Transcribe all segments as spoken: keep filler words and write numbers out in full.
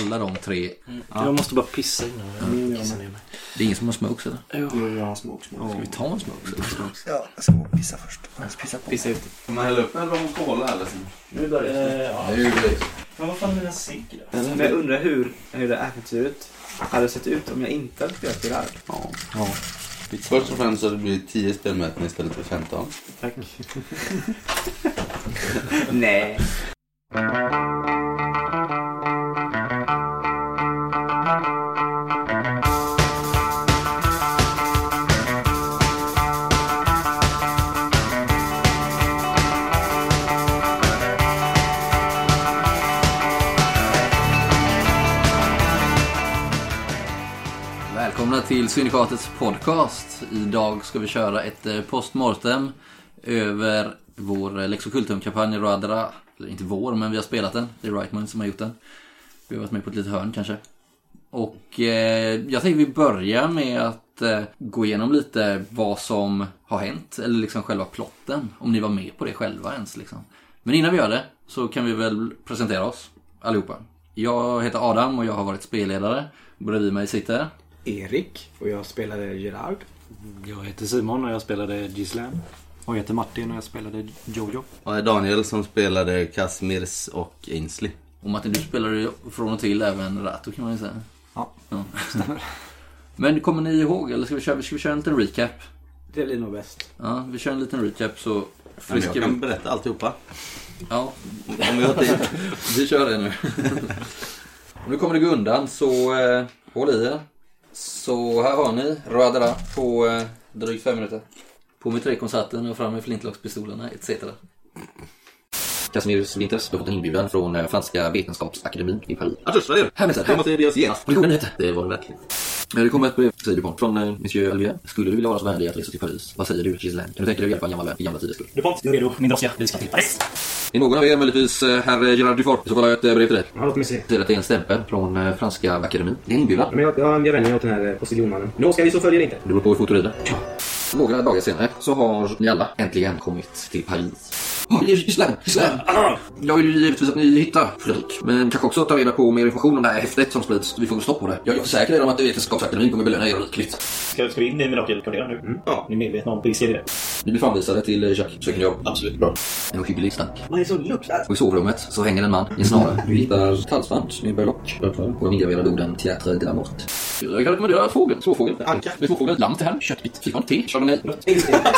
alla de tre. Mm. Ja. Jag måste bara pissa innan. Mm. Jag pissa ner mig. Det är ingen som har smokes eller? Jo, jag har smokes. Smok. Ska vi ta en smokes? Ja, jag ska pissa först. Jag ska pissa på. Pissa ut. Om man häller upp eller om man kolla eller så. Nu börjar det. Eh, ja. Nu är det. Men vad fan är den cigg då? Men jag undrar hur, hur det äventyret hade sett ut om jag inte hade spelat det där. Ja. Ja. Först och främst så det blir tio spelmöten istället för femton. Tack. Nej. Välkomna till Syndikatets podcast. Idag ska vi köra ett postmortem över vår Lexikultum-kampanj i Radra. Eller inte vår, men vi har spelat den. Det är Rightman som har gjort den. Vi har varit med på ett litet hörn kanske. Och eh, jag tänkte vi börjar med att eh, gå igenom lite vad som har hänt. Eller liksom själva plotten. Om ni var med på det själva ens liksom. Men innan vi gör det så kan vi väl presentera oss allihopa. Jag heter Adam och jag har varit spelledare. Bredvid mig sitter Erik och jag spelade Gerard. Jag heter Simon och jag spelade Gislén. Och jag heter Martin och jag spelade Jojo. Och jag är Daniel som spelade Kazimierz och Ainslie. Och Martin, du spelade från och till även Rato kan man ju säga. Ja, ja. Men kommer ni ihåg, eller ska vi köra, ska vi köra en liten recap? Det blir nog bäst. Ja, vi kör en liten recap så friskar vi. Jag kan berätta alltihopa. Ja, om vi har tid. Vi kör det nu. Om nu kommer det gå undan så eh, håll i er. Så här har ni Radara på eh, drygt fem minuter. På med trekonserten och fram med flintlockspistolerna et cetera. Kazimierz Winters behövde en inbjudan från Franska vetenskapsakademin i Paris. Att rösta er! Här med sig! Här måste erbjudas igen! Och det kunde hette! Det var det verkligen. Det kommer ett brev, säger Dupont, från eh, monsieur Olivier. Skulle du vilja vara så vänlig att resa till Paris? Vad säger du, Gislén? Kan du tänka dig att hjälpa en gammal vän i gamla tiders skull? Dupont, du är redo. Min droska, vi ska till Paris! Är någon av er möjligtvis herr Gerard Dufort? Så kollar jag ett brev till dig. Ja, låt mig se. Det är att det är en stämpel från Franska akademin. Det är en inbjudan. Men jag, jag har en vänning åt den här postiljonmannen. Då ska vi så följer inte. Det beror på hur fotorider. Några dagar senare så har ni alla äntligen kommit till Paris. Oh, Gislén, Gislén! Jag vill ju givetvis att ni hittar Fredrik. Men kanske också ta reda på mer information om det här häftet som sprids. Vi får stopp på det. Jag är försäker er om att vetenskapsakademin kommer belöna er rikligt. Ska vi in i mirakelkvarteren nu? Mm. Ja, ni är medvetna om risken i det. Ni blir framvisade till Jack. Söker ni jobb? Absolut. Bra. En ohygglig stank. Man är så luktad. Och i sovrummet så hänger en man i en snare. Du hittar halsband med berlock. Och de ingraverade orden Théâtre de la Mort. Jag kan rekommendera fågeln, småfågeln. Anka. Med småfågeln, lamm till hem, köttbit, fikon, te, chardonnay.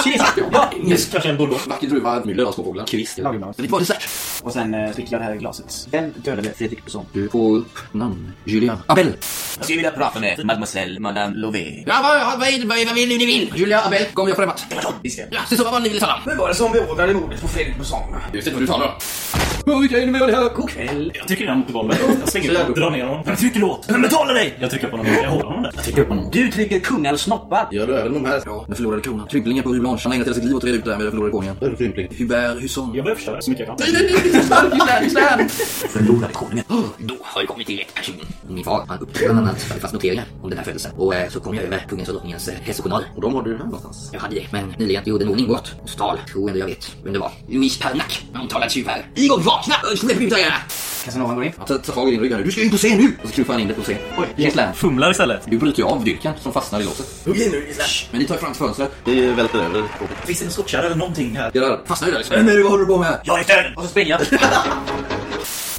Cheese. Kanske en bulldog. Vacker druva, myller, småfåglar. Kvist. Lagnas. Det var dessert. Och sen eh, skicklar det här glaset. Vem dödade Fredrik Besson? Du får upp namn. Julian Abel. Jag skulle vilja prata med mademoiselle Madame Lové. Ja, vad, vad, vad, vad vill ni vill? Julian Abel, kom jag främmat. Ja, så vad var ni ville tala om? Hur var det som beordrade mordet på Fredrik Besson? Just det, vad du talar om. Åh, vilka är ni med det här? God kväll. Jag trycker ner honom på golvet. Jag svänger och drar ner honom. Jag trycker låt. Men betala dig! Jag trycker på honom. Jag håller honom där. Jag trycker på honom. Du trycker kungar och snoppar. Gör du även de här? Ja, jag förlorade kronan. Krymplingen på Julange. Han ägnade till sitt liv åt att reda ut det här med jag förlorade koningen. Hur krympling? Hubert Husson. Jag börjar förstöra så mycket jag kan. Nej, nej, nej! Stark där! Förlorade koningen. Då har jag kommit till rätt person. Min far, han upptog bland annat fast noteringar om den här födelsen. Och så kom jag över kungens och drottningens hälsojournal. Och de har du här någonstans? Jag hade det, men nyligen gjorde någon inbrott. Stal, tror jag vet. Men det var Louis Pernac, omtalad tjuvär. Igor vakna! Släpp ut ögonen! Kanske någon går in? Ta tag i din rygg nu. Du ska ju in på scen nu! Och så knuffar han in det på scen. Oj, Gislén. Fumlar istället. Du bryter ju av dyrkan som fastnar i låset. Hugg in nu, Gislén. Men ni tar ju fram till fönstret. Det välter över. Finns det en skottkärra eller någonting här? Det där. Fastnar ju där liksom. Nej, vad håller du på med här? Jag är död! Och så springer jag.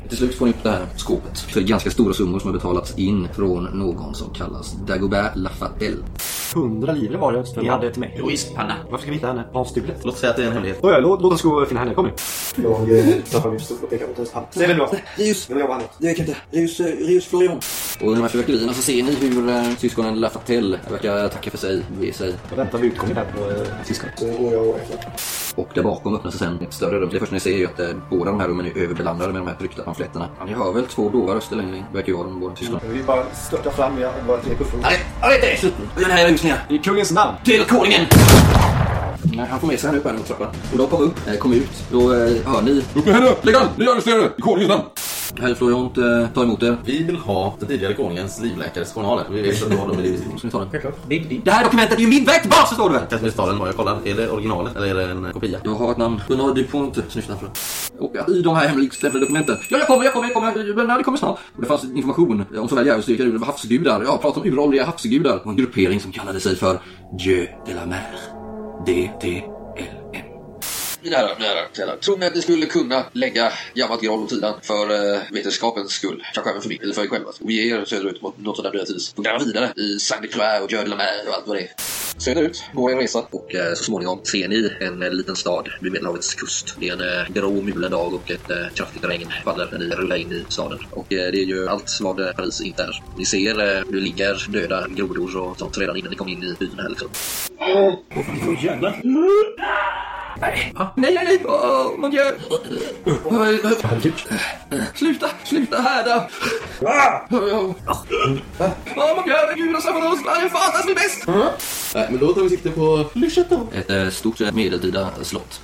Till slut får ni upp det här skåpet för ganska stora summor som har betalats in från någon som kallas Dagobert Lafatell. Hundra livre var det för ja. Hade till mig. Louise Panna. Varför ska vi hitta henne? Avstublet. Låt säga att det är en hemlighet. Oh, ja, låt, låt oss gå och finna henne. Kom in. Jag tappar min pistol och pekar mot hennes hand. Det är väl bra. Rius. Jag jobbar annat. Det vet jag inte. Rius, Rius Florian. Och i de här förverkligarna så ser ni hur syskonen Lafatell verkar tacka för sig. Vid sig. Jag väntar vi utgången här på eh, syskonen. Så går jag och efter. Och där bakom öppnas sen ett större rum. Det första ni ser är att eh, båda de här rummen är överbelandade med de här tryckta pamfletterna. Ja, ni hör väl två blåa röster längre in. Verkar ju vara de båda syskonen. Vi bara störtar fram. Jag bara trycker från. Nej, nej, nej. I kungens namn. Till koningen! Nej, han får med sig här nu på en trappan. Och då hoppar upp, kommer ut. Då hör ni. Upp med henne! Lägg an! Ni arresterar! I koningens namn! Herr Florian inte ta emot er. Vi vill ha den tidigare konungens livläkares journaler. Vi vet att du har dem i livsstilen. Ska vi ta den? Självklart. Det här dokumentet är ju midvägt bas, förstår du väl? Testmedstalen har jag kollat. Är det originalet eller är det en kopia? Jag har ett namn. Bernard de Ponte. Snyftan för det. Och i de här hemligstämplade dokumenten. Ja, jag kommer, jag kommer, jag kommer. Bernard, det kommer snart. Och det fanns information om såväl djävulsdyrkare ur havsgudar. Ja, prat om uråldriga havsgudar. Och en gruppering som kallade sig för Djö Delamer. D T L M. Nära, nära, nära. Tror ni att ni skulle kunna lägga gammalt grav åt sidan för eh, vetenskapens skull? Kanske även för mig, eller för er själva. Och ge er söderut mot något av den nya tids. Och gräva vidare i Saint-Declair och Djö Delamer och allt vad det är. Söderut går en resa och eh, så småningom ser ni en eh, liten stad vid Medelhavets kust. Det är en eh, grå mulen dag och ett eh, kraftigt regn faller när ni rullar in i staden. Och eh, det är ju allt vad Paris inte är. Ni ser eh, det ligger döda grodor och sånt redan innan ni kom in i byn här liksom. Åh, vad jävla... Nej. Ah. nej, nej, nej, oh, man gör... Sluta, sluta här då. Ah! Oh, oh. oh man gör, gudarna samman oss, det fattas vi bäst. Nej, men då tar vi sikte på Lucheton. Ett äh, stort medeltida slott.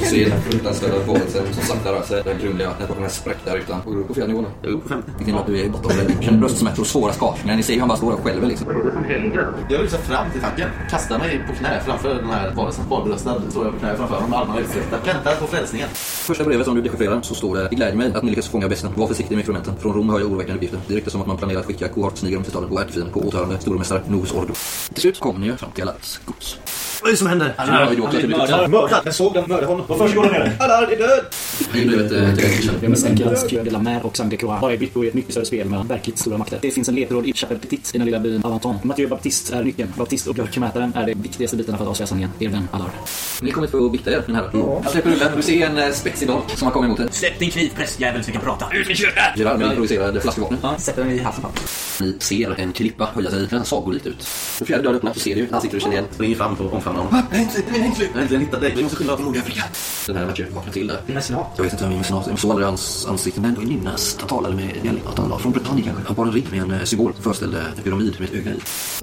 Du ser den fruktansvärda påverkan som sakta rör sig. Den grumliga nätverkan är spräckt där utan. Och du är på fel nivån. Jag är på fem. Vilken att du är i botten. Du känner bröstsmärtor och svåra skakningar. Ni ser ju han bara står där själv liksom. Jag vill liksom fram till tanken. Kastar mig på knä framför den här varelsen. Barbröstad står jag på knä framför de armarna utsträckta. Väntar på frälsningen. Första brevet som du dechiffrerar så står det: det gläder mig att ni lyckas fånga bästen. Var försiktig med experimenten. Från Rom har jag oroväckande uppgifter. Det ryktas som att man planerar att skicka kohortsnigrum till staden och ärtefin på återhörande stormästare Novus Ordo. Till slut kommer ni fram till Allard Skott. Vad är det som händer? Allard är mördad. Mördad? Jag såg den mörda honom. Vad försiggår den här? Allard är död! Det blev ett träningskärn. Jag misstänker att Djö Delamer och Saint-Declair har bytt på ett mycket större spel med verkligt stora makter. Det finns en ledtråd i Chapelle Petit i den lilla byn av Monton. Matteo Battista är nyckeln. Baptiste och björkmätaren är de viktigaste bitarna för att avslöja sanningen. Även Allard. Ni kommer inte få bikta er den här. Jag släpper rullen. Du ser en spetsig dolk som har kommit emot er. Släpp din kniv, prästjävel, så vi kan prata. Ut med kyrkan! Gerard med improviserade flaskevapnet. Sätter den i halsen. Ni ser en klippa höja sig. Den såg ut. Den fjärde dörren öppnas, så ser du. Han sitter och känner igen. Springer fram på omfamna honom. Jag har äntligen hittat dig. Vi måste skynda från Nordafrika. Den här matchen vaknar till där. Jag vet inte vem som är såg aldrig hans ansikte, men ändå innas. Han talade med dialekt att han var från Britannien kanske. Han bar en ring med en symbol som föreställde en pyramid med ett öga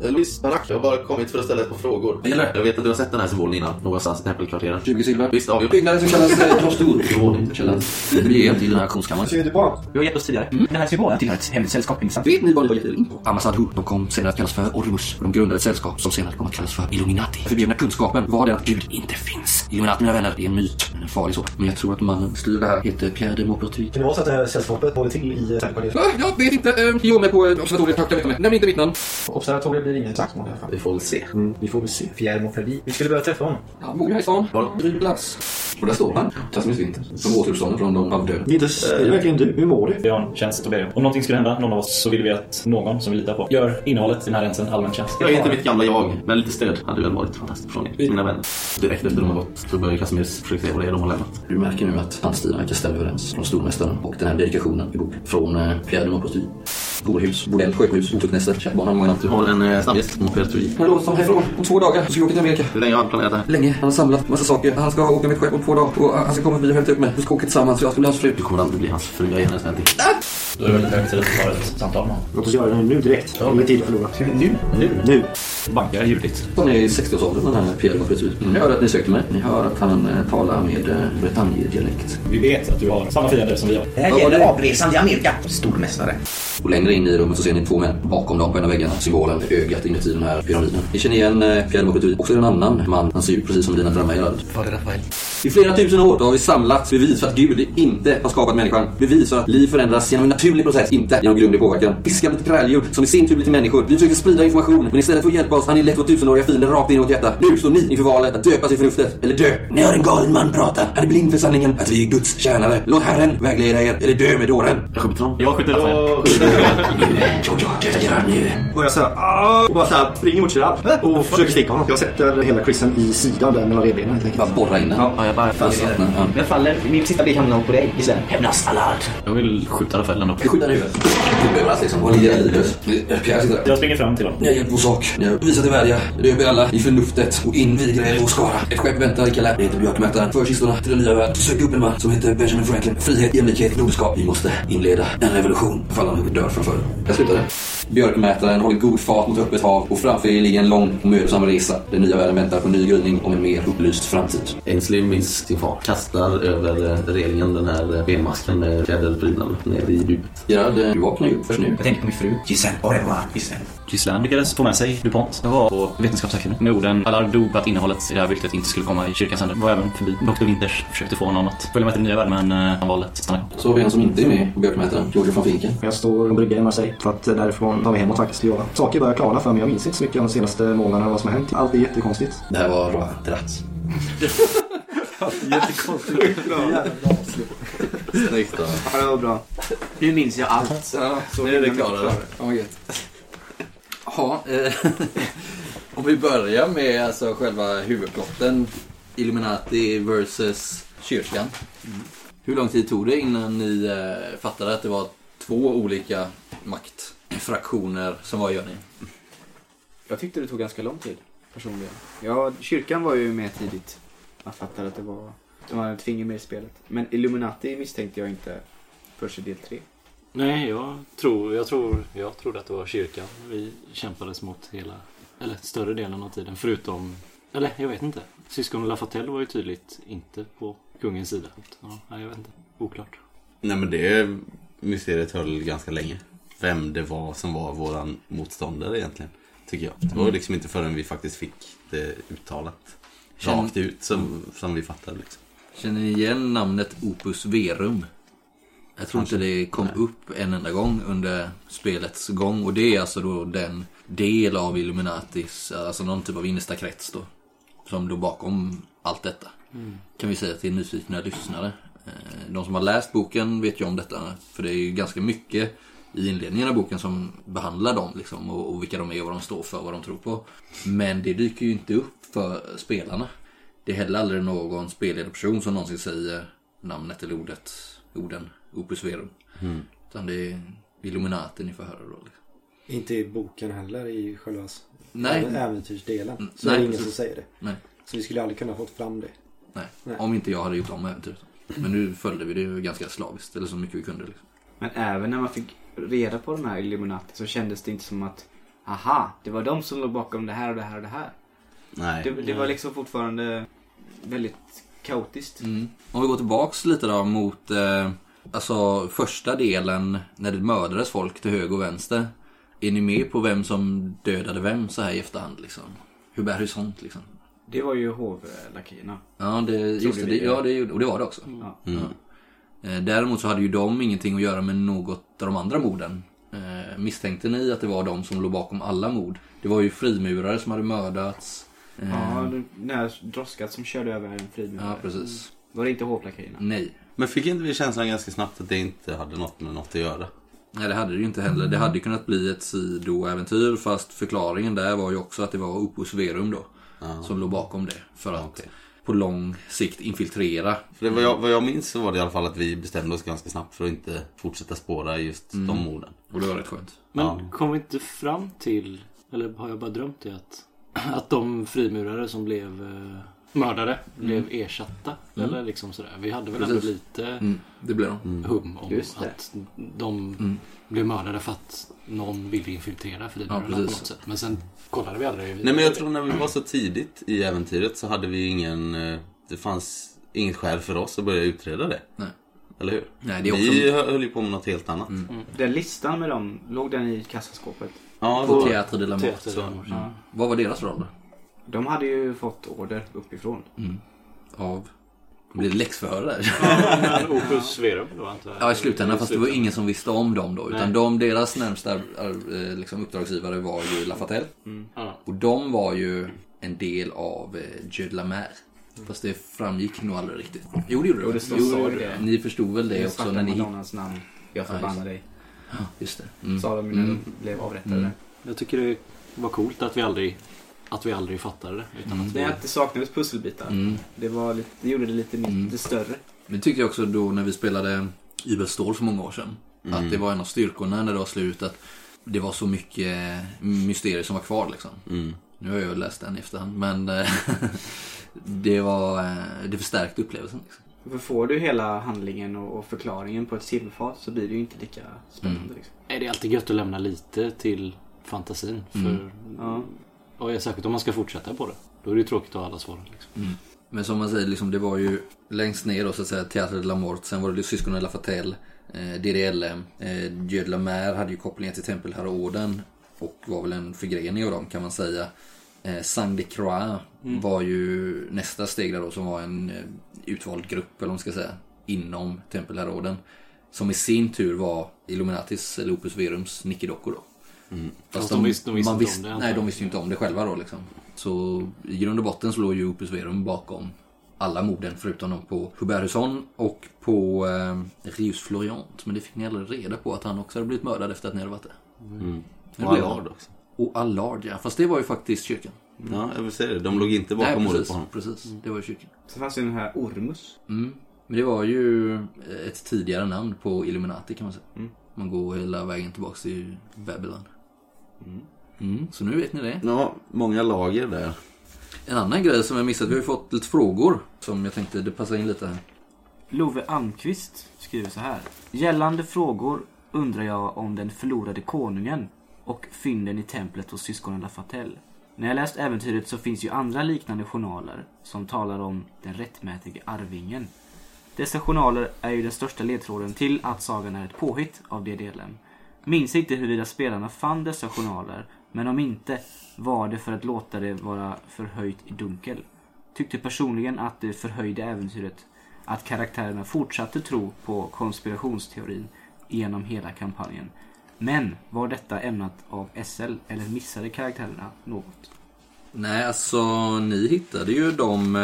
i. Louise Barak, jag har bara kommit för att ställa ett par frågor. Eller? Jag vet att du har sett den här symbolen innan. Någonstans i tempelkvarteren. tjugo silver. Visst, avgjort. Byggnaden som kallas Trostor. Det blir helt i den här auktionskammaren. Ser du tillbaka? Vi har gett oss tidigare. Mm. Den här symbolen tillhör ett hemligt sällskap, intressant. Vet ni vad det var gett in på? Ambassad Hood. De kom senare att kallas för Ormus. De grundade ett sällskap som senare kom att kallas för Illuminati. Förbjudna kunskapen var det att Gud inte finns. Illuminati, mina vänner, är en myt. En farlig sort. Men jag tror att mannen styr det här heter Pierre de Maupertuis. Kan det vara så att det här sällskapet håller till i Tempelherraorden? Ja, jag vet inte. Jo, men på observatoriet tackar vi inte med. Nämn inte mitt namn. Observatoriet blir ingen tack i alla fall. Vi får väl se. Mm. Vi får väl se. Pierre Maupertuis. Vi skulle börja träffa honom. Ja, bor jag i stan? Var det drivplats? Och där står han. Tasmins vinter. Som återuppstånden från de avdöda. Vitus, äh, jag verkligen du. Hur mår du? Vi har en tjänst att be om. Om någonting skulle hända någon av oss så vill vi att någon som vi litar på gör innehållet i den här rensen allmän tjänst. Jag är inte mitt gamla jag, men lite stöd hade väl varit fantastiskt från er, mina vänner. Direkt efter de har gått så börjar Kazimierz försöka se vad det är de har lämnat. Du märker nu att hans stil verkar ställa överens från stormästaren och den här dedikationen ihop från eh, Pierre de Maupertuis. Gårdhus, bordell, skökhus, otuknäster, kärnbanan, många natt. Du har en eh, snabbgäst, Maupertuis. Han låter som härifrån om två dagar. Så ska vi åka till Amerika. Hur länge har han planerat det här? Länge. Han har samlat massa saker. Han ska åka med ett skepp om två dagar och han ska komma förbi och hämta upp mig. Vi ska åka tillsammans så jag ska bli hans fru. Du kommer aldrig bli hans fru, jag är hennes väntig. Då är det väldigt hög tid att ta ett samtal med honom. Låt oss göra det nu direkt. Jag har ingen tid att förlora. Nu? Nu? Nu. Bankar ljudligt. Han är i sextioårsåldern, den här Pierre Maupertuis. Mm. Ni hör att ni sökte mig. Ni hör att han eh, talar med eh, Bretagne-dialekt. Vi vet att du har samma fiender som vi har. Det här ja, gäller avresan till Amerika. Stormästare. Och längre in i rummet så ser ni två män bakom dem på ena väggen. Symbolen ögat inuti den här pyramiden. Ni känner igen eh, Pierre Maupertuis. Också en annan man. Han ser ut precis som dina drömmar gör. Fader Rafael. I flera tusen år har vi samlat bevis för att Gud inte har skapat människan. Bevis för att liv förändras genom en naturlig process, inte genom grundlig påverkan. Fiskar blir till kräldjur som i sin tur blir till människor. Vi försöker sprida information, men istället för att hjälpa oss har ni lett vår tusenåriga fiende rakt in i vårt hjärta. Nu står ni inför valet att döpas i förnuftet eller dö. Ni hör en galen man prata. Han är blind för sanningen att vi är Guds tjänare. Låt Herren vägleda er eller dö med dåren. Jag skjuter honom. Jag skjuter honom. Jojo, döda Gerard nu. Och jag säger, aah. Och bara såhär, springer mot Gerard. Och försöker sticka honom. Jag sätter hela krissen i sidan där mellan revbenen helt enkelt. Bara borra in den. Ja, jag bara fastnar. Jag faller. Min sista blick hamnar på dig. Gislén. Hämnas Allard. Jag vill skjuta Rafael ändå. Du skjuter i huvudet. problemet att liksom vara lite livlös. Jag springer fram till dem. Jag hjälper vår sak. Jag visar till värdiga. Röver alla i förnuftet och inviger er i vår skara. Ett skepp väntar i Calais. Det heter Björkmätaren. För kistorna till den nya värld. Sök upp en man som heter Benjamin Franklin. Frihet, jämlikhet, broderskap. Vi måste inleda en revolution. Falla någon dör från förr. Jag slutade. Björkmätaren håller god fart mot öppet hav och framför er ligger en lång och mödosam resa. Den nya världen väntar på ny gryning om en mer upplyst framtid. Ainslie minns sin far. Kastar över relingen den här benmasken med fjäderprylarna nere i djupet. Gerard, du vaknar ju först nu. Jag tänker på min fru. Gislén. Au revoir, Gislén. Gislén lyckades få med sig Dupont. Jag var på vetenskapsaktionen. Norden. Allard dog att innehållet i det här viltet inte skulle komma i kyrkans händer. Var även förbi. doktor Winters försökte få honom att följa med till den nya världen, men han valde att stanna. Så har vi en som inte är med på Björkmätaren. Jojo från Finken. Jag står och bryggar i Marseille för att därifrån tar vi hemåt faktiskt till Jova. Saker börjar klara för mig. Jag minns inte så mycket de senaste månaderna vad som har hänt. Allt är jättekonstigt. Det här var bra. Dratt. Allt är jättekonstigt. Jävla avslut. Snyggt då. Ja, det var bra. Nu minns jag allt. Ja, så nu är det klarare. Ja, gett. Ja, eh, om vi börjar med alltså själva huvudplotten. Illuminati versus kyrkan. Mm. Hur lång tid tog det innan ni eh, fattade att det var två olika maktfraktioner som var i görning? Jag tyckte det tog ganska lång tid, personligen. Ja, kyrkan var ju med tidigt. Jag fattade att det var... De hade ett finger med i spelet. Men Illuminati misstänkte jag inte först i del tre. Nej, jag tror, jag tror, jag trodde att det var kyrkan. Vi kämpades mot hela, eller större delen av tiden, förutom, eller jag vet inte. Syskon Lafatell var ju tydligt inte på kungens sida. Ja, jag vet inte, oklart. Nej, men det mysteriet höll ganska länge. Vem det var som var våran motståndare egentligen, tycker jag. Det var liksom inte förrän vi faktiskt fick det uttalat rakt ut som, som vi fattade liksom. Känner ni igen namnet Opus Verum? Jag tror inte det kom Nej. upp en enda gång under spelets gång. Och det är alltså då den del av Illuminatis, alltså någon typ av innersta krets då, som då bakom allt detta. Mm. Kan vi säga till nyfikna lyssnare. De som har läst boken vet ju om detta. För det är ju ganska mycket i inledningen av boken som behandlar dem liksom, och, och vilka de är, vad de står för, vad de tror på. Men det dyker ju inte upp för spelarna. Det är heller aldrig någon spelledarperson som någonsin säger namnet eller ordet, orden Opus Verum. Mm. Utan det är Illuminaten ni får höra då. Liksom. Inte i boken heller, i själva Nej. äventyrsdelen. Så Nej, är det ingen precis. som säger det. Nej. Så vi skulle aldrig kunna fått fram det. Nej. Nej. Om inte jag hade gjort om äventyret. Men nu följde vi det ganska slaviskt, eller så mycket vi kunde. Liksom. Men även när man fick reda på de här Illuminaten så kändes det inte som att aha, det var de som låg bakom det här och det här och det här. Nej. Det, det Nej. var liksom fortfarande väldigt kaotiskt. Mm. Om vi går tillbaks lite då mot... Eh, Alltså första delen när det mördades folk till höger och vänster. Är ni med på vem som dödade vem så här i efterhand liksom? Hur bär det sånt liksom? Det var ju hovlakierna. Ja, det, just det, det, ja det, och det var det också. Mm. Mm. Ja. Däremot så hade ju de ingenting att göra med något av de andra morden. Misstänkte ni att det var de som låg bakom alla mord? Det var ju frimurare som hade mördats. Ja, när droskat som körde över en frimurare. Ja, precis. Var det inte hovlakierna? Nej. Men fick inte vi känslan ganska snabbt att det inte hade något med något att göra? Nej, det hade det ju inte heller. Det hade ju kunnat bli ett sidoäventyr, fast förklaringen där var ju också att det var Opus Verum då, Aha. som låg bakom det för att okay. på lång sikt infiltrera. För det, vad, jag, vad jag minns så var det i alla fall att vi bestämde oss ganska snabbt för att inte fortsätta spåra just mm. de morden. Och det var rätt skönt. Men ja. kom vi inte fram till, eller har jag bara drömt det, att, att de frimurare som blev... mördare blev mm. ersatta mm. eller liksom sådär. Vi hade väl ändå lite mm. det blev mm. hum om att de mm. blev mördade för att någon ville infiltrera för det ja, på något sätt. Men sen kollade vi aldrig. Nej, men jag tror när vi var så tidigt i äventyret så hade vi ingen, det fanns inget skäl för oss att börja utreda det. Nej. Eller hur? Nej, det är också... Vi höll ju på med något helt annat. Mm. Mm. Den listan med dem, låg den i kassaskåpet? Ja, på Théâtre de la Mort. Ja. Vad var deras roll då? De hade ju fått order uppifrån. Mm. Av? Det blir läxförhör där. Ja, men Opus Verum då antar jag. Ja, i slutändan. Fast det var ingen som visste om dem då. Utan de, deras närmsta liksom, uppdragsgivare var ju Lafatell. Mm. Ah. Och de var ju en del av Djö Delamer. Mm. Fast det framgick nog aldrig riktigt. Jo, det gjorde det. det, jo, det. Ni förstod väl det, det också när ni hittade... namn. Jag förbannar ja, dig. Ja, just det. Mm. Sa de när mm. de blev avrättade. Mm. Jag tycker det var coolt att vi aldrig... Att vi aldrig fattade det. Utan mm. att vi... Nej, att det saknades pusselbitar. Mm. Det, var lite, det gjorde det lite mindre, mm. större. Men tyckte jag också då när vi spelade Ibel Stål för många år sedan. Mm. Att det var en av styrkorna när det var slut, att det var så mycket mysterier som var kvar liksom. Mm. Nu har jag läst den efterhand, men det var det förstärkte upplevelsen liksom. För får du hela handlingen och förklaringen på ett silverfat så blir det ju inte lika spännande mm. liksom. Det är alltid gött att lämna lite till fantasin för mm. ja. Och jag säkert om man ska fortsätta på det. Då är det ju tråkigt att ha alla svaren liksom. Mm. Men som man säger liksom, det var ju längst ner då, så att säga, Théâtre de la Mort, sen var det syskonen Lafatell, eh, D D L M, eh, Djö Delamer hade ju kopplingar till Tempelherraorden och var väl en förgrening av dem kan man säga. Eh, Sang de Croix mm. var ju nästa steg där då, som var en eh, utvald grupp eller vad man ska säga inom Tempelherraorden, som i sin tur var Illuminatis eller Opus Verums nickedockor då. Mm. Fast de, de visste, de visste, man visste, om det, nej, de visste ju inte om det själva då liksom. Så i grund och botten så låg ju Opus Verum bakom alla morden förutom dem på Hubert Husson och på eh, Rius Florian. Men det fick ni aldrig reda på att han också hade blivit mördad efter att ni hade varit där. Mm. Och Allard också. Och Allard, ja. Fast det var ju faktiskt kyrkan. Mm. Ja, jag vill säga det. De låg inte bakom mordet på honom. Precis, mm. det var ju kyrkan. Så fanns ju den här Ormus. Mm. Men det var ju ett tidigare namn på Illuminati kan man säga. Mm. Man går hela vägen tillbaka till Babylon. Mm. Mm, så nu vet ni det. Ja, många lager där. En annan grej som jag missat, vi har ju fått lite frågor som jag tänkte det passar in lite här. Love Almqvist skriver så här: gällande frågor undrar jag om den förlorade konungen och fynden i templet hos syskonen Lafatell. När jag läst äventyret så finns ju andra liknande journaler som talar om den rättmätige arvingen. Dessa journaler är ju den största ledtråden till att sagan är ett påhitt av D D L M. Minns inte huruvida spelarna fann dessa journaler, men om inte var det för att låta det vara förhöjt i dunkel. Tyckte personligen att det förhöjde äventyret att karaktärerna fortsatte tro på konspirationsteorin genom hela kampanjen. Men var detta ämnat av S L eller missade karaktärerna något? Nej, alltså ni hittade ju dem,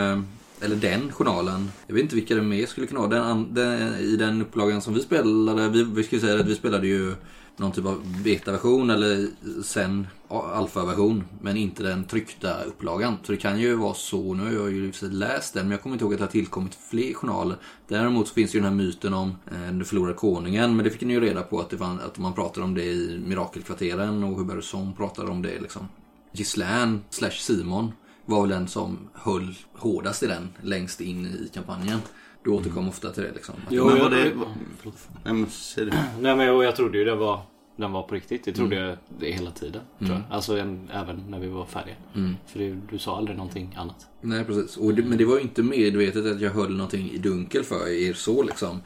eller den journalen. Jag vet inte vilka det mer skulle kunna vara. Den, den, I den upplagan som vi spelade, vi, vi skulle säga att vi spelade ju någon typ av beta-version eller sen alfa-version, men inte den tryckta upplagan. Så det kan ju vara så, nu har jag ju läst den, men jag kommer inte ihåg att det har tillkommit fler journaler. Däremot så finns ju den här myten om eh, den förlorade koningen, men det fick ni ju reda på att, det var, att man pratade om det i Mirakelkvarteren och Hubertsson pratade om det liksom. Gislén slash Simon var väl den som höll hårdast i den längst in i kampanjen. Du återkom mm. ofta till det liksom. Jo, men jag, det... Mm. Nej, men jag, jag trodde ju det var, den var på riktigt. Jag trodde mm. det hela tiden mm. tror jag. Alltså en, även när vi var färdiga mm. För det, du sa aldrig någonting annat. Nej, precis. Och det, men det var ju inte medvetet att jag höll någonting i dunkel för er så liksom.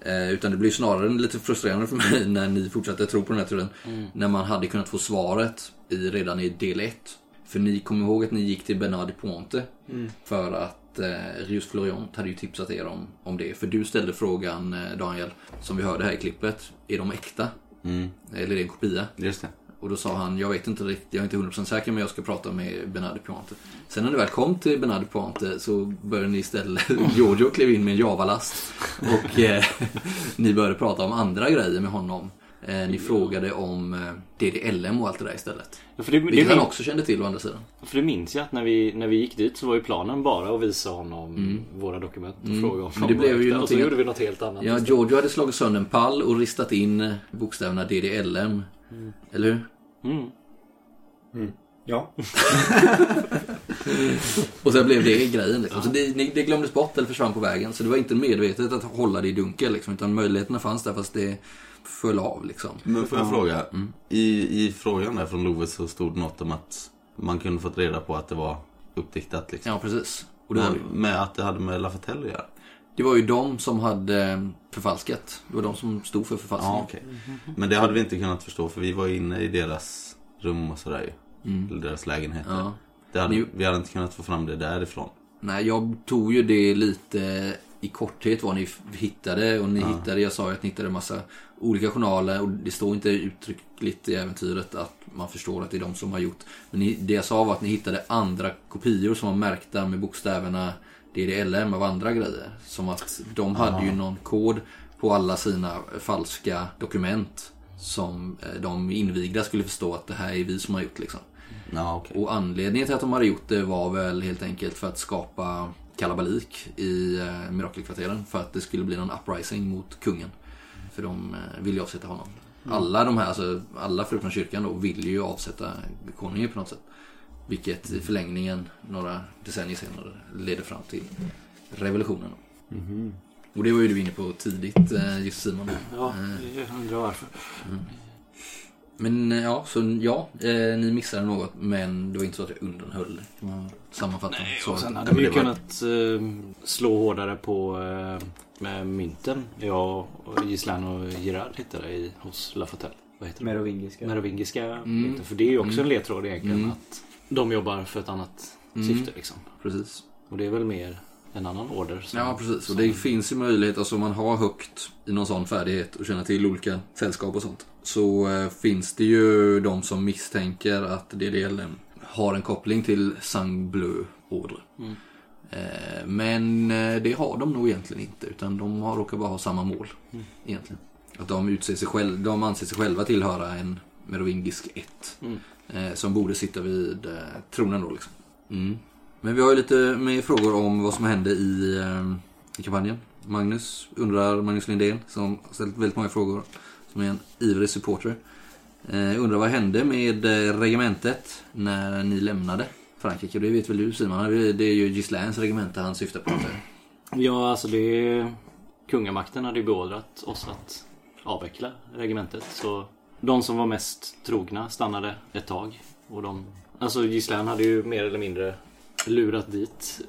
Eh, utan det blev snarare lite frustrerande för mig när ni fortsatte tro på den här tiden mm. När man hade kunnat få svaret i, redan i del ett. För ni kommer ihåg att ni gick till Bernard de Ponte mm. för att Rius Florian hade ju tipsat er om, om det. För du ställde frågan, Daniel, som vi hörde här i klippet, är de äkta? Mm. Eller är det en kopia? Just det. Och då sa han, jag vet inte riktigt, jag är inte hundra procent säker, men jag ska prata med Bernard de Ponte. Sen när du väl kom till Bernard de Ponte så började ni istället, Giorgio klev in med en Java-last och eh, ni började prata om andra grejer med honom. Eh, ni mm. frågade om eh, D D L M och allt det där istället. Ja, för det, vilket det han min... också kände till å andra sidan. För det minns jag att när vi, när vi gick dit så var ju planen bara att visa honom mm. våra dokument och mm. fråga om men det blev ju och så att... gjorde vi något helt annat. Ja, Giorgio hade slagit sönder en pall och ristat in bokstäverna D D L M. Mm. Eller hur? Mm. Mm. Ja. Och sen blev det grejen liksom. Så det, det glömdes bort eller försvann på vägen. Så det var inte medvetet att hålla det i dunkel liksom, utan möjligheterna fanns där fast det föll av liksom. Men får jag ja. fråga mm. I, I frågan där från Lovis så stod något om att man kunde fått reda på att det var uppdiktat liksom. Ja, precis. Och det men, ju... med att det hade med Lafatell att göra. Det var ju de som hade förfalskat. Det var de som stod för förfalskningen. Ja, okay. Men det hade vi inte kunnat förstå, för vi var inne i deras rum och sådär ju. Mm. Eller deras lägenheter ja. det hade, vi hade inte kunnat få fram det därifrån. Nej, jag tog ju det lite i korthet vad ni hittade. Och ni ja. hittade, jag sa ju att ni hittade en massa olika journaler. Och det står inte uttryckligt i äventyret att man förstår att det är de som har gjort. Men ni, det jag sa var att ni hittade andra kopior som var märkta med bokstäverna D D L M av andra grejer. Som att de hade ja. ju någon kod på alla sina falska dokument som de invigda skulle förstå att det här är vi som har gjort liksom. Ja, okay. Och anledningen till att de hade gjort det var väl helt enkelt för att skapa kalabalik i Mirakelkvarteren, för att det skulle bli någon uprising mot kungen. För de vill ju avsätta honom. Mm. Alla de här, alltså alla förutom kyrkan då, vill ju avsätta konungen på något sätt. Vilket i förlängningen några decennier senare leder fram till revolutionen. Mm. Och det var ju du inne på tidigt, just Simon. Ja, jag undrar varför. Mm. Men ja, så ja, eh, ni missade något, men det var inte så att jag undanhöll. Kan man sammanfatta. Nej, och sen hade vi ju kunnat eh, slå hårdare på eh, med mynten. Jag och Gislén och Gerard hittade i, hos Lafatell. Vad heter det? Merovingiska. Merovingiska, mm. För det är ju också mm. en ledtråd egentligen, mm. att de jobbar för ett annat mm. syfte liksom. Precis. Och det är väl mer en annan order. Som, ja, precis. Och det som... finns ju möjlighet, alltså om man har högt i någon sån färdighet och känner till olika sällskap och sånt, så eh, finns det ju de som misstänker att det delen har en koppling till Sang Bleu-order. Mm. Eh, men eh, det har de nog egentligen inte, utan de har råkat bara ha samma mål mm. egentligen. Att de utser sig själv, de anser sig själva tillhöra en merovingisk ett mm. eh, som borde sitta vid eh, tronen då liksom. Mm. Men vi har ju lite mer frågor om vad som hände i, eh, i kampanjen. Magnus undrar, Magnus Lindén, som har ställt väldigt många frågor, som är en ivrig supporter. Eh, undrar vad hände med regementet när ni lämnade Frankrike? Det vet väl du, Simon? Det är ju Gisléns regemente han syftar på. Ja, alltså det är... kungamakten hade ju beordrat oss att avveckla regementet. Så de som var mest trogna stannade ett tag. Och de... Alltså Gislén hade ju mer eller mindre... lurat dit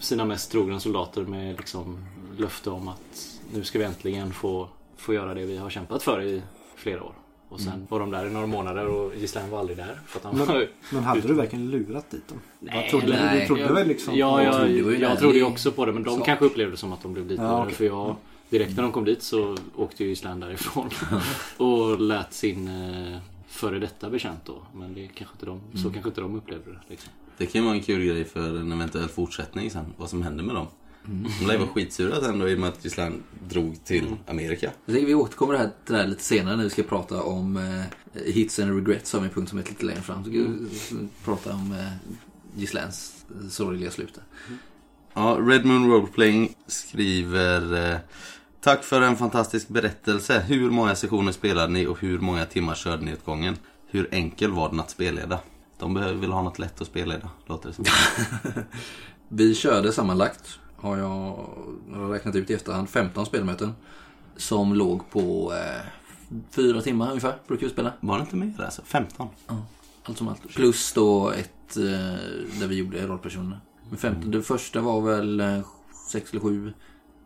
sina mest trogna soldater med liksom löfte om att nu ska vi äntligen få, få göra det vi har kämpat för i flera år. Och sen mm. var de där i några månader och Gislén var aldrig där. För att han men, var, men hade ut... du verkligen lurat dit dem? Nej, jag trodde, nej. Du trodde jag, väl liksom... Ja, jag, jag, jag, jag trodde ju också på det, men de så. Kanske upplevde det som att de blev dit. Ja, okay. För jag, direkt när de kom dit så åkte ju Gislén därifrån och lät sin före detta bekänt då. Men det kanske inte de, mm. så kanske inte de upplevde det liksom. Det kan ju vara en kul grej för en eventuell fortsättning sen. Vad som hände med dem. Mm. De lär ju vara skitsura sen då, i och med att Gislén drog till mm. Amerika. Jag tänker vi återkommer det här, det här lite senare när vi ska prata om eh, hits and regrets, som är en punkt som är lite längre fram. Så ska mm. vi prata om eh, Gisléns sorgliga slut. Mm. Ja, Red Moon Roleplaying skriver... Eh, Tack för en fantastisk berättelse. Hur många sessioner spelade ni och hur många timmar körde ni åt gången? Hur enkel var den att spelleda? De behöver väl ha något lätt att spela idag, låter det som. Vi körde sammanlagt, har jag räknat ut i efterhand, femton spelmöten som låg på eh, fyra timmar ungefär, brukar vi spela. Var det inte mer alltså? femton? Ja, allt som allt. Plus då ett eh, där vi gjorde rollpersoner. Men femton, mm. det första var väl eh, sex eller sju.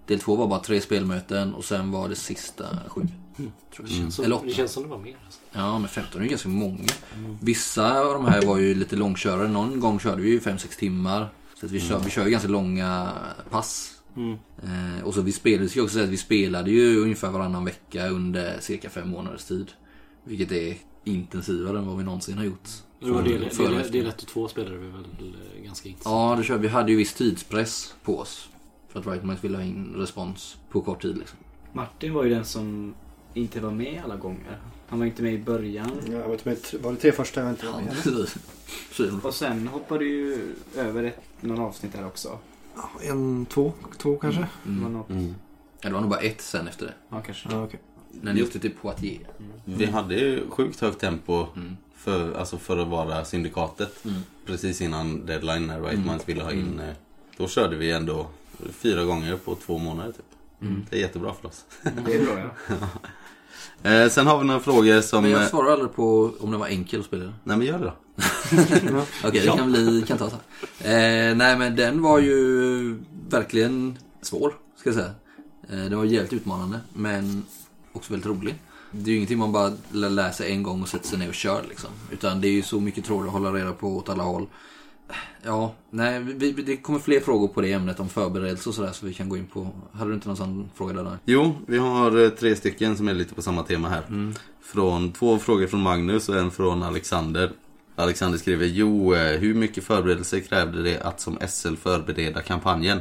Del två var bara tre spelmöten och sen var det sista sju. Mm. Tror jag. Mm. Eller åtta. Det känns som det var mer. Alltså. Ja, men femton är ju ganska många. Mm. Vissa av de här var ju lite långkörare. Någon gång körde vi ju fem sex timmar. Så att vi, mm. kör, vi kör ju ganska långa pass. Mm. Eh, och så vi spelade, ska jag också säga att vi spelade ju ungefär varannan vecka under cirka fem månaders tid. Vilket är intensivare än vad vi någonsin har gjort. Det var del, del, del ett och två spelade vi väl ganska intensivt. Ja, det kör, vi hade ju viss tidspress på oss. För att Rightman ville ha in respons på kort tid liksom. Martin var ju den som inte var med alla gånger. Han var inte med i början. Ja, jag var, med, var det tre första jag var inte var med? Ja, och sen hoppade ju över ett, någon avsnitt här också. Ja, en, två, två kanske? Mm. Mm. Mm. Ja, det var nog bara ett sen efter det. Ja, kanske. Ja, okay. När ni åkte till Poitiers. Mm. Mm. Vi hade ju sjukt högt tempo mm. för, alltså för att vara syndikatet. Mm. Precis innan deadline när Rightman mm. ville ha in. Mm. Då körde vi ändå fyra gånger på två månader typ. Mm. Det är jättebra för oss. Mm, det är bra, ja. Eh, sen har vi några frågor som... Men jag svarar aldrig på om det var enkel att spela. Nej, men gör det då. Okej, okay, ja. Det kan bli... Kan ta så. Eh, nej, men den var ju verkligen svår, ska jag säga. Eh, den var jävligt utmanande, men också väldigt rolig. Det är ju ingenting man bara läser en gång och sätter sig ner och kör, liksom. Utan det är ju så mycket tråd att hålla reda på åt alla håll. Ja, nej, vi, det kommer fler frågor på det ämnet om förberedelse och sådär, så vi kan gå in på. Hade du inte någon sån fråga där? Där? Jo, vi har tre stycken som är lite på samma tema här. Mm. Från två frågor från Magnus och en från Alexander. Alexander skriver: Jo, hur mycket förberedelse krävde det att som S L förbereda kampanjen?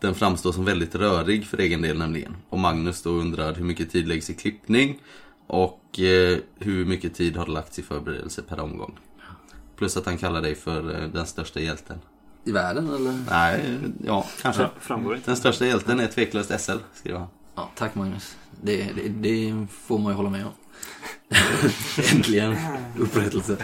Den framstår som väldigt rörig för egen del nämligen. Och Magnus då undrar hur mycket tid läggs i klippning och eh, hur mycket tid har lagts i förberedelse per omgång? Plus att han kallar dig för den största hjälten. I världen eller? Nej, ja, kanske. Ja, den största hjälten är tveklöst S L, skriver han. Ja, tack Magnus. Det, det, det får man ju hålla med om. Äntligen upprättelse.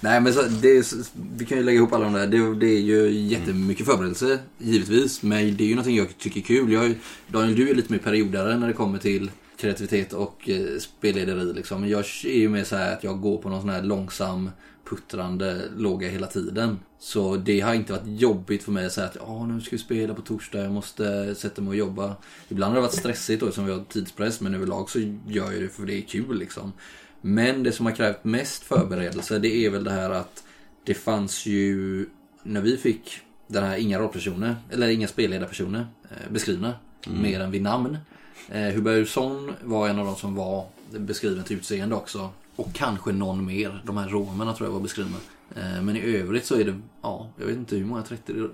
Nej, men så, det, vi kan ju lägga ihop alla de där. Det, det är ju jättemycket förberedelse, givetvis. Men det är ju någonting jag tycker är kul. Jag, Daniel, du är lite mer periodare när det kommer till kreativitet och eh, spellederi. Liksom. Men jag är ju mer så här att jag går på någon sån här långsam, puttrande låga hela tiden. Så det har inte varit jobbigt för mig att säga att oh, nu ska vi spela på torsdag, jag måste sätta mig och jobba. Ibland har det varit stressigt då, eftersom vi har tidspress, men överlag så gör jag det för det är kul liksom. Men det som har krävt mest förberedelse, det är väl det här att det fanns ju, när vi fick den här inga rollpersoner, eller inga spelledarpersoner eh, beskrivna, mm. mer än vid namn. Eh, Hubertsson var en av de som var beskriven till utseende också. Och kanske någon mer. De här romerna tror jag var beskrivna. Men i övrigt så är det, ja, jag vet inte hur många trettio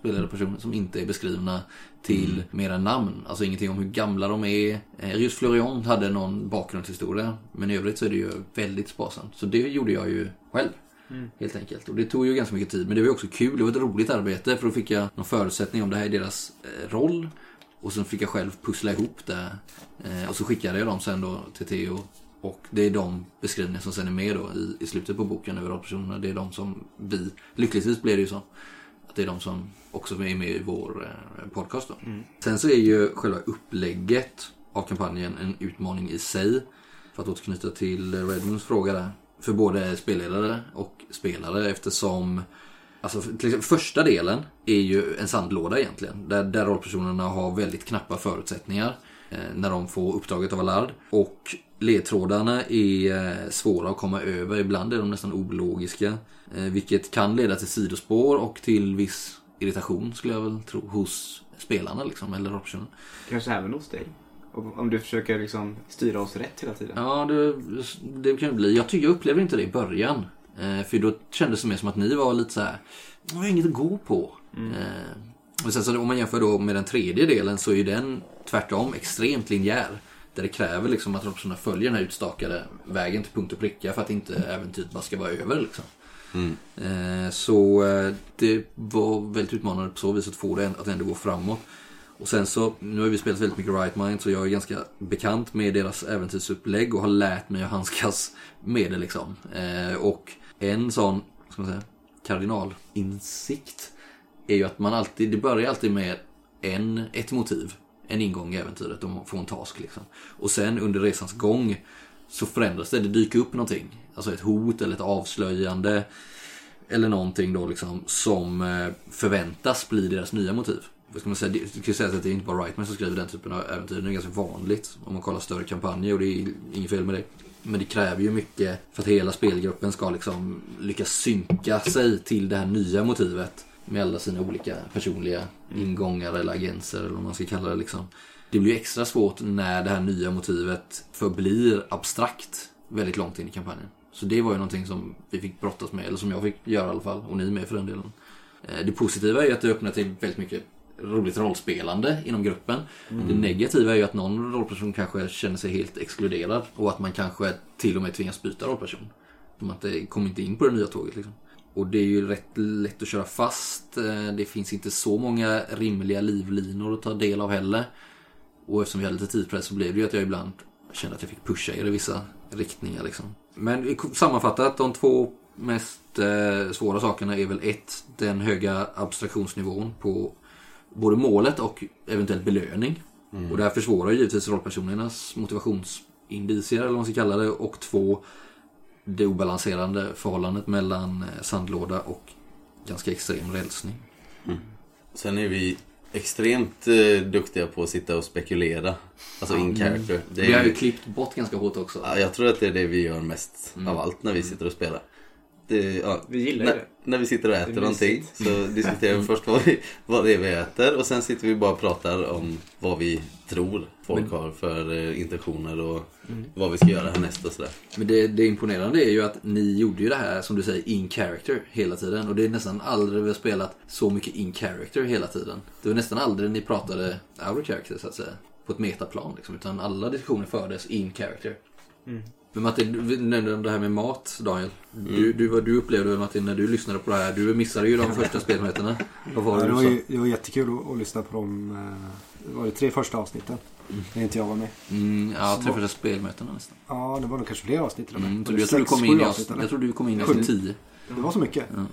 spelade personer som inte är beskrivna till mm. mera namn. Alltså ingenting om hur gamla de är. Rius Florian hade någon bakgrundshistoria. Men i övrigt så är det ju väldigt sparsamt. Så det gjorde jag ju själv. Mm. Helt enkelt. Och det tog ju ganska mycket tid. Men det var också kul. Det var ett roligt arbete. För då fick jag någon förutsättning om det här är deras roll. Och sen fick jag själv pussla ihop det. Och så skickade jag dem sen då till Theo. Och det är de beskrivningar som sen är med då i, i slutet på boken över rollpersonerna. Det är de som vi, lyckligtvis blir det ju så, att det är de som också är med i vår eh, podcast då. Mm. Sen så är ju själva upplägget av kampanjen en utmaning i sig. För att återknyta till Redmonds fråga där. För både spelledare och spelare, eftersom alltså, till exempel, första delen är ju en sandlåda egentligen. Där, där rollpersonerna har väldigt knappa förutsättningar eh, när de får upptaget av Allard. Och ledtrådarna är svåra att komma över. Ibland är de nästan ologiska. Vilket kan leda till sidospår och till viss irritation, skulle jag väl tro, hos spelarna liksom, eller rollpersonen. Kanske även hos dig. Om du försöker liksom styra oss rätt hela tiden. Ja, det, det kan det bli. Jag tycker jag upplevde inte det i början. För då kändes det mer som att ni var lite så här, det var inget att gå på. Mm. Och sen så om man jämför då med den tredje delen så är den tvärtom extremt linjär. Där det kräver liksom att rollpersonerna följer den här utstakade vägen till punkt och pricka för att inte äventyret bara ska vara över liksom. Mm. Eh, så det var väldigt utmanande på så vis att få det att ändå gå framåt. Och sen så, nu har vi spelat väldigt mycket Rightman, så jag är ganska bekant med deras äventyrsupplägg och har lärt mig att handskas med det liksom. Eh, och en sån, vad ska man säga, kardinalinsikt är ju att man alltid, det börjar alltid med en, ett motiv. En ingång i äventyret, de får en task liksom. Och sen under resans gång så förändras det, det dyker upp någonting. Alltså ett hot eller ett avslöjande eller någonting då liksom som förväntas bli deras nya motiv. Vad ska man säga? Det kan ju säga att det är inte bara Rightman som skriver den typen av äventyr. Det är ganska vanligt om man kollar större kampanjer och det är inget fel med det. Men det kräver ju mycket för att hela spelgruppen ska liksom lyckas synka sig till det här nya motivet. Med alla sina olika personliga ingångar eller agenser eller vad man ska kalla det liksom. Det blir ju extra svårt när det här nya motivet förblir abstrakt väldigt långt in i kampanjen. Så det var ju någonting som vi fick brottas med, eller som jag fick göra i alla fall, och ni med för den delen. Det positiva är ju att det öppnar till väldigt mycket roligt rollspelande inom gruppen. Mm. Det negativa är ju att någon rollperson kanske känner sig helt exkluderad och att man kanske till och med tvingas byta rollperson. För att det kommer inte in på det nya tåget liksom. Och det är ju rätt lätt att köra fast. Det finns inte så många rimliga livlinor att ta del av heller. Och eftersom vi hade lite tidpress så blev det ju att jag ibland kände att jag fick pusha er i vissa riktningar liksom. Men sammanfattat, de två mest eh, svåra sakerna är väl ett, den höga abstraktionsnivån på både målet och eventuellt belöning. Mm. Och det här försvårar ju givetvis rollpersonernas motivationsindicier, eller vad man ska kalla det. Och två, det obalanserande förhållandet mellan sandlåda och ganska extrem rälsning. Mm. Sen är vi extremt eh, duktiga på att sitta och spekulera. Alltså in character. Mm. Det är... Vi har ju klippt bort ganska hårt också. Ja, jag tror att det är det vi gör mest mm. av allt när vi sitter och spelar. Det, ja, vi gillar när, det. När vi sitter och äter någonting så diskuterar vi först vad, vi, vad det är vi äter. Och sen sitter vi bara och pratar om vad vi tror folk men, har för intentioner och mm. vad vi ska göra härnäst och sådär. Men det, det imponerande är ju att ni gjorde ju det här, som du säger, in character hela tiden. Och det är nästan aldrig vi har spelat så mycket in character hela tiden. Det var nästan aldrig ni pratade out of character så att säga, på ett metaplan liksom, utan alla diskussioner fördes in character. Mm. Men Martin, du nämnde om det här med mat, Daniel. Mm. Du, du, du upplevde, Martin, när du lyssnade på det här, du missade ju de första spelmötena. Vad var det, ja, det, var ju, det var jättekul att, att lyssna på dem. Det var de tre första avsnitten. Mm. När inte jag var med. Mm, ja, jag träffade var... spelmötena nästan. Ja, det var nog kanske flera avsnitt. Mm, jag, tror sex, du kom in i avsnitt, jag tror du kom in i avsnitt tio. Det var så mycket. Ja.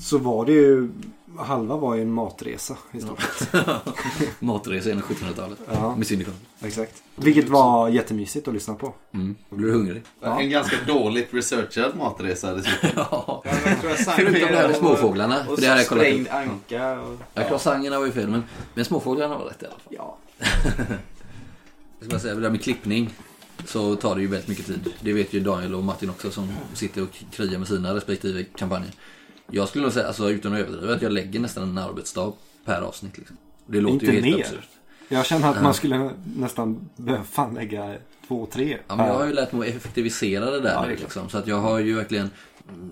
Så var det ju, halva var ju en matresa i stort sett. Matresa i sjuttonhundratalet. Ja. Med syndikon. Exakt. Vilket var jättemysigt att lyssna på. Mm. Jag blev hungrig. Ja. En ganska dåligt researchad matresa. Det ja. Ja, jag tror jag sang förutom de här småfåglarna. Och, och det sprängd anka. Och, ja. Ja, sangerna var ju fel, men, men småfåglarna var rätt i alla fall. Ja. Som jag säger, det där med klippning så tar det ju väldigt mycket tid. Det vet ju Daniel och Martin också som sitter och krigar med sina respektive kampanjer. Jag skulle nog säga, alltså, utan att överdriva, att jag lägger nästan en arbetsdag per avsnitt. Liksom. Det låter inte ju helt mer absurt. Jag känner att man skulle nästan fan lägga två, tre. Ja, men jag har ju lärt mig att effektivisera det där. Ja, det liksom. Så att jag har ju verkligen,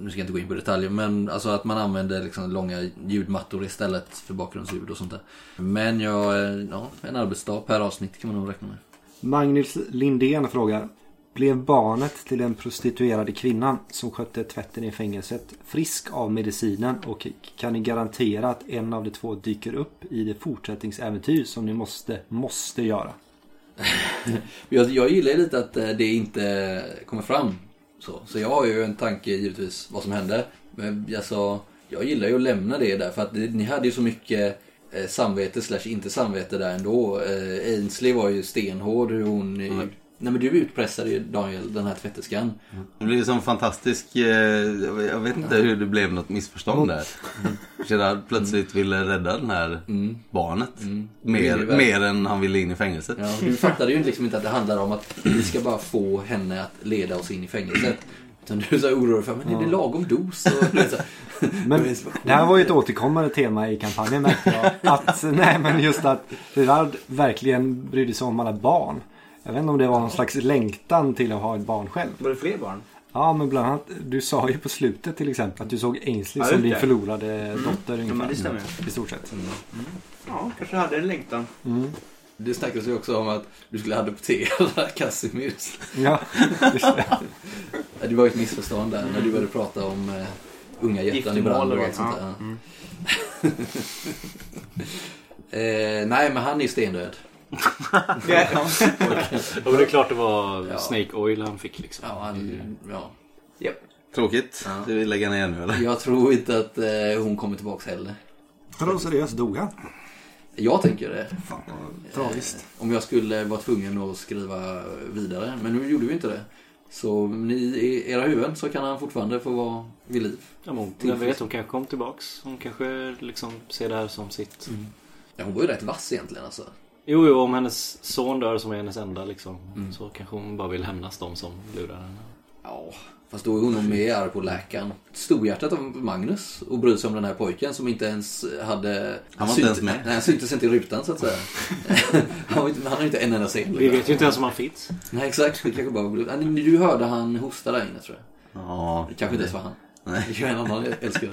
nu ska jag inte gå in på detaljer, men alltså att man använder liksom långa ljudmattor istället för bakgrundsljud och sånt där. Men jag, ja, en arbetsdag per avsnitt kan man nog räkna med. Magnus Lindén frågar: blev barnet till den prostituerade kvinnan som skötte tvätten i fängelset frisk av medicinen, och kan ni garantera att en av de två dyker upp i det fortsättningsäventyr som ni måste, måste göra? jag, jag gillar lite att det inte kommer fram. Så, så jag har ju en tanke givetvis vad som hände. Men alltså, jag gillar ju att lämna det där, för att det, ni hade ju så mycket... samvete slash inte samvete där ändå. eh, Ainslie var ju stenhård. Hon, mm. Nej, men du utpressade ju Daniel, den här tvätterskan. Mm. Det blev som fantastisk. eh, Jag vet inte mm. hur det blev något missförstånd där. Mm. Gerard plötsligt mm. ville rädda den här mm. barnet mm. mer, mm. mer än han ville in i fängelset. Ja, du fattade ju liksom inte att det handlar om att vi ska bara få henne att leda oss in i fängelset. Utan du är så orolig för, men är det lagom dos? Men det här var ju ett återkommande tema i kampanjen, märkte jag. Att, nej, men just att Gerard verkligen brydde sig om alla barn. Jag vet inte om det var någon slags längtan till att ha ett barn själv. Var det fler barn? Ja, men bland annat, du sa ju på slutet till exempel att du såg Ainslie ja, som din förlorade mm. dotter ungefär. Ja, men det stämmer. I stort sett. Mm. Mm. Ja, kanske hade en längtan. Mm. Det snackades ju också om att du skulle adoptera Kazimierz. Ja, just det. Det var ju ett missförstånd där när du började prata om uh, unga jättan i brand och allt sånt där. Ja. Mm. eh, nej, men han är stendöd. Ja. Och det är klart det var ja. Snake oil han fick liksom. Ja, han, ja. Yep. Tråkigt, ja. Du vill lägga ner nu eller? Jag tror inte att eh, hon kommer tillbaka heller. Har de seriöst dog han? Jag tänker det. Fan, tragiskt. Eh, om jag skulle vara tvungen att skriva vidare. Men nu gjorde vi inte det. Så ni, i era huvuden så kan han fortfarande få vara vid liv. Ja, men jag vet, hon kanske kom tillbaks. Hon kanske liksom ser det här som sitt. Mm. Ja, hon var ju rätt vass egentligen alltså. Jo, jo, om hennes son dör som är hennes enda liksom. Mm. Så kanske hon bara vill hämnas dem som lurar henne. Ja, fast då är hon nog mer på läkaren. Storhjärtat av Magnus och bryr sig om den här pojken som inte ens hade... Han var synt, inte ens med. Nej, han syntes inte i rutan så att säga. han har inte, inte en enda scen. Vi vet ju inte ens om han finns. Nej, exakt. Bara... Du hörde han hosta där inne, tror jag. Ja. Det kanske inte ens var han. Nej. Jag är en annan älskare.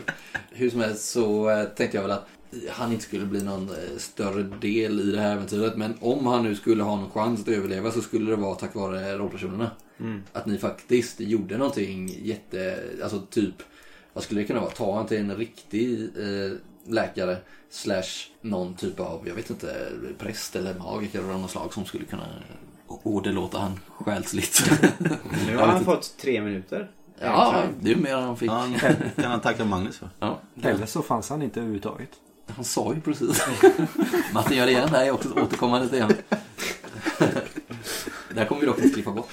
Hur som helst så tänkte jag väl att han inte skulle bli någon större del i det här äventyret. Men om han nu skulle ha någon chans att överleva så skulle det vara tack vare rollpersonerna. Mm. Att ni faktiskt gjorde någonting jätte... Alltså typ, vad skulle det kunna vara? Ta han till en riktig eh, läkare slash någon typ av, jag vet inte, präst eller magiker eller någon slag som skulle kunna åderlåta han själsligt. Nu har han fått tre minuter. Ja, det är mer än han fick. Ja, kan han tacka Magnus för? Ja. Eller så fanns han inte överhuvudtaget. Han sa ju precis. Martin gör det igen, det här är också återkommande lite igen. Där kommer vi dock att klippa bort.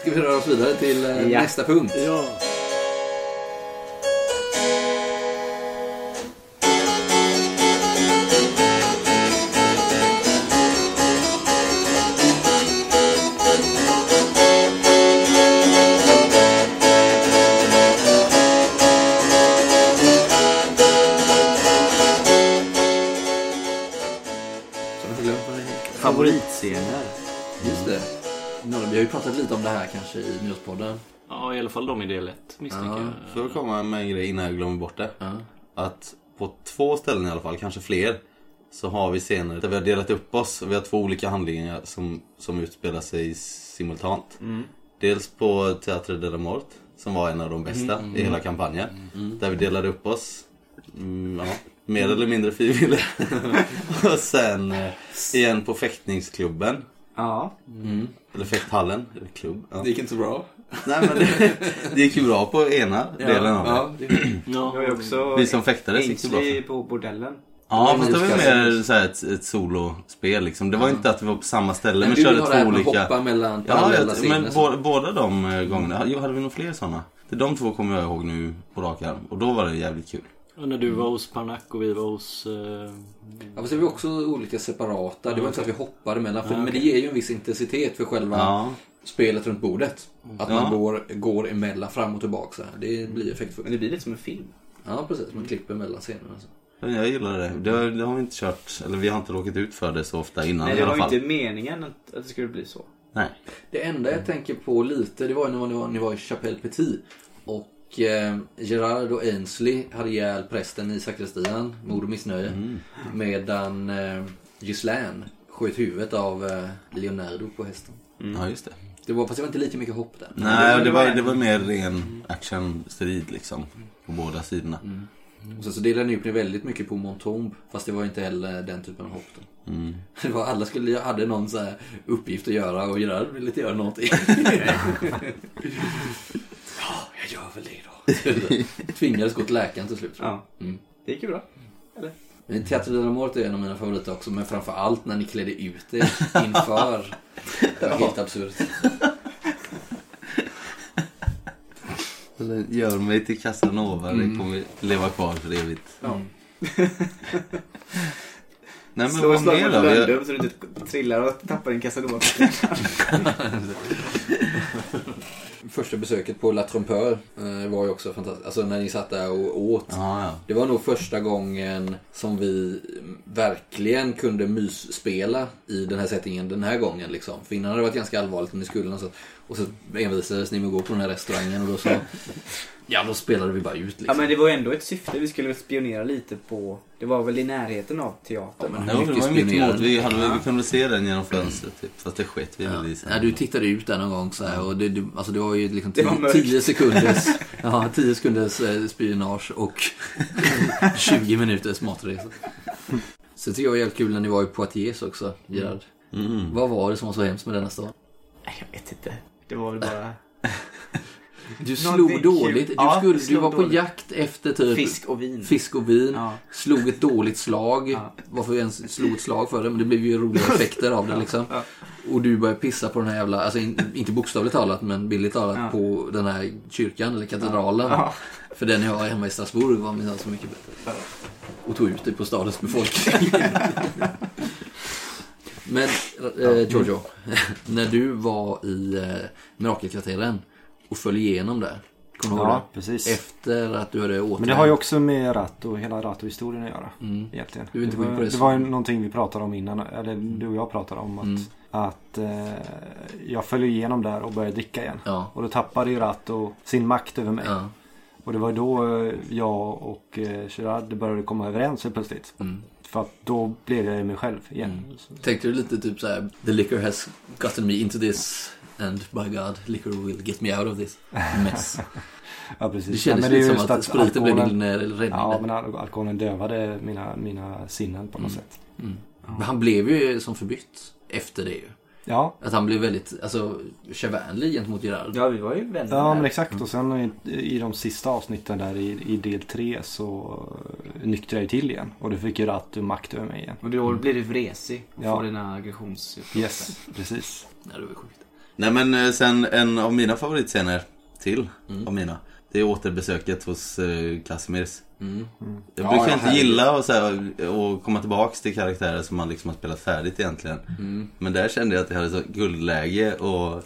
Ska vi röra oss vidare till ja. nästa punkt. Ja. Favoritscener. Just det. Vi har ju pratat lite om det här kanske i Nyhetspodden. Ja, i alla fall de i del ett, misstänker jag. Får komma med en grej innan jag glömmer bort det. Ja. Att på två ställen i alla fall, kanske fler, så har vi scener där vi har delat upp oss. Vi har två olika handlingar som, som utspelar sig simultant. Mm. Dels på Théâtre de la Mort, som var en av de bästa mm, mm, i hela kampanjen. Mm, mm. Där vi delade upp oss. Mm, ja. mer eller mindre frivilligt. Och sen eh, igen på fäktningsklubben. Ja. Mm. Eller fäkthallen, eller klubb. Ja. Det gick inte så bra. Nej, men det, det gick ju bra på ena delen ja, av det. Ja, det ja. Jag också vi som fäktade gick så bra. På bordellen. Ja, fast det var mer så här ett, ett solospel liksom. Det var ja. Inte att vi var på samma ställe, men körde två olika. Hoppa mellan ja, jag, men bo, båda de gångerna. Jo, hade vi nog fler sådana. De två kommer jag ihåg nu på rak arm. Och då var det jävligt kul. Ja, när du var hos Parnack och vi var hos... Eh... Ja, fast det var också olika separata. Det var inte så att vi hoppade mellan. För, ja, okay. Men det ger ju en viss intensitet för själva ja. Spelet runt bordet. Att ja. Man går, går emellan fram och tillbaka. Det blir effektfullt. Men det blir lite som en film. Ja, precis. Man klipper mellan scenerna. Alltså. Jag gillar det. Det har, det har vi inte kört. Eller vi har inte råkat ut för det så ofta innan. Nej, det var ju inte meningen att, att det skulle bli så. Nej. Det enda jag tänker på lite, det var när ni var, ni var i Chapelle Petit. Och eh, Gerard och Ainslie hade ihjäl prästen i sakristian, mord och missnöje. Mm. Medan eh, Gislén sköt huvudet av eh, Leonardo på hästen. Mm. Ja, just det. Det var, fast det var inte lika mycket hopp där. Nej, det var, det var, det var mer ren actionstrid liksom, på båda sidorna. Mm. Och sen så delade ni upp det väldigt mycket på Monton, fast det var inte heller den typen av hopp då. Mm. Det var, alla skulle, hade någon så här uppgift att göra och Gerard ville inte göra någonting. Ja, jag gör väl det då. Tvingades gå till läkaren till slut. Ja, mm. Det gick ju bra. Eller? Men Théâtre de la Mort är en av mina favoriter också, men framförallt när ni klädde ut det inför. Det var helt absurt. Eller gör mig till Casanova. Mm. Det kommer leva kvar för evigt. Ja. Nej, men slå vad mer då? Jag... Så du inte trillar och tappar din Casanova. Första besöket på La Trompeur var ju också fantastiskt. Alltså när ni satt där och åt. Ah, ja. Det var nog första gången som vi verkligen kunde mysspela i den här settingen den här gången. Liksom. För innan hade det varit ganska allvarligt om ni skulle. Och så envisades ni med att gå på den här restaurangen och då så... Ja, då spelade vi bara ut liksom. Ja, men det var ändå ett syfte. Vi skulle spionera lite på... Det var väl i närheten av teatern. Ja, men det var mycket mot. Vi, hade, vi kunde se den genom fönstret, typ. Fast det skett vi ja. Väl i sen. Ja, du tittade ut där någon gång så här. Och det, det, alltså, det var ju liksom t- det var tio sekunders... ja, tio sekunders eh, spionage och tjugo minuters matresa. Så tycker jag var jävligt kul när ni var i Poitiers också, Gerard. Mm. Vad var det som var så hemskt med denna stad? Jag vet inte. Det var väl bara... Du slog någonting dåligt. Du, ja, skulle, slog du var dåligt. På jakt efter typ fisk och vin. Fisk och vin. Ja. Slog ett dåligt slag. Ja. Varför ens slog ett slag för det? Men det blev ju roliga effekter av det liksom. Ja. Och du började pissa på den här jävla, alltså in, inte bokstavligt talat men bildligt talat ja. På den här kyrkan eller katedralen. Ja. Ja. För den jag har hemma i Strasbourg var minsann så mycket bättre. Och tog ut det på stadens befolkning. Men eh, Giorgio, när du var i eh, Mirakelkvarteren och följ igenom där. Kommer ja, det? Precis. Efter att du hade återhämtat. Men det har ju också med Rato, hela Rato-historien att göra. Mm. Egentligen. Du inte det, var, det var någonting vi pratade om innan. Eller mm. du och jag pratade om att, mm. att eh, jag följde igenom där och började dricka igen. Ja. Och då tappade ju Rato sin makt över mig. Ja. Och det var då jag och eh, Gerard började komma överens så plötsligt. Mm. För att då blev jag mig själv igen. Mm. Så, så. Tänkte du lite typ så här: the liquor has gotten me into this... And by God, liquor will get me out of this mess. Ja, precis. Det kändes ja, men det som att, att spriten blev min räddning. Ja, men alkoholen dövade mina, mina sinnen på något mm. sätt. Mm. Ja. Men han blev ju som förbytt efter det ju. Ja. Att han blev väldigt, alltså, kärvänlig gentemot Gerard. Ja, vi var ju vänner. Ja, men exakt. Mm. Och sen i, i de sista avsnitten där i, i del tre så nyktrade jag till igen. Och du fick ju rätt makt över mig igen. Och då blir du vresig och ja. Får dina aggressionsuppgifter. Yes, precis. Ja, det var sjukt. Nej, men sen en av mina favoritscener till mm. av mina, det är återbesöket hos eh, Kazimierz. Mm. Mm. Jag brukar ja, inte härligt. Gilla och, så här, och komma tillbaka till karaktärer som man liksom har spelat färdigt egentligen. Mm. Men där kände jag att jag hade så guldläge och, och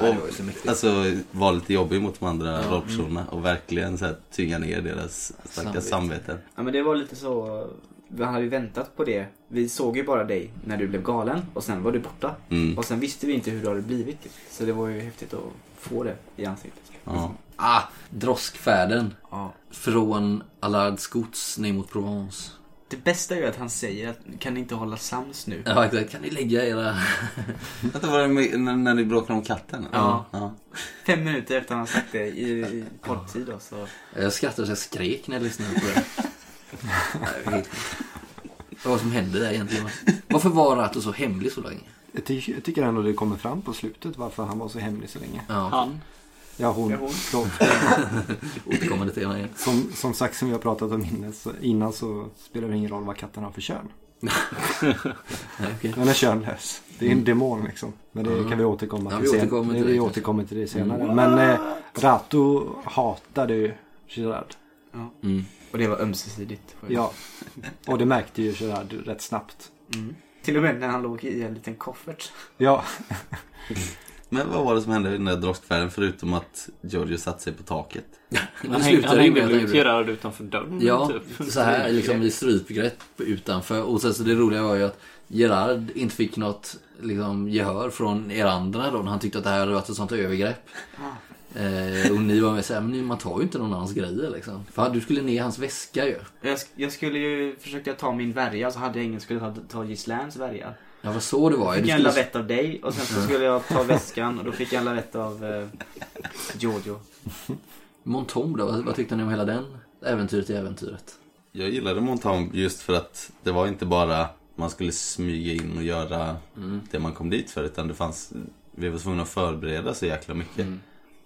ja, var, så alltså, var lite jobbig mot de andra ja, rollpersonerna mm. och verkligen så här, tynga ner deras stackars samveten. Ja, men det var lite så... Vi hade ju väntat på det. Vi såg ju bara dig när du blev galen. Och sen var du borta. Mm. Och sen visste vi inte hur det hade blivit. Så det var ju häftigt att få det i ansiktet. Ja. Ah, droskfärden. Ja. Från Allard Skotts ner mot Provence. Det bästa är ju att han säger att kan ni inte hålla sams nu? Ja, exakt. Kan ni lägga era... Det var med, när, när ni bråkade om katten. Ja. Ja. Fem minuter efter han sagt det i, i kort tid. Då, så... Jag skrattade så jag skrek när jag lyssnade på det. Jag vet inte vad som hände där egentligen. Varför var Rato så hemlig så länge? Jag tycker, jag tycker ändå det kommer fram på slutet varför han var så hemlig så länge. Ja. Han? Ja, hon. Ja, hon. Återkommande tema igen. Som, som sagt, som vi har pratat om innan så, innan så spelar det ingen roll vad katten har för kön. Nej, okay. Den är könlös. Det är en demon liksom. Men det mm. kan vi återkomma till, ja, vi återkommer till, sen. Vi återkommer till det senare. Mm. Men eh, Rato hatade ju Gerard. Ja. Mm. Och det var ömsesidigt. Ja, och det märkte ju Gerard rätt snabbt. Mm. Till och med när han låg i en liten koffert. Ja. Men vad var det som hände i den där droskfärden förutom att Giorgio satt sig på taket? Han hängde väl Gerard utanför dörren? Ja, typ. Så här liksom i strypgrepp utanför. Och sen så det roliga var ju att Gerard inte fick något liksom gehör från er andra då. Han tyckte att det här hade varit ett sånt övergrepp. eh, och ni var med såhär, men man tar ju inte någon annans grejer liksom. Fan, du skulle ner hans väska ju. Jag, sk- jag skulle ju försöka ta min värja, så hade jag ingen skulle ta, ta Gisléns värja. Ja, vad så det var. Jag fick en lavett av dig och sen så skulle jag ta väskan och då fick jag en lavett av eh, Jojo. Monton då, vad, vad tyckte ni om hela den? Äventyret i äventyret. Jag gillade Monton just för att det var inte bara man skulle smyga in och göra mm. det man kom dit för, utan det fanns, vi var tvungna att förbereda så jäkla mycket. Mm.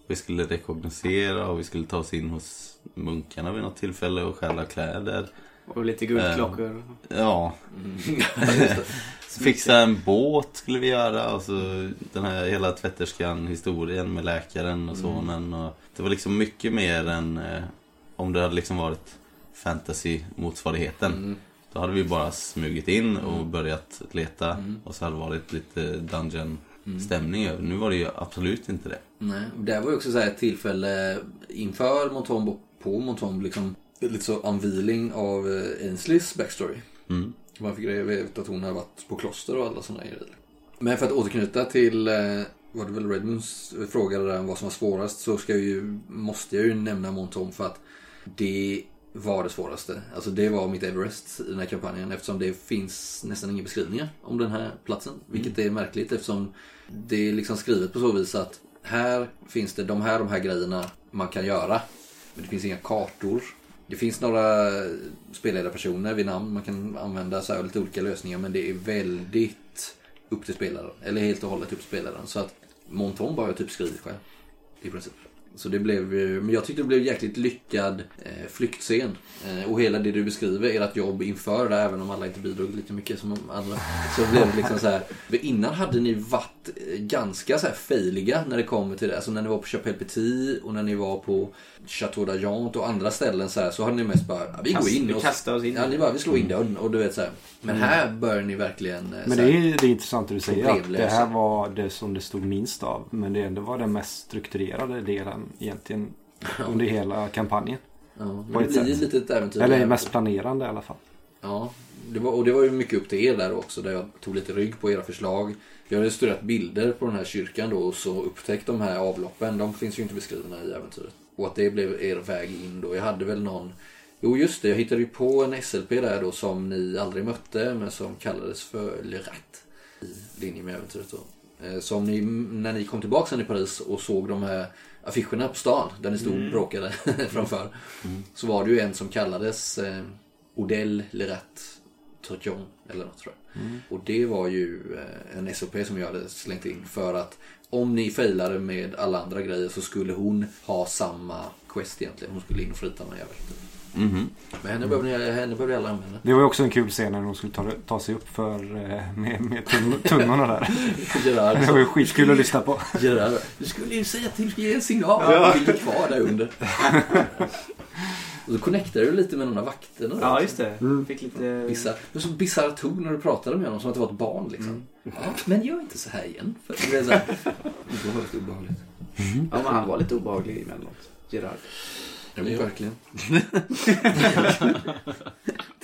Vi skulle rekognosera och vi skulle ta oss in hos munkarna vid något tillfälle och stjäla kläder. Och lite guldklockor. Eh, ja. Mm. Fixa en båt skulle vi göra. Alltså, den här hela tvätterskan historien med läkaren och sonen. Mm. Och det var liksom mycket mer än eh, om det hade liksom varit fantasy-motsvarigheten. Mm. Då hade vi bara smugit in och börjat leta. Mm. Och så hade det varit lite dungeon-stämning. Mm. Nu var det ju absolut inte det. Nej, det var ju också så här ett tillfälle inför Montombo, på Montombo liksom. Lite så anviling av Ainslies backstory. Mm. Man fick veta att hon hade varit på kloster och alla sådana grejer. Men för att återknyta till var det väl Redmunds frågade där om vad som var svårast, så ska jag ju, måste jag ju nämna Monton för att det var det svåraste. Alltså det var mitt Everest i den här kampanjen, eftersom det finns nästan inga beskrivningar om den här platsen. Vilket mm. är märkligt, eftersom det är liksom skrivet på så vis att här finns det de här, de här grejerna man kan göra. Men det finns inga kartor. Det finns några spelledarpersoner vid namn man kan använda, så här, lite olika lösningar, men det är väldigt upp till spelaren, eller helt och hållet upp till spelaren. Så att Monton bara typ skrivit själv i princip. Så det blev ju, men jag tyckte det blev jäkligt lyckad eh, flyktscen. Eh, och hela det du beskriver, ert jobb inför det, även om alla inte bidrog lika mycket som andra, så blev det liksom så här. Innan hade ni varit ganska så här fejliga när det kommer till det. Alltså när ni var på Chapelle Petit och när ni var på Chateau d'Ajant och andra ställen så här, så hade ni mest bara, ja, vi Kast, går in och kastar oss in. Ja, ni bara, vi slår in dörren och du vet så här. Men här börjar ni verkligen så här, men det är det är intressant att du säger att det här var det som det stod minst av, men det ändå var den mest strukturerade delen egentligen under hela kampanjen. Ja, men det blir lite ett äventyr. Eller mest planerande i alla fall. Ja, det var, och det var ju mycket upp till er där också, där jag tog lite rygg på era förslag. Jag hade studerat bilder på den här kyrkan då och så upptäckt de här avloppen. De finns ju inte beskrivna i äventyret. Och att det blev er väg in då. Jag hade väl någon... Jo just det, jag hittade ju på en S L P där då som ni aldrig mötte, men som kallades för Le Rat i linje med äventyret då. Som ni, när ni kom tillbaka sen i Paris och såg de här affischerna på stan där ni stod mm. bråkade framför mm. så var det ju en som kallades eh, Odell Lerat Trudvang eller något tror jag. Mm. Och det var ju eh, en S O P som jag hade slängt in för att om ni failade med alla andra grejer så skulle hon ha samma quest egentligen. Hon skulle in och frita mig, jag vet inte. Mm-hmm. Men henne behöver vi alla använda. Det var ju också en kul scen när de skulle ta, ta sig upp för, med, med tunn, tunnorna där. Gerard, det var ju skitkul att lyssna på. Gerard, du skulle ju säga till, ge en signal. Ja. Vi är kvar där under. Och så connectade du lite med de där vakterna. Ja, just det. Mm. Fick lite... Bizar, det var så bizarr ton när du pratade med honom som att det var ett barn liksom. Mm. Ja, men gör inte så här igen. För det blev så här... Det var lite obehagligt. Mm. Ja, men han var lite obehaglig emellanåt, Gerard. Ja, men verkligen.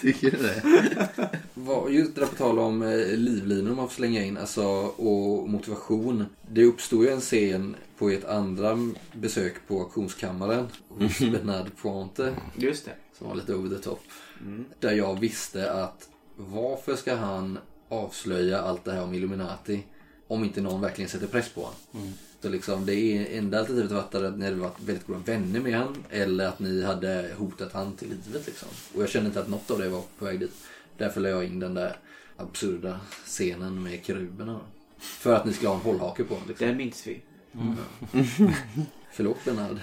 Tycker du det? Just det där på tal om livlinor man får slänga in alltså, och motivation. Det uppstod ju en scen på ett andra besök på auktionskammaren hos Bernard de Ponte. Just det. Som var lite over the top. Mm. Där jag visste att varför ska han avslöja allt det här om Illuminati om inte någon verkligen sätter press på honom. Mm. Så liksom det är enda alternativet att vara att ni hade varit väldigt goda vänner med han, eller att ni hade hotat han till livet liksom. Och jag kände inte att något av det var på väg dit. Därför la jag in den där absurda scenen med keruberna. För att ni skulle ha en hållhake på liksom. Det minns vi. Mm. Mm. Förlåt Bernard.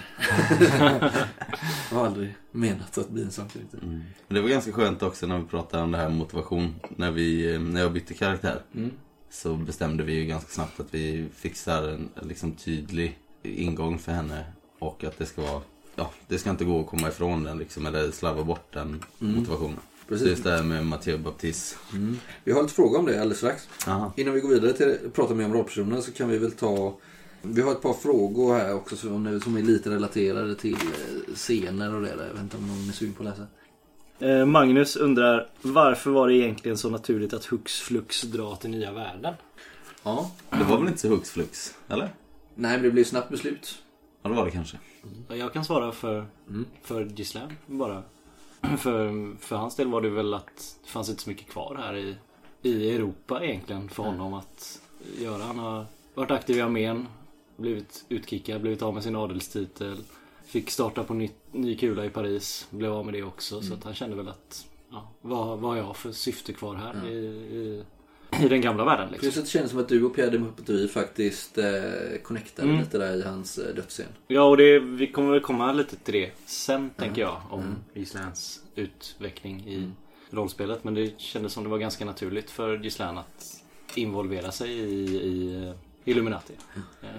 Jag har aldrig menat att bli en sån karaktär. Mm. Det var ganska skönt också när vi pratade om det här motivation. När, vi, när jag bytte karaktär. Mm. Så bestämde vi ju ganska snabbt att vi fixar en liksom tydlig ingång för henne. Och att det ska vara, ja, det ska inte gå att komma ifrån den liksom, eller slarva bort den mm. motivationen. Precis. Just det här med Matteo Battista. Mm. Vi har lite fråga om det alldeles strax. Aha. Innan vi går vidare till att prata mer om rollpersonerna så kan vi väl ta... Vi har ett par frågor här också som är lite relaterade till scener och det där. Jag vet inte om någon är sugen på att läsa. Eh, Magnus undrar, varför var det egentligen så naturligt att Hux Flux drar till nya världen? Ja, det var väl inte så Hux Flux, eller? Nej, men det blev snabbt beslut. Ja, det var det kanske. Mm. Jag kan svara för, mm. för Gislén bara. För, för hans del var det väl att det fanns inte så mycket kvar här i, i Europa egentligen för honom att göra. Han har varit aktiv i armén, blivit utkickad, blivit av med sin adelstitel, fick starta på ny, ny kula i Paris, blev av med det också. Mm. Så att han kände väl att ja, vad, vad har jag för syfte kvar här mm. i, i, i den gamla världen liksom. Plus att det känns som att du och Pierre de Moppetuy faktiskt eh, connectade mm. lite där i hans eh, dödsscen. Ja, och det, vi kommer väl komma lite till det sen mm. tänker jag om mm. Gislens utveckling i mm. rollspelet. Men det kändes som det var ganska naturligt för Gislén att involvera sig i... i Illuminati.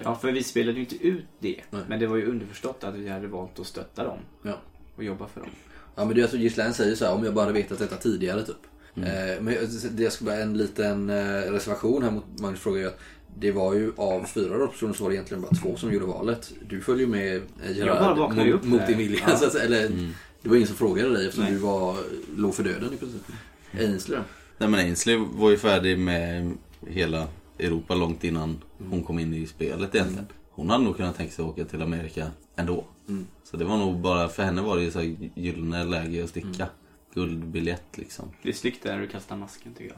Ja, för vi spelade ju inte ut det. Nej. Men det var ju underförstått att vi hade valt att stötta dem. Ja. Och jobba för dem. Ja, men det är alltså Gislén säger så här, om jag bara vetat detta tidigare typ. Mm. Eh, men jag ska bara en liten eh, reservation här mot Magnus frågar ju att det var ju av fyra rollpersoner så var det egentligen bara två som gjorde valet. Du följer ju med Gerard mot, mot din vilja. Ja. Alltså, eller, mm. det var ingen som frågade dig eftersom Nej. du var, låg för döden i princip. Mm. Ainslie då? Nej, men Ainslie var ju färdig med hela Europa långt innan hon kom in i spelet egentligen. Hon hade nog kunnat tänka sig att åka till Amerika ändå. Mm. Så det var nog bara, för henne var det ju så här gyllene läge att sticka. Mm. Guldbiljett liksom. Det är snyggt där du kastar masken tycker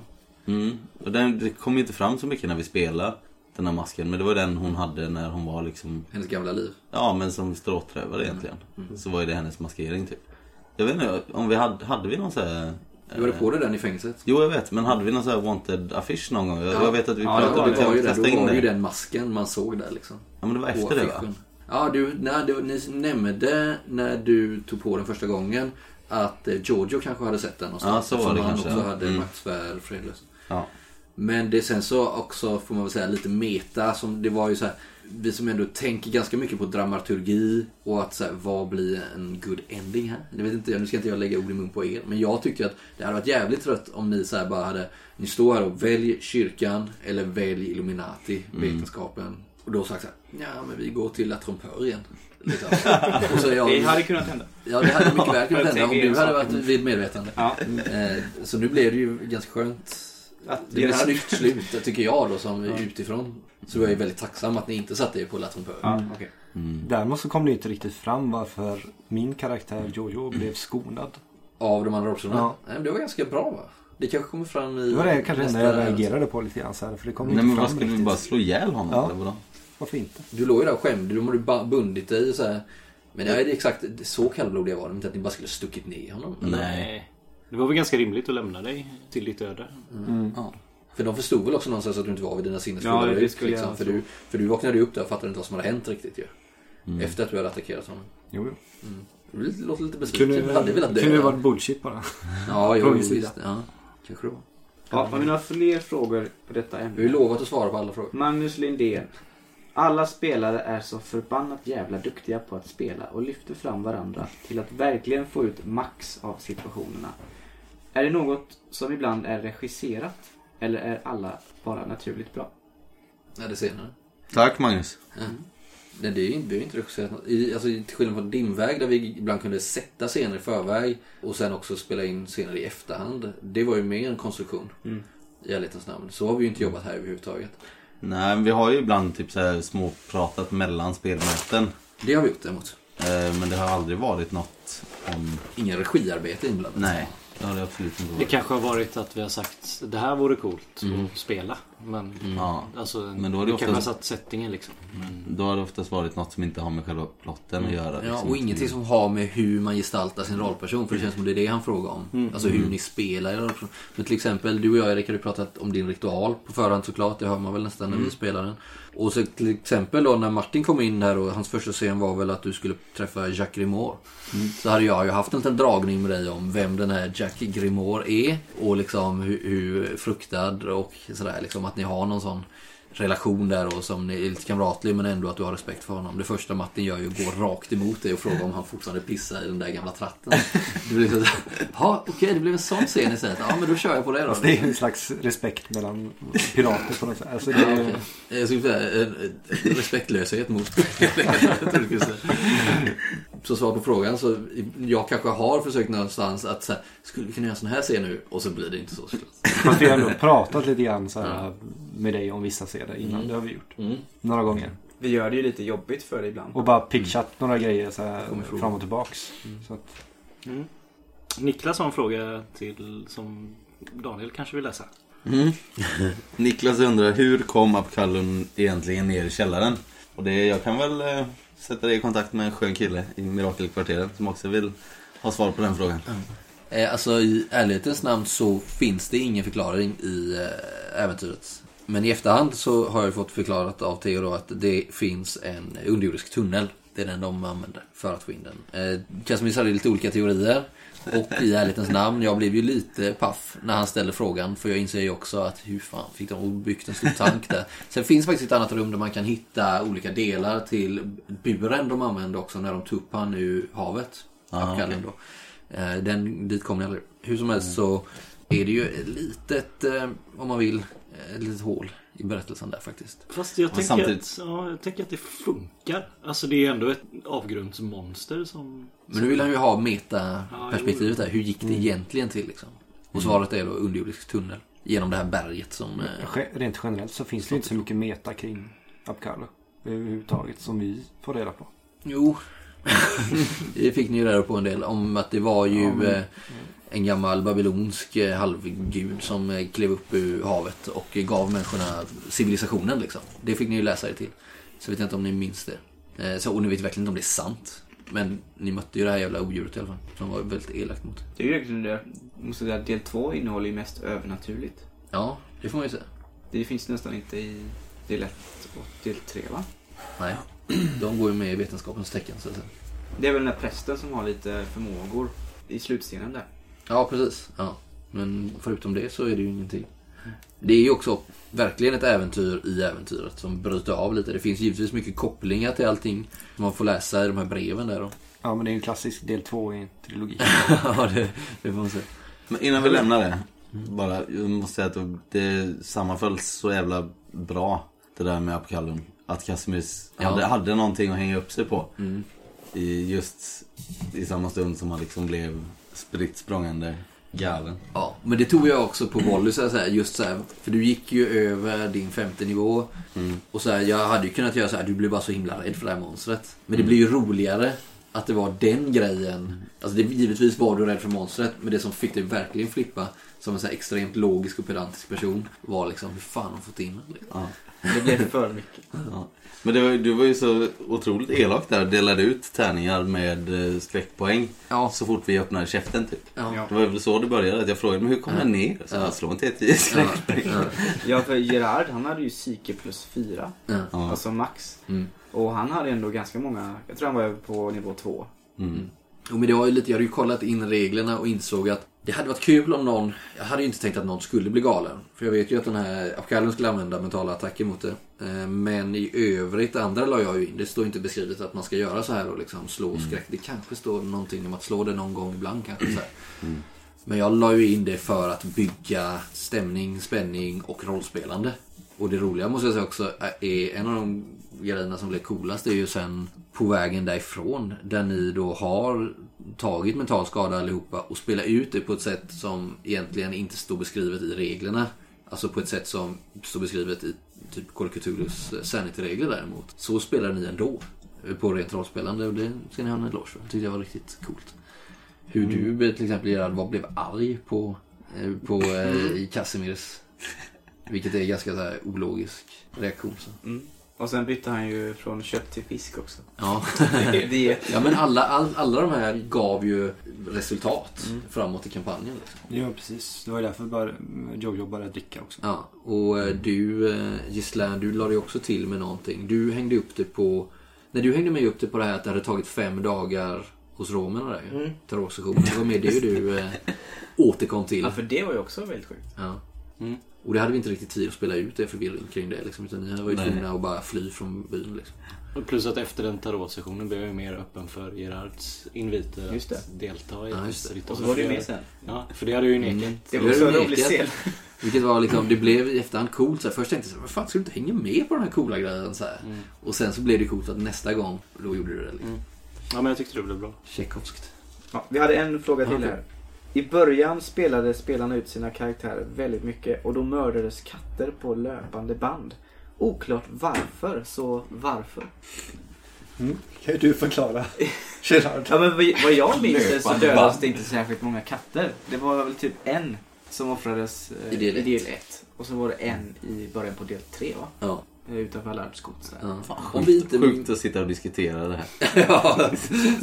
jag. Mm. Och den, det kom inte fram så mycket när vi spelade den här masken. Men det var den hon hade när hon var liksom... Hennes gamla liv. Ja, men som stråtrövare egentligen. Mm. Mm. Så var ju det hennes maskering typ. Jag vet inte, om vi hade, hade vi någon så här... Du hade på dig den i fängelset. Jo, jag vet. Men hade vi någon sån här wanted-affisch någon gång? Jag, ja. jag vet att vi ja, pratade om att testa in det. Då var ju den masken man såg där liksom. Ja, men det var efter på det affischen. Va? Ja, du, när du, ni nämnde när du tog på den första gången att eh, Giorgio kanske hade sett den. Och ja, så var det kanske. Han också hade mm. maktsfär fredlös. Ja. Men det sen så också, får man väl säga, lite meta. Som, det var ju så här, vi som ändå tänker ganska mycket på dramaturgi och att så här, vad blir en good ending här? Jag vet inte, nu ska inte jag lägga ord i mun på er, men jag tyckte att det hade varit jävligt trött om ni så här bara hade, ni står här och välj kyrkan eller välj Illuminati, vetenskapen. Mm. Och då sagt så här, ja men vi går till La Trompeur igen. Och så jag, det hade kunnat hända. Ja, det hade mycket väl kunnat hända om du hade varit vid medvetande. Ja. Så nu blev det ju ganska skönt. Att det är snyggt slut tycker jag då som ja. utifrån. Så jag är väldigt tacksam att ni inte satte er på Latonpör. Ja, okay. mm. Däremot så kom det inte riktigt fram varför min karaktär Jojo blev skonad av de andra rollpersonerna. Ja. Nej, men det var ganska bra va? Det kanske kommer fram i... Det var det kanske när jag reagerade på lite grann så här, för det kom Nej, inte men fram vad skulle vi bara slå ihjäl honom ja. eller vadå? Varför inte? Du låg ju där och skämde, du har ju bundit dig så här. Men det är exakt så kallblodiga var det inte att ni bara skulle stuckit ner honom. Eller? Nej. Det var väl ganska rimligt att lämna dig till ditt öde. Mm. Mm. Ja. För de förstod väl också någonstans att du inte var vid dina sinnesfulla ja, rök. Liksom, för, du, för du vaknade upp där och fattade inte vad som hade hänt riktigt ju. Mm. Efter att du hade attackerat honom. Jo, jo. Mm. Det låter lite besviken. Det kunde ju varit bullshit bara. Ja, jag visst. Ja, kanske då. Ja, men vi har fler frågor på detta ämne. Vi har lovat att svara på alla frågor. Magnus Lindén. Alla spelare är så förbannat jävla duktiga på att spela och lyfter fram varandra till att verkligen få ut max av situationerna. Är det något som ibland är regisserat? Eller är alla bara naturligt bra? Nej, det senare. Tack, Magnus. Ja. Mm. Nej, det är ju inte, inte regisserat. I, alltså, till skillnad från Dimväg där vi ibland kunde sätta scener i förväg och sen också spela in scener i efterhand. Det var ju mer en konstruktion mm. i ärlighetens namn. Så har vi ju inte jobbat här överhuvudtaget. Nej, men vi har ju ibland typ så här småpratat mellan spelmöten. Det har vi gjort emot. Eh, men det har aldrig varit något om... Ingen regiarbete inblandat. Nej. Ja, det, det kanske har varit att vi har sagt det här vore coolt mm. att spela men mm. ja. Alltså, men då har det oftast, kanske satt sättningen liksom. Men då har det oftast varit något som inte har med själva plotten att göra. Liksom. Ja, och ingenting som har med hur man gestaltar sin rollperson, för det känns som det är det han frågar om. Mm. Alltså hur mm. ni spelar i rollperson. Men till exempel, du och jag, Erik, har ju pratat om din ritual på förhand såklart, det hör man väl nästan mm. när vi spelar den. Och så till exempel då när Martin kom in här och hans första scen var väl att du skulle träffa Jack Grimor. Mm. Så hade jag ju haft en liten dragning med dig om vem den här Jack Grimor är och liksom hur, hur fruktad och sådär liksom, att ni har någon sån relation där och som ni är lite kamratlig men ändå att du har respekt för honom. Det första Martin gör ju går rakt emot dig och frågar om han fortfarande pissar i den där gamla tratten. Det blir liksom, ja okej okay, det blev en sån scen istället. Ja men då kör jag på det då. Det är en slags respekt mellan pirater på något sätt. Alltså, det är... okay. Jag skulle säga respektlöshet mot så svar på frågan, så jag kanske har försökt någonstans att så här, skulle vi kunna göra sån här scen nu och så blir det inte så. Fast vi har nog pratat lite grann så här ja. med dig om vissa scener innan, mm. det har vi gjort mm. några gånger. Vi gör det ju lite jobbigt för det ibland. Och bara pitchat mm. några grejer så här fram och tillbaks. Mm. Så att... mm. Niklas har en fråga till som Daniel kanske vill läsa. Mm. Niklas undrar, hur kom Apkallum egentligen ner i källaren? Och det, jag kan väl eh, sätta dig i kontakt med en skön kille i Mirakelkvarteret som också vill ha svar på den frågan. Mm. Eh, alltså i ärlighetens namn så finns det ingen förklaring i eh, äventyret. Men i efterhand så har jag fått förklarat av Theo att det finns en underjordisk tunnel. Det är den de använder för att få in den. Eh, Kazimierz hade lite olika teorier. Och i ärlighetens namn, jag blev ju lite paff när han ställde frågan. För jag inser ju också att hur fan fick de byggt en stor tank där. Sen finns faktiskt ett annat rum där man kan hitta olika delar till buren de använde också när de tog upp han ur havet. Ah, okay. Då. Eh, den, dit kom ni aldrig. Hur som helst så är det ju ett litet, eh, om man vill... ett litet hål i berättelsen där faktiskt. Fast jag tänker, samtidigt... att, ja, jag tänker att det funkar. Alltså det är ändå ett avgrundsmonster som... Men nu vill han ju ha metaperspektivet där. Hur gick det egentligen till liksom? Och svaret är då underjordisk tunnel genom det här berget som... Rent generellt så finns det inte så mycket meta kring Apkallum överhuvudtaget som vi får reda på. Jo, det fick ni ju reda på en del om att det var ju... Ja, men... en gammal babylonsk halvgud som klev upp ur havet och gav människorna civilisationen liksom. Det fick ni ju läsa er till. Så vet jag inte om ni minns det. Så, och ni vet verkligen inte om det är sant. Men ni mötte ju det här jävla odjuret i alla fall. Som var väldigt elakt mot. Det är ju verkligen det. Måste säga att del två innehåller ju mest övernaturligt. Ja, det får man ju säga. Det finns nästan inte i del ett och del tre va? Nej, de går ju med i vetenskapens tecken så att säga. Det är väl den där prästen som har lite förmågor i slutscenen där. Ja, precis. Ja. Men förutom det så är det ju ingenting. Det är ju också verkligen ett äventyr i äventyret som bryter av lite. Det finns givetvis mycket kopplingar till allting som man får läsa i de här breven där då. Ja, men det är ju en klassisk del två i en trilogi. Ja, det, det får man säga. Men innan vi lämnar det, bara, jag måste säga att det sammanföll så jävla bra det där med Apkallum. Att Kazimierz ja. hade, hade någonting att hänga upp sig på. Mm. I just i samma stund som han liksom blev... spritt språngande galen. Ja, men det tog jag också på volley så här, just så här, för du gick ju över din femte nivå mm. och så här, jag hade ju kunnat göra så här, du blev bara så himla rädd för det här monstret. Men det blir ju roligare att det var den grejen. Alltså det, givetvis var du rädd för monstret, men det som fick dig verkligen flippa som en så här extremt logisk och pedantisk person var liksom, hur fan har de fått in det? Ja. Det blev för mycket. Ja. Men det var, du var ju så otroligt elak där. Delade ut tärningar med skräckpoäng ja. så fort vi öppnade käften typ. Ja. Det var väl så det började. Att jag frågade mig hur kom den ner? Så ja. jag slår inte ett i skräckpoäng. Ja. ja, för Gerard han hade ju psyke plus fyra. Ja. Alltså max. Mm. Och han hade ändå ganska många. Jag tror han var på nivå två. Mm. Jo, men det var ju lite, jag hade ju kollat in reglerna och insåg att det hade varit kul om någon, jag hade ju inte tänkt att någon skulle bli galen. För jag vet ju att den här Apkallum skulle använda mentala attacker mot det. Men i övrigt, andra la jag ju in. Det står inte beskrivet att man ska göra så här och liksom slå mm. skräck. Det kanske står någonting om att slå det någon gång ibland kanske så här. Mm. Men jag la ju in det för att bygga stämning, spänning och rollspelande. Och det roliga måste jag säga också är en av de grejerna som blev coolast är ju sen på vägen därifrån där ni då har tagit mental skada allihopa och spelar ut det på ett sätt som egentligen inte står beskrivet i reglerna. Alltså på ett sätt som står beskrivet i typ Kolkutulus sanity-regler däremot. Så spelar ni ändå på rent rollspelande och det ska ni ha en eloge för. Det tyckte jag var riktigt coolt. Hur du till exempel Gerard, vad blev arg på, på eh, Kazimierz? Vilket är ganska så här ologisk reaktion. Mm. Och sen bytte han ju från kött till fisk också. Ja, det, det ja men alla, all, alla de här gav ju resultat mm. framåt i kampanjen. Liksom. Ja, precis. Det var därför bara Jojo bara dricka också. Ja, och du, Gislén, du la dig också till med någonting. Du hängde upp det på... När du hängde med upp det på det här att det hade tagit fem dagar hos romerna där ju. Mm. Terrorsessionen. Det var med det du äh, återkom till. Ja, för det var ju också väldigt sjukt. Ja. Mm. Och det hade vi inte riktigt tid att spela ut det förvirring kring det liksom, utan ni var ju tvungna att bara fly från byn liksom. Och plus att efter den tarotsessionen blev jag mer öppen för Gerards inviter att delta i ja, det. Och så var det med sen. Ja, för det hade ju nekat. Mm. Det var så roligt scen. Vilket var liksom, det blev i efterhand coolt så här. Först tänkte jag, vad fan skulle du inte hänga med på den här coola grejen så här. Mm. Och sen så blev det coolt att nästa gång, då gjorde du det liksom. Mm. Ja men jag tyckte det blev bra. Tjeckovskt. Ja, vi hade en fråga till ja, här. I början spelade spelarna ut sina karaktärer väldigt mycket och då mördades katter på löpande band. Oklart varför, så varför? Mm. Kan du förklara, Gerard? Ja, men vad jag minns så dödades det inte särskilt många katter. Det var väl typ en som offrades eh, i del ett. Och så var det en i början på del tre, va? Ja. Utanför Allard Skott. Ja. Om vi inte sjukt att sitta och diskutera det här. Ja.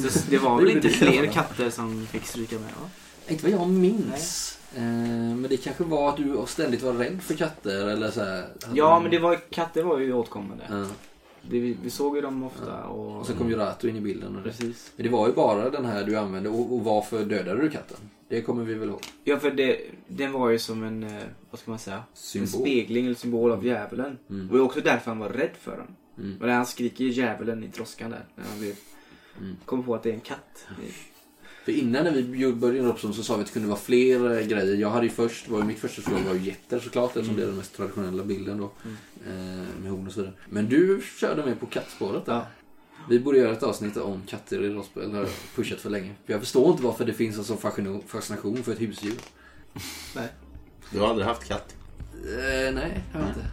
Så det var väl inte fler katter som fick stryka med, va? Inte vad jag minns. Eh, men det kanske var att du ständigt var rädd för katter eller så här. Ja, man... men det var, katter var ju åtkommande. Ja. Det, vi, vi såg ju dem ofta. Ja. Och, och så kom ju Rato in i bilden. Och precis. Men det var ju bara den här du använde. Och, och varför dödade du katten? Det kommer vi väl ihåg. Ja, för det, den var ju som en, vad ska man säga? Symbol. En spegling eller symbol av djävulen. Mm. Och också därför han var rädd för den. Mm. Och när han skriker ju djävulen i troskan där. När han blev, mm. kom på att det är en katt. Mm. För innan när vi började upp så sa vi att det kunde vara fler grejer. Jag hade ju först, var ju mitt första förslag var ju jätter såklart, eftersom det är den mest traditionella bilden då. Mm. Eh, med horn och så vidare. Men du körde med på kattspåret där. Ja. Vi borde göra ett avsnitt om katter i rollspel, eller pushat för länge. Jag förstår inte varför det finns en sån fascination för ett husdjur. Nej. Du har aldrig haft katt? Eh, nej, jag har inte.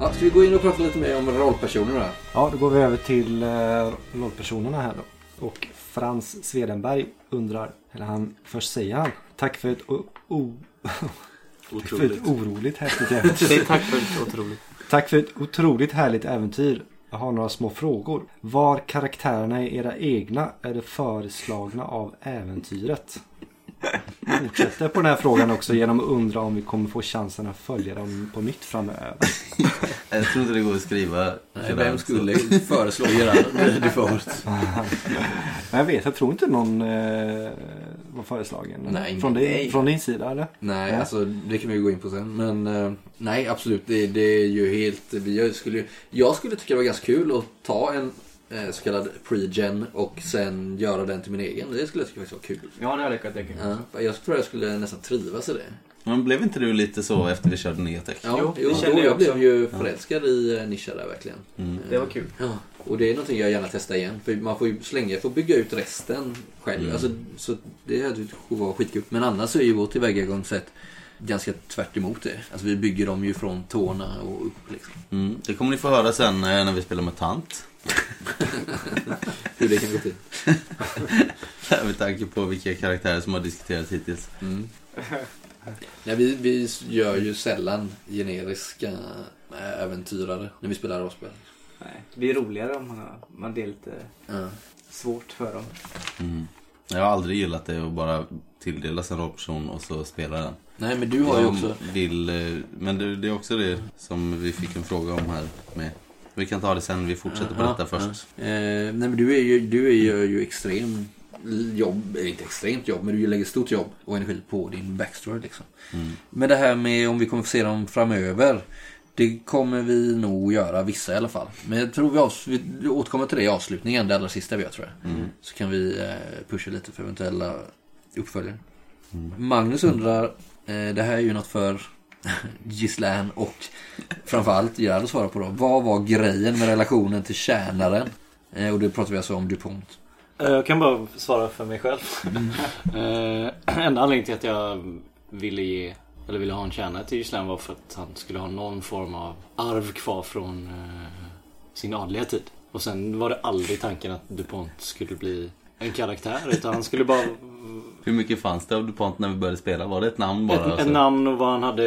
Ja, ska vi gå in och prata lite mer om rollpersonerna? Ja, då går vi över till eh, rollpersonerna här då. Och Frans Swedenberg undrar, eller han först säger han, tack för ett, o- o- tack för ett oroligt härligt äventyr. Tack för ett otroligt. Tack för ett otroligt härligt äventyr. Jag har några små frågor. Var karaktärerna är era egna eller föreslagna av äventyret? Fortsätter på den här frågan också genom att undra om vi kommer få chansen att följa dem på nytt framöver. Jag tror inte det går att skriva. Nej, vem skulle föreslå det förut? Jag vet, jag tror inte någon eh, var föreslagen. Nej, från, din, från din sida eller? Nej, ja. Alltså det kan vi ju gå in på sen. Men eh, nej, absolut. Det, det är ju helt... Vi skulle, jag skulle tycka det var ganska kul att ta en så kallad pre-gen och sen göra den till min egen. Det skulle jag tycka faktiskt vara kul. Ja, det hade jag tänkt. Ja, jag tror jag skulle nästan trivas i det. Men blev inte du lite så efter vi körde ner tech? Ja, jo, det kände då, jag också. Blev ju förälskad i nischa där verkligen. Mm. Det var kul. Ja, och det är någonting jag gärna testar igen. För man får ju slänga, får bygga ut resten själv. Mm. Alltså, så det hade ju varit skitkul. Men annars så är ju vårt tillvägagångssätt ganska tvärt emot det. Alltså vi bygger dem ju från tårna och upp liksom. Mm. Det kommer ni få höra sen när vi spelar med tant. Hur det kan gå till. Med tanke på vilka karaktärer som har diskuterats hittills. Mm. Nej, vi, vi gör ju sällan generiska äventyrare när vi spelar rollspel. Nej, det är roligare om man, man delar lite mm. svårt för dem. Mm. Jag har aldrig gillat det att bara tilldelas en rollperson och så spela den. Nej, men du har ju också vill, men det, det är också det som vi fick en fråga om här med. Vi kan ta det sen, vi fortsätter på detta ja, först. Ja. Eh, nej, men du är ju, du är ju, ju extrem jobb, inte extremt jobb, men du lägger stort jobb och energi på din backstory liksom. Mm. Men det här med om vi kommer att se dem framöver, det kommer vi nog göra vissa i alla fall. Men jag tror vi, avs- vi återkommer till det i avslutningen, det allra sista vi gör tror jag. Mm. Så kan vi eh, pusha lite för eventuella uppföljare. Mm. Magnus undrar, eh, det här är ju något för... Gislén och framförallt Gerard att svara på då. Vad var grejen med relationen till tjänaren? Eh, och det pratar vi alltså om Dupont. Jag kan bara svara för mig själv. Mm. Enda anledningen till att jag ville ge eller ville ha en tjänare till Gislén var för att han skulle ha någon form av arv kvar från eh, sin adliga tid. Och sen var det aldrig tanken att Dupont skulle bli en karaktär, utan han skulle bara... Hur mycket fanns det av Dupont när vi började spela? Var det ett namn bara? Ett, alltså? ett namn och vad han hade,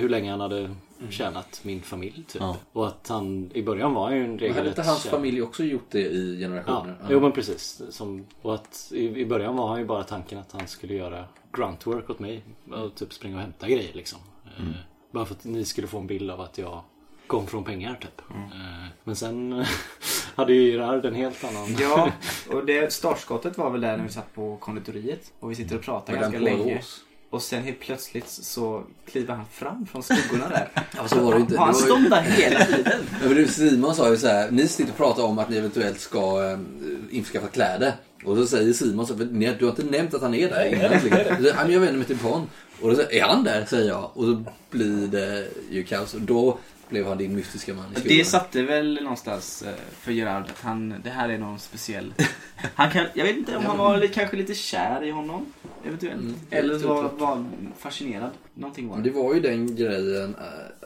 hur länge han hade tjänat min familj typ. Ja. Och att han i början var ju en regelrätt... Hade inte hans familj också gjort det i generationer? Ja, jo men precis. Som, och att i, i början var han ju bara tanken att han skulle göra gruntwork åt mig. Och typ springa och hämta grejer liksom. Mm. Bara för att ni skulle få en bild av att jag kom från pengar typ. Mm. Men sen hade ju Gerard en helt annan... Ja, och det startskottet var väl där när vi satt på konditoriet. Och vi sitter och pratar mm. ganska länge. Oss. Och sen helt plötsligt så kliver han fram från skuggorna där. Ja, så var det inte. Han stod ju... där hela tiden. Ja, men du, Simon sa ju så här, ni sitter och pratar om att ni eventuellt ska äh, införskaffa kläder. Och så säger Simon så här, du har inte nämnt att han är där egentligen. Så, jag vänder mig till Pon. Och då säger, är han där, säger jag. Och så blir det ju kaos. Och då blev han din mystiska man. Det satte väl någonstans för Gerard att han, det här är någon speciell. Han kan, jag vet inte om han var kanske lite kär i honom eventuellt. Mm, eller var, var fascinerad. Någonting var det. Det var ju den grejen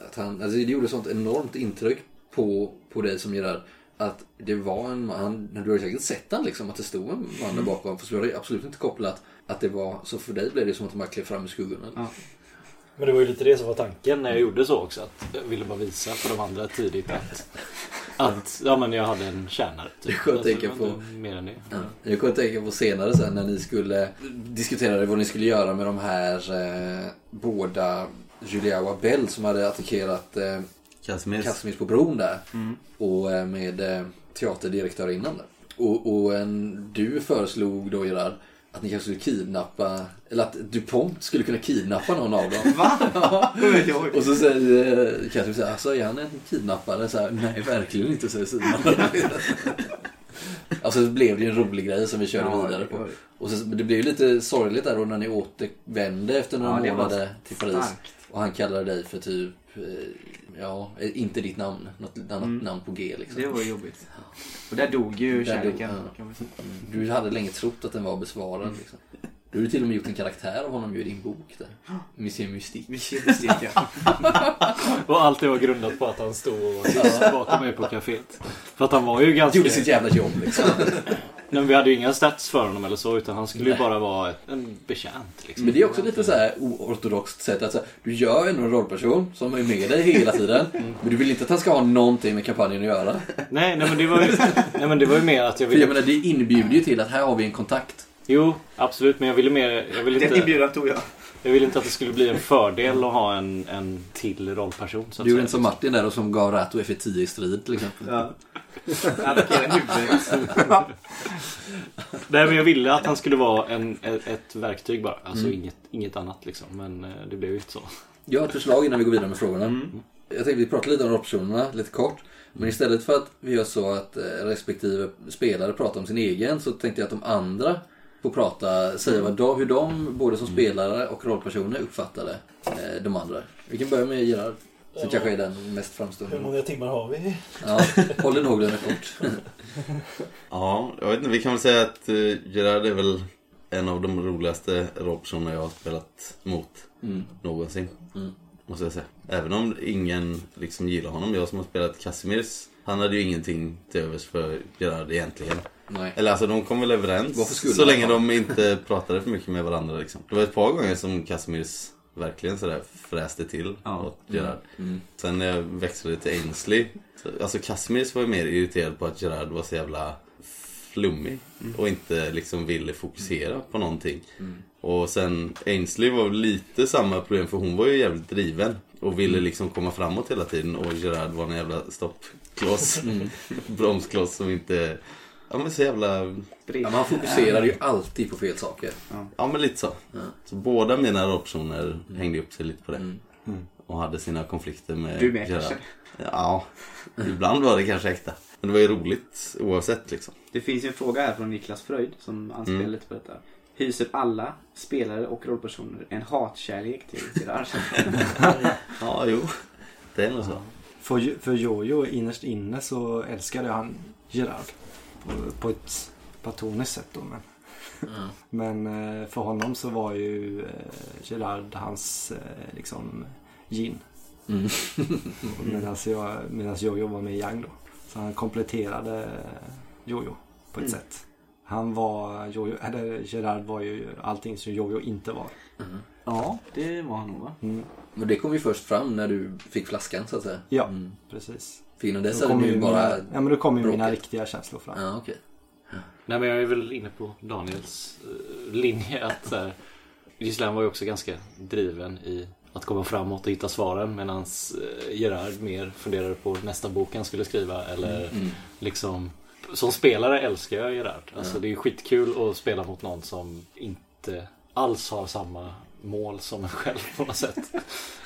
att han, alltså det gjorde sånt enormt intryck på på dig som Gerard att det var en man, du har säkert sett han liksom att det stod en man där bakom, för så var det absolut inte kopplat att det var så, för dig blev det som att man klev fram i skuggorna. Ja. Men det var ju lite det som var tanken när jag gjorde så också, att jag ville bara visa för de andra tidigt att, att ja, men jag hade en tjänare. Typ. Jag kunde tänka på mer än det. Ja. Jag kunde tänka på senare sen när ni skulle diskutera vad ni skulle göra med de här eh, båda Julia och Abel som hade attackerat eh, Kazimierz på bron där mm. och eh, med eh, teaterdirektör innan där. Och, och en, du föreslog då Gerard att ni kanske skulle kidnappa, eller att Dupont skulle kunna kidnappa någon av dem. Va? Ja. Och så säger kanske så här, alltså är han en kidnappare? Så här, nej, verkligen inte, säger Simon. Alltså det blev ju en rolig grej som vi körde ja, vidare på. Och så, det blev ju lite sorgligt där då när ni återvände efter några ja, månader till Paris. Starkt. Och han kallade dig för typ, ja, inte ditt namn, något annat mm. namn på G liksom. Det var jobbigt. Och där dog ju där kärleken. Dog, ja. mm. Du hade länge trott att den var besvarad mm. liksom. Du hade till och med gjort en karaktär av honom i din bok där. Museum Mystik. Museum Mystik, ja. Och allt det var grundat på att han stod och var bakom mig på kaféet. För att han var ju ganska... Gjorde sitt jävla jobb liksom. Nej, vi hade ju inga stats för honom eller så, utan han skulle ju bara vara en betjänt liksom. Men det är också lite så här oortodoxt sätt att så här, du gör en rollperson som är med dig hela tiden mm. men du vill inte att han ska ha någonting med kampanjen att göra. Nej, nej men det var ju nej men det var ju mer att jag ville... För jag menar, det inbjuder ju till att här har vi en kontakt. Jo, absolut, men jag ville mer jag ville inte... Det inbjudan tog jag. Jag ville inte att det skulle bli en fördel att ha en, en till rollperson. Så att du är inte som Martin där och som gav Rato F tio i strid till exempel. Ja. Nej, men jag ville att han skulle vara en, ett verktyg bara. Alltså mm. inget, inget annat liksom. Men det blev ju inte så. Jag har ett förslag innan vi går vidare med frågorna. mm. Jag tänkte vi pratar lite om rollpersonerna, lite kort. Men istället för att vi gör så att respektive spelare pratar om sin egen, så tänkte jag att de andra får prata, säga vad de, hur de både som spelare och rollpersoner uppfattade de andra. Vi kan börja med Gerard. Så ja. Kanske är den mest framstående. Hur många timmar har vi? Ja, håll en håglande kort. Ja, jag vet inte. Vi kan väl säga att Gerard är väl en av de roligaste rollpersonerna jag har spelat mot mm. någonsin. Mm. Måste jag säga. Även om ingen liksom gillar honom. Jag som har spelat Kazimierz, han hade ju ingenting till övers för Gerard egentligen. Nej. Eller alltså de kom väl överens så länge de inte pratade för mycket med varandra liksom. Det var ett par gånger som Kazimierz verkligen sådär fräste till ja. Åt Gerard. Mm. Mm. Sen när jag växlade till Ainslie, alltså Kazimierz var ju mer irriterad på att Gerard var så jävla flummig mm. och inte liksom ville fokusera mm. på någonting. Mm. Och sen Ainslie var lite samma problem, för hon var ju jävligt driven och ville liksom komma framåt hela tiden, och Gerard var en jävla stoppkloss, mm. bromskloss som inte... Ja, men så jävla... Ja, man fokuserar ju alltid på fel saker. Ja, ja men lite så. Ja. Så båda mina rollpersoner mm. hängde upp sig lite på det. Mm. Mm. Och hade sina konflikter med... Du med kanske? Ja, ibland var det kanske äkta. Men det var ju roligt oavsett liksom. Det finns ju en fråga här från Niklas Fröjd som anspelar mm. lite på detta. Hyser alla spelare och rollpersoner en hatkärlek till Gerard? Ja, jo. Det är nog så. För, för Jojo innerst inne så älskade han Gerard. På ett platoniskt sett då, men mm. men för honom så var ju Gerard hans liksom gin. Mm. Medan jag, medan Jojo var med i Yang då. Så han kompletterade Jojo på ett mm. sätt. Han var Jojo, eller Gerard var ju allting som Jojo inte var. Mm. Ja, det var han nog va? Mm. Men det kom ju först fram när du fick flaskan så att säga. Ja, mm. precis. Finom dess hade du bara mina, ja, men då kom ju bråket. Mina riktiga känslor fram. Ja, okej. Ja. Nej, men jag är väl inne på Daniels uh, linje att så här, Gislén var ju också ganska driven i att komma framåt och hitta svaren, medan Gerard mer funderade på nästa bok han skulle skriva eller mm. liksom som spelare älskar jag Gerard. Alltså mm. det är skitkul att spela mot någon som inte alls har samma mål som en själv på något sätt.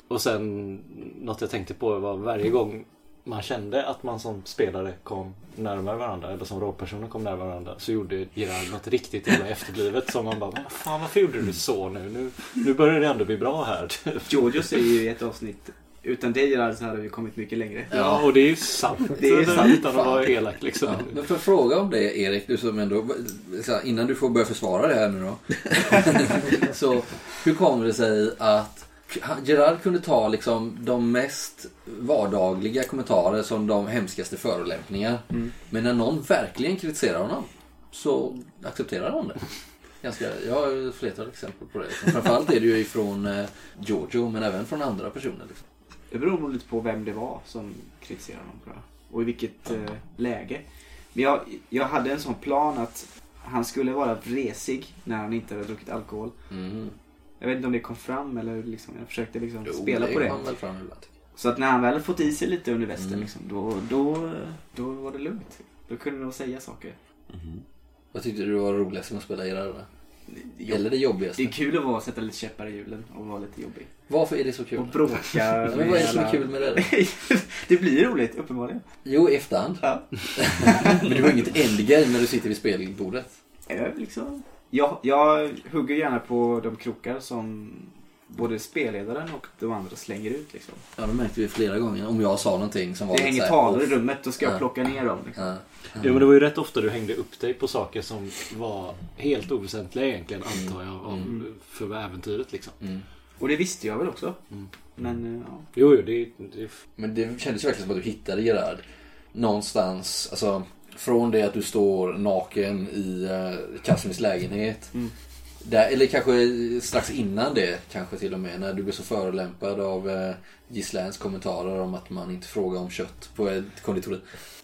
Och sen något jag tänkte på var varje gång man kände att man som spelare kom närmare varandra eller som rollpersoner kom närmare varandra så gjorde Gerard något riktigt jävla efterblivet som man bara, fan varför gjorde du så nu? Nu, nu börjar det ändå bli bra här. Giorgio säger ju i ett avsnitt utan det Gerard så hade vi kommit mycket längre. Ja, och det är ju sant. Det är sant utan att vara elak liksom. Ja, men för fråga om det Erik, du som ändå innan du får börja försvara det här nu då. Så hur kommer det sig att Gerard kunde ta liksom de mest vardagliga kommentarer som de hemskaste förolämpningar. Mm. Men när någon verkligen kritiserar honom så accepterar de det. Ganska, jag har ju flera exempel på det. Liksom. Framförallt är det ju ifrån eh, Giorgio men även från andra personer. Liksom. Det beror lite på vem det var som kritiserade honom tror jag. Och i vilket eh, läge. Men jag, jag hade en sån plan att han skulle vara vresig när han inte hade druckit alkohol. Mm. Jag vet inte om det kom fram eller liksom, jag försökte liksom jo, spela det på det. Väl fram ibland. Så att när han väl hade fått i sig lite under västen mm. liksom, då, då, då var det lugnt. Då kunde de säga saker. Mm. Vad tyckte du var roligast med att spela i det här? Eller det jobbigaste? Det är kul att vara, sätta lite käppar i hjulen och vara lite jobbig. Varför är det så kul? Och bråka. Vad är det som är kul med det? Det blir roligt, uppenbarligen. Jo, i efterhand. Ja. Men det var inget endgame när du sitter vid spelbordet. Ja, liksom... Jag, jag hugger gärna på de krokar som både spelledaren och de andra slänger ut liksom. Ja, det märkte vi flera gånger. Om jag sa någonting som var det lite hänger talare i rummet, då ska jag ja. plocka ner dem liksom. Ja. Ja. Ja, men det var ju rätt ofta du hängde upp dig på saker som var helt oväsentliga egentligen, mm. antar jag, om, mm. för äventyret liksom. Mm. Och det visste jag väl också. Mm. Men, ja. Jo, jo det, det... Men det kändes verkligen som att du hittade Gerard någonstans, alltså... Från det att du står naken i uh, Kazimierz lägenhet mm. där, eller kanske strax innan det, kanske till och med när du blir så förolämpad av uh, Gisléns kommentarer om att man inte frågar om kött på ett konditori.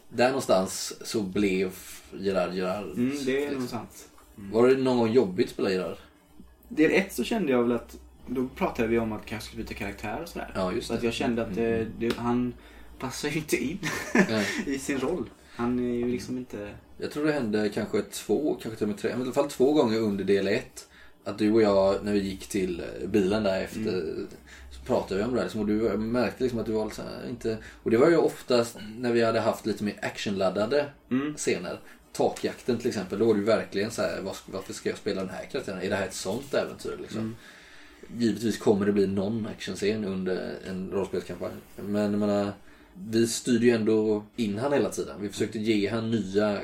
Där någonstans så blev Gerard Gerard mm, det är nog sant. Mm. Var det någon gång jobbigt att spela Gerard? Del ett så kände jag väl att då pratade vi om att kanske skulle byta karaktär och sådär. Ja, just det. Så att jag kände att det, det, han passar ju inte in i sin roll. Han är ju liksom inte... Jag tror det hände kanske två, kanske till och med tre, men i alla fall två gånger under del ett. Att du och jag, när vi gick till bilen där efter, mm. så pratade vi om det här. Liksom, och du märkte liksom att du var liksom inte... Och det var ju oftast när vi hade haft lite mer actionladdade mm. scener. Takjakten till exempel, då var du verkligen så här, varför ska jag spela den här karaktären? Är det här ett sånt äventyr liksom? Mm. Givetvis kommer det bli någon actionscen under en rollspelskampanj. Men jag menar... Vi styrde ju ändå in han hela tiden. Vi försökte ge han nya,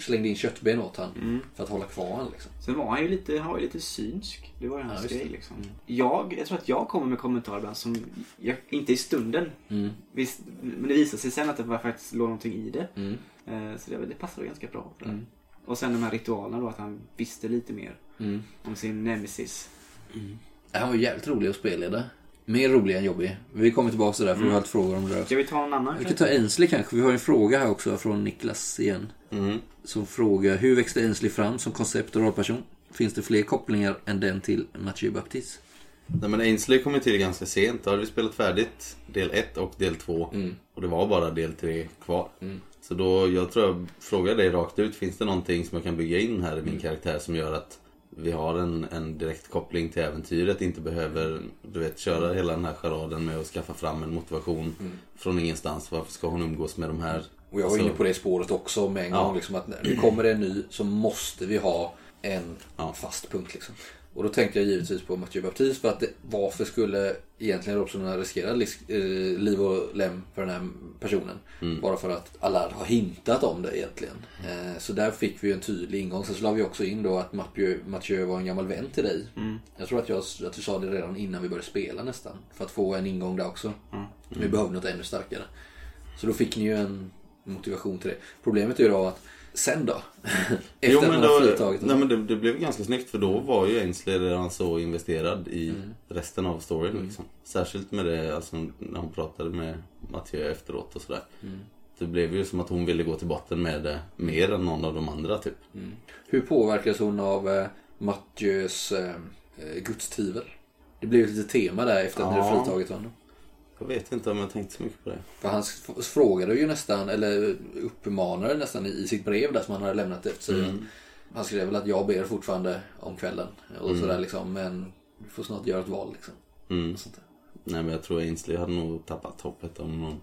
slängde in köttben åt han mm. för att hålla kvar han liksom. Sen var han ju lite, han var ju lite synsk. Det var ju hans ja, grej liksom. Mm. Jag, jag tror att jag kommer med kommentarer ibland som jag, inte i stunden. Mm. Visst, men det visade sig sen att det var faktiskt låg någonting i det. Mm. Eh, så det, det passade ganska bra. Mm. Och sen de här ritualerna då, att han visste lite mer mm. om sin nemesis. Mm. Han var ju jävligt rolig att spelleda. Mer rolig än jobbig. Vi kommer tillbaka till det där för mm. vi har haft frågor om det. Ska vi ta en annan? Vi kan ta Ainslie kanske. Vi har en fråga här också från Niklas igen. Mm. Som frågar, hur växte Ainslie fram som koncept och rollperson? Finns det fler kopplingar än den till Matteo Battista? Nej, men Ainslie kom ju till ganska sent. Då hade vi spelat färdigt del ett och del två. Mm. Och det var bara del tre kvar. Mm. Så då, jag tror jag frågade dig rakt ut. Finns det någonting som jag kan bygga in här i min mm. karaktär som gör att vi har en, en direkt koppling till äventyret. Inte behöver, du vet, köra hela den här charaden med att skaffa fram en motivation mm. från ingenstans. Varför ska hon umgås med de här? Och jag var alltså... inne på det spåret också med en ja. gång. Liksom att när det kommer en ny så måste vi ha en ja. fast punkt liksom. Och då tänkte jag givetvis på Matteo Battista, för att det, varför skulle egentligen Robson riskera eh, liv och lem för den här personen? Mm. Bara för att Allard har hintat om det egentligen. Mm. Eh, så där fick vi en tydlig ingång. Sen la vi också in då att Matteo var en gammal vän till dig. Mm. Jag tror att, jag, att du sa det redan innan vi började spela nästan. För att få en ingång där också. Mm. Mm. Vi behövde något ännu starkare. Så då fick ni ju en motivation till det. Problemet är ju då att sen då? Efter jo, men, då nej, så. men det, det blev ganska snyggt, för då var ju Ainslie redan så investerad i mm. resten av storyn. Mm. Liksom. Särskilt med det, alltså, när hon pratade med Matteo efteråt och sådär. Mm. Det blev ju som att hon ville gå till botten med det mer än någon av de andra typ. Mm. Hur påverkas hon av eh, Matteus eh, gudstvivel? Det blev ett litet tema där efter att ja. du fritagit honom. Jag vet inte om jag tänkte så mycket på det. För han frågade ju nästan, eller uppmanade nästan i sitt brev där som han hade lämnat efter sig. Mm. Han skrev väl att jag ber fortfarande om kvällen och mm. sådär liksom, men du får snart göra ett val liksom. Mm. Sånt där. Nej, men jag tror Ainslie hade nog tappat hoppet om någon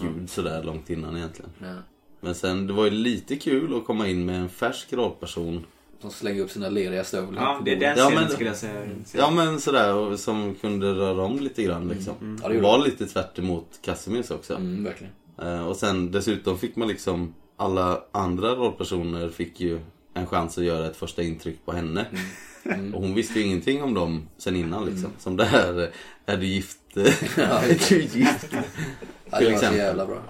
mm. gud sådär långt innan egentligen. Ja. Men sen, det var ju lite kul att komma in med en färsk rollperson. Som slänger upp sina leriga stövlar. Ja, det är den scenen, ja, men, skulle jag säga. Ja, men sådär, och som kunde röra om lite grann liksom. Mm, mm. Ja, var lite tvärt emot Kazimierz också. Mm, verkligen. Eh, och sen dessutom fick man liksom, alla andra rollpersoner fick ju en chans att göra ett första intryck på henne. Mm. Mm. Och hon visste ju ingenting om dem sen innan liksom. Mm. Som det här, är du gift? Är du gift? Ja, det var så jävla bra.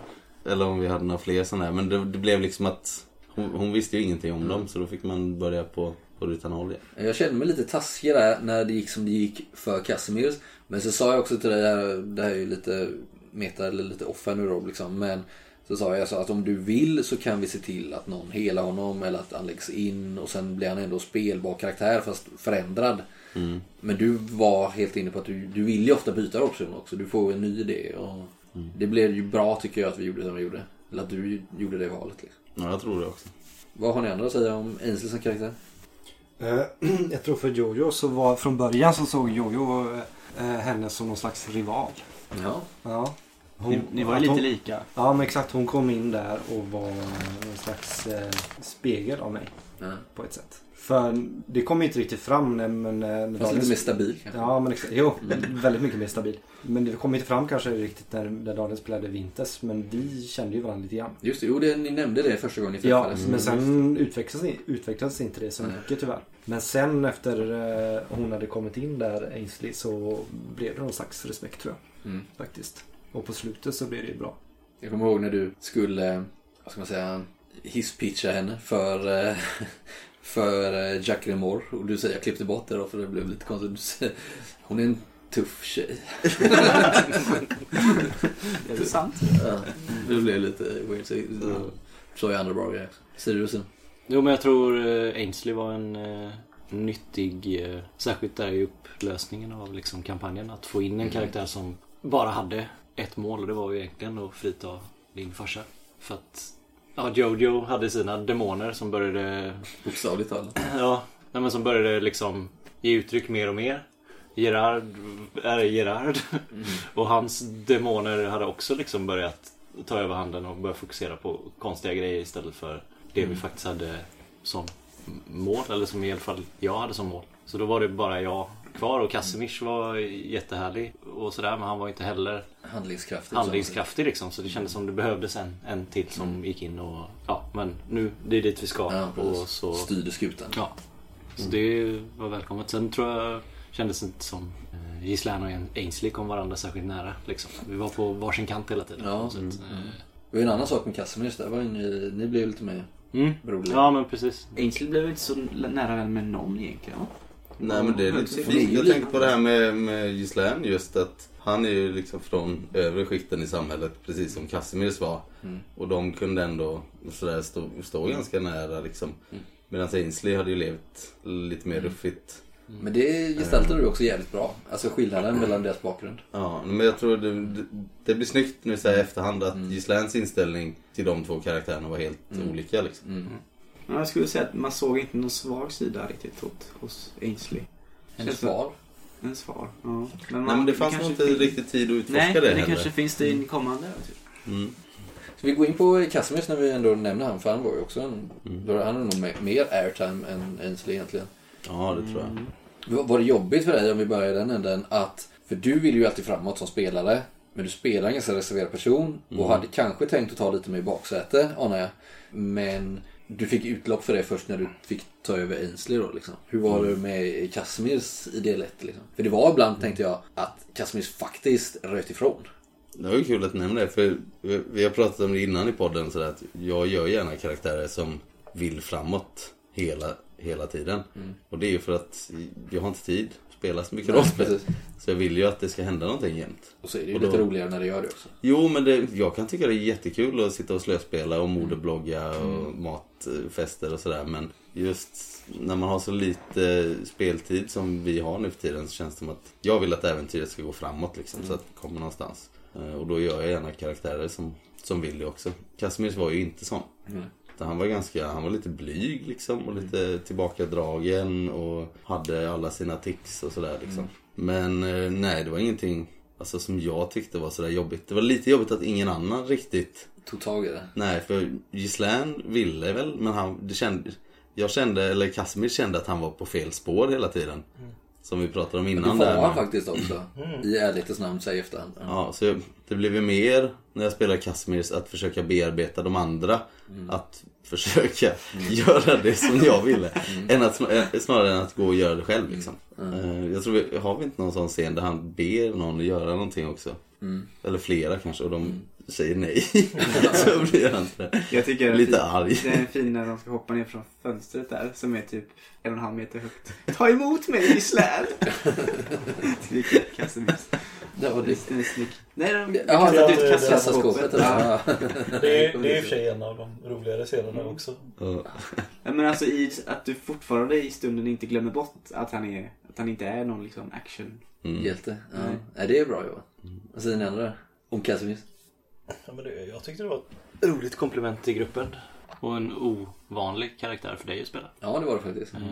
Eller om vi hade några fler sådana här. Men det, det blev liksom att Hon, hon visste ju ingenting om dem, så då fick man börja på, på rutan olja. Jag kände mig lite taskig där när det gick som det gick för Kazimierz. Men så sa jag också till dig, det här är ju lite meta eller lite offer nu då liksom. Men så sa jag så att om du vill så kan vi se till att någon helar honom eller att han läggs in. Och sen blir han ändå spelbar karaktär fast förändrad. Mm. Men du var helt inne på att du, du vill ju ofta byta option också. Du får en ny idé och mm. det blev ju bra tycker jag att vi gjorde det som vi gjorde. Eller att du gjorde det valet liksom. Ja, jag tror det också. Vad har ni andra att säga om Ainslie som karaktär? Jag tror för Jojo så var från början så såg Jojo henne som någon slags rival. Ja. Ja. Hon, ni, ni var ju lite hon, lika. Ja, men exakt. Hon kom in där och var någon slags eh, spegel av mig. Ja. På ett sätt. För det kom inte riktigt fram. Men, men fast lite mer stabil. Kanske. Ja, men exakt. Jo, mm. väldigt mycket mer stabil. Men det kom inte fram kanske riktigt när, när Daniel spelade Vinters. Men vi kände ju varandra lite grann. Just det, jo, det, ni nämnde det första gången ni träffades. Ja, men sen utvecklades, utvecklades inte det så mycket tyvärr. Men sen efter eh, hon hade kommit in där, Ainslie, så blev det någon slags respekt tror jag. Mm. Faktiskt. Och på slutet så blev det ju bra. Jag kommer ihåg när du skulle, vad ska man säga, hisspitcha henne för... Eh, för Jack Grimor. Och du säger, jag klippte bort det då för det blev lite konstigt. Hon är en tuff tjej. Är det sant? Ja, det blev lite weird. Så är andra bra grejer. Ser du sen? Jo, men jag tror Ainslie var en uh, nyttig, uh, särskilt där i upplösningen av liksom, kampanjen. Att få in en mm. karaktär som bara hade ett mål. Och det var ju egentligen att frita din farsa. För att ja, Jojo hade sina demoner som började bokstavligt talat. Ja, men som började liksom ge uttryck mer och mer. Gerard är äh, Gerard mm. och hans demoner hade också liksom börjat ta över handen och börja fokusera på konstiga grejer istället för det mm. vi faktiskt hade som mål, eller som i alla fall jag hade som mål. Så då var det bara jag kvar och Kazimierz var jättehärlig och sådär, men han var inte heller handlingskraftig, handlingskraftig liksom, så det kändes som det behövdes en, en till som mm. gick in och ja, men nu, det är dit vi ska ja, och så styrde skutan. Ja, så mm. det var välkommet. Sen tror jag kändes inte som Gislén och Ainslie kom varandra särskilt nära liksom. Vi var på varsin kant hela tiden. Ja, så mm. att, mm. det var en annan sak med Kazimierz där, var ni, ni blev lite mer mm. broliga. Ja, men precis. Ainslie blev inte så nära vän med någon egentligen. Nej, men det är lite fint. Jag tänkte på det här med, med Gislén, just att han är ju liksom från övre skikten i samhället, precis som Kazimierz var. Mm. Och de kunde ändå sådär stå, stå ganska nära liksom. Mm. Medan Ainslie hade ju levt lite mer ruffigt. Mm. Men det gestaltade du också jävligt bra. Alltså skillnaden mm. mellan deras bakgrund. Ja, men jag tror det, det, det blir snyggt nu så här i efterhand att mm. Gisléns inställning till de två karaktärerna var helt mm. olika liksom. Mm. Ja, jag skulle säga att man såg inte någon svag sida riktigt åt, hos Ainslie. En svar? En svar, ja. Men, man, Nej, men det fanns nog inte riktigt tid att utforska. Nej, det. Nej, det kanske finns det i kommande. Mm. Ska vi gå in på Kazimierz när vi ändå nämner han? För han var ju också en, mm. då han är nog mer airtime än Ainslie egentligen. Ja, det tror jag. Mm. Var det jobbigt för dig, om vi börjar den änden, att, för du vill ju alltid framåt som spelare, men du spelar en ganska reserverad person och mm. hade kanske tänkt att ta lite mer baksäte, anar jag. Men du fick utlopp för det först när du fick ta över Ainslie då, liksom. Hur var mm. du med Kazimierz i det lätt, liksom? För det var ibland, tänkte jag, att Kazimierz faktiskt röt ifrån. Det var ju kul att du nämnde det, för vi har pratat om det innan i podden, så att jag gör gärna karaktärer som vill framåt hela, hela tiden. Mm. Och det är ju för att jag har inte tid att spela så mycket rollspel. Så jag vill ju att det ska hända någonting jämt. Och så är det ju och lite då... roligare när det gör det också. Jo, men det, jag kan tycka det är jättekul att sitta och slöspela och modeblogga och mm. matfester och sådär. Men just när man har så lite speltid som vi har nu för tiden, så känns det som att jag vill att äventyret ska gå framåt, liksom, mm. så att det kommer någonstans. Och då gör jag gärna karaktärer som, som vill det också. Kazimierz var ju inte sån. Mm. Han var ganska, han var lite blyg, liksom, och mm. lite tillbakadragen och hade alla sina tics och sådär, liksom. Mm. Men nej, det var ingenting, alltså, som jag tyckte var sådär jobbigt. Det var lite jobbigt att ingen annan riktigt tog tag i det. Nej, för Gislén ville väl, men han, det kände, jag kände, eller Kazimierz kände att han var på fel spår hela tiden. Mm. Som vi pratade om innan. Det får man faktiskt också. Mm. I ärlighetens namn, säg efterhand. Mm. Ja, så det blev ju mer när jag spelar Kazimierz att försöka bearbeta de andra. Mm. Att försöka mm. göra det som jag ville. Mm. Än att, snarare än att gå och göra det själv, liksom. Mm. Jag tror vi, har vi inte någon sån scen där han ber någon att göra någonting också? Mm. Eller flera kanske, och de mm. säger nej. Så blir han jag tycker det lite fin, arg. Det är en fin när de ska hoppa ner från fönstret där, som är typ en och en halv meter högt. Ta emot mig, Gislén! Kazimierz. Det var det. Det är snyggt. Nej, de kastade ut kassaskåpet. Det är i och för sig en av de roligare scenerna mm. också. Uh. Men alltså, i, att du fortfarande i stunden inte glömmer bort att han, är, att han inte är någon, liksom, action. Mm. Hjälte, ja. Mm. Ja, det är bra jobbat. Vad säger ni andra om Kazimierz? Ja, men det, jag tyckte det var ett roligt komplement till gruppen. Och en ovanlig karaktär för dig att spela. Ja, det var det faktiskt. Mm.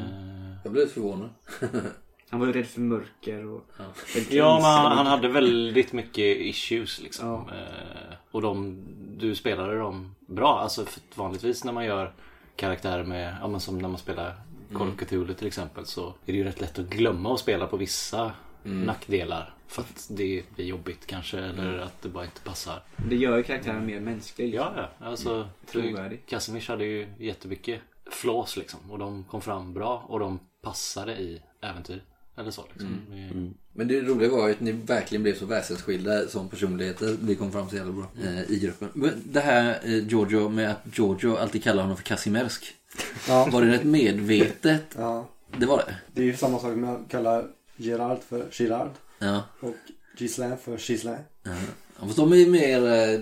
Jag blev förvånad. Han var ju rädd för mörker. Och ja, ja, men han, han hade väldigt mycket issues, liksom. Ja. Och de, du spelade dem bra. Alltså, för vanligtvis när man gör karaktärer med, ja, men som när man spelar Call of Cthulhu till exempel, så är det ju rätt lätt att glömma att spela på vissa mm. nackdelar. För att det är jobbigt kanske, eller mm. att det bara inte passar. Det gör ju karaktären mer mänsklig. Ja, ja. Alltså, mm. Kazimierz hade ju jättemycket flås, liksom. Och de kom fram bra, och de passade i äventyr. Eller så, liksom. Mm. Mm. Men det roliga var ju att ni verkligen blev så väsensskilda som personligheter. Det kom fram så jävla bra mm. eh, i gruppen. Men det här eh, Giorgio, med att Giorgio alltid kallar honom för Kazimiersk. Ja. Var det rätt medvetet? Ja. Det var det. Det är ju samma sak med att kalla Gerard för Gerard. Ja. Och Gislén för Gislén. Ja. Ja, fast de är mer eh,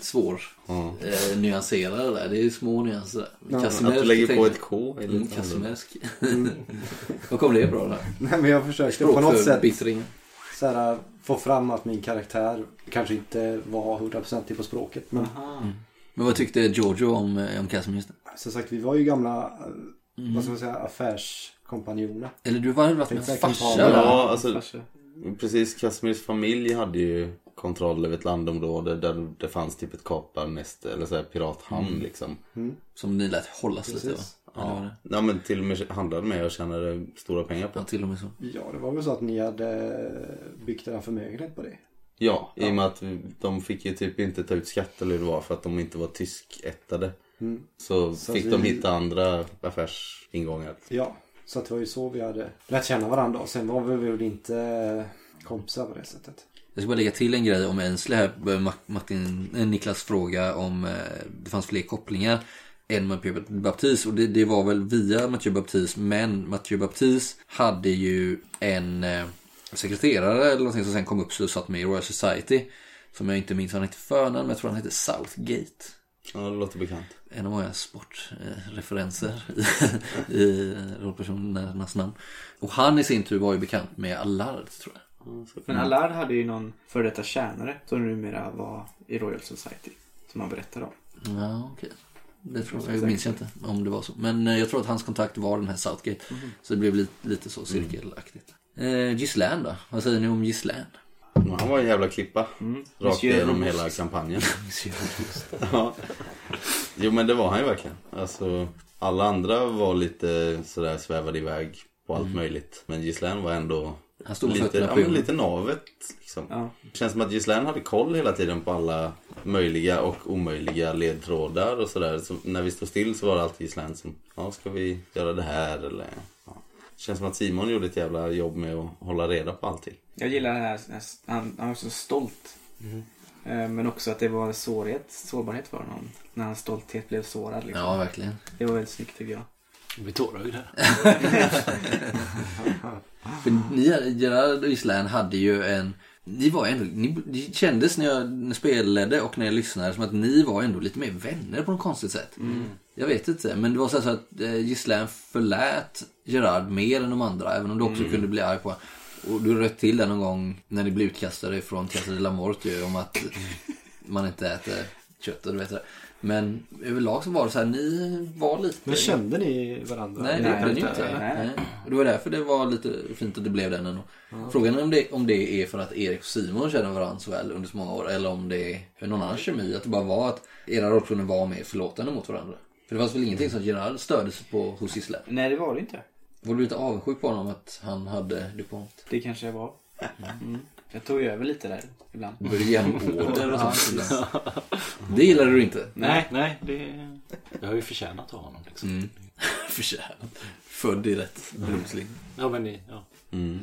svår ja. eh, nyanserade där. Det är små nyanser. Ja. Kazimierz, att du lägger på ett K eller mm, Kazimiersk. Mm. Vad kom det bra där? Nej, men jag försökte på något sätt så här, få fram att min karaktär kanske inte var hundra procent på språket. Men, mm. men vad tyckte Giorgio om, om Kazimierz? Som sagt, vi var ju gamla mm. vad ska man säga, affärskompanjoner. Eller du var varit med farsa. Ja, alltså, precis, Kazimierz familj hade ju kontroll över ett landområde där det fanns typ ett kaparnäst eller så här pirathamn mm. liksom. Mm. Som ni lät hållas precis. Lite va? Ja. Ja, men till och med handlade med och tjänade stora pengar på. Ja, till och med så. Ja, det var väl så att ni hade byggt en förmögenhet på det. Ja, ja, i och med att de fick ju typ inte ta ut skatt eller hur det var, för att de inte var tyskättade. Mm. Så, så fick så de vi... hitta andra affärsingångar. Ja, så att det var ju så vi hade lärt känna varandra, och sen var vi väl inte kompisar på det sättet. Jag ska bara lägga till en grej om Ainslie här. Martin, Niklas fråga om det fanns fler kopplingar än Matteo Battista, och det, det var väl via Matteo Battista, men Matteo Battista hade ju en eh, sekreterare eller någonting som sen kom upp så satt med i Royal Society, som jag inte minns vad han hette förnamn, men jag tror han hette Southgate. Ja, det låter bekant. En av våra sportreferenser eh, i, i rollpersonernas namn. Och han i sin tur var ju bekant med Allard, tror jag. Men Allard hade ju någon för detta tjänare som numera var i Royal Society, som han berättade om. Ja, okej. Okay. Det tror jag, jag minns inte om det var så. Men jag tror att hans kontakt var den här Southgate. Mm. Så det blev lite, lite så cirkelaktigt. Mm. Eh, Gislén då? Vad säger ni om Gislén? Mm, han var en jävla klippa. Mm. Rakt igenom hela kampanjen. Ja. Jo, men det var han ju verkligen. Alltså, alla andra var lite sådär svävade iväg och allt mm. möjligt. Men Gislén var ändå han stod lite, ja, men lite navet. Liksom. Ja. Det känns som att Gislén hade koll hela tiden på alla möjliga och omöjliga ledtrådar och sådär. Så när vi stod still så var det alltid Gislén som, ja, ska vi göra det här eller... Känns som att Simon gjorde ett jävla jobb med att hålla reda på allting. Jag gillar det här, han, han var så stolt. Mm. Men också att det var en sårighet, sårbarhet för honom. När hans stolthet blev sårad. Liksom. Ja, verkligen. Det var väldigt snyggt tycker jag. Vi blir tårögd här. För ni, Gerard och Gislén hade ju en... Ni var ändå, ni, det kändes när jag när spelade och när jag lyssnade som att ni var ändå lite mer vänner på något konstigt sätt. Mm. Jag vet inte, men det var så här så att Gislén förlät Gerard mer än de andra, även om du också mm. kunde bli arg på. Och du rött till den någon gång när ni blev utkastade från Théâtre de la Mort ju, om att man inte äter kött och du vet det. Men överlag så var det så här, ni var lite... Men kände ni varandra? Nej, det nej, gjorde ni inte. Nej. Nej. Det var därför det var lite fint att det blev den ändå. Mm. Frågan är om det, om det är för att Erik och Simon känner varandra så väl under så många år, eller om det är någon annan kemi, att det bara var att era rollpersoner var mer förlåtande mot varandra. För det fanns väl ingenting som Gerard stödde sig på hos Gislén? Nej, det var det inte. Var du inte avundsjuk på honom att han hade Dupont? Det kanske jag var. Mm. Jag tog ju över lite där ibland. Du började jämnåder och sånt. Det gillade du inte. Nej, nej. Det... Jag har ju förtjänat av honom. Liksom. Mm. Förtjänat. Född i rätt bromsling. Ja, men ni, ja. Mm.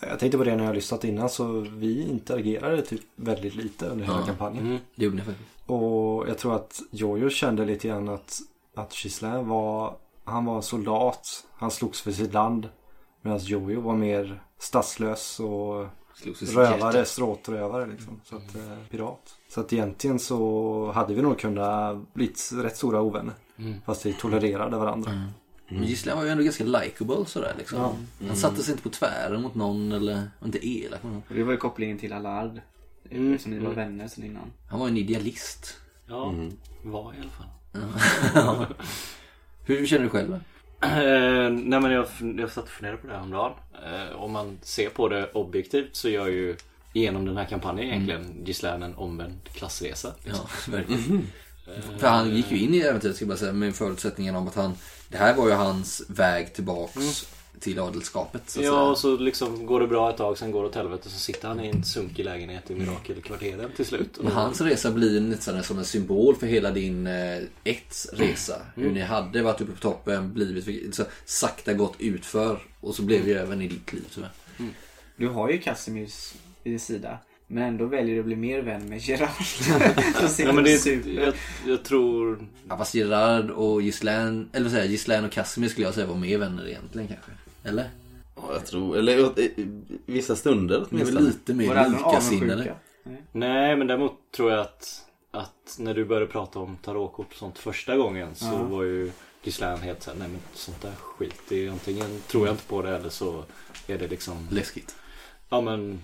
Jag tänkte på det när jag lyssnat innan, så vi interagerade typ väldigt lite under hela ja. kampanjen. Mm. Det gjorde ni faktiskt. Och jag tror att Jojo kände lite grann att, att Gislén var... Han var soldat. Han slogs för sitt land. Medan Jojo var mer statslös och... rövare, stråtrövare liksom. Så att, eh, pirat. Så att egentligen så hade vi nog kunnat bli rätt stora ovänner. Mm. Fast vi tolererade varandra. Mm. Mm. Men Gislén var ju ändå ganska likeable sådär liksom. Ja. Mm. Han satte sig inte på tvären mot någon eller inte elak mot någon. Det var ju kopplingen till Allard. Mm. Som ni var vänner sedan innan. Han var en idealist. Ja, mm. var i alla fall. Ja. Hur känner du själv då? Eh, nej men jag, jag satt och funderade på det här om dagen. eh, Om man ser på det objektivt så gör ju genom den här kampanjen egentligen mm. Gislén en omvänd klassresa liksom. Ja, verkligen. Mm. eh, För han gick ju in i äventyret ska jag bara säga, med förutsättningen om att han, det här var ju hans väg tillbaks mm. till adelskapet så att ja säga. Och så liksom går det bra ett tag, sen går det åt helvete. Så sitter han i en sunkig lägenhet i mirakelkvarteren till slut. Men hans resa blir nästan som en symbol för hela din eh, ett resa. Mm. Hur ni hade varit uppe på toppen, blivit så, sakta gått utför. Och så blev vi mm. även i ditt liv tyvärr. Mm. Du har ju Kazimierz i din sida, men ändå väljer du att bli mer vän med Gerard. Ja, men det är super. Jag, jag tror... Ja, fast Gerard och Gislén, eller vad säger Gislén och Kazimierz skulle jag säga var mer vänner egentligen kanske. Eller? Ja, jag tror. Eller vissa stunder åtminstone. Det är lite mer likasinnade. Nej. Nej, men däremot tror jag att, att när du började prata om tarotkort och sånt första gången så ja. var ju Gislén helt såhär, nej men sånt där skit. Det är antingen tror jag inte på det eller så är det liksom... läskigt. Ja, men...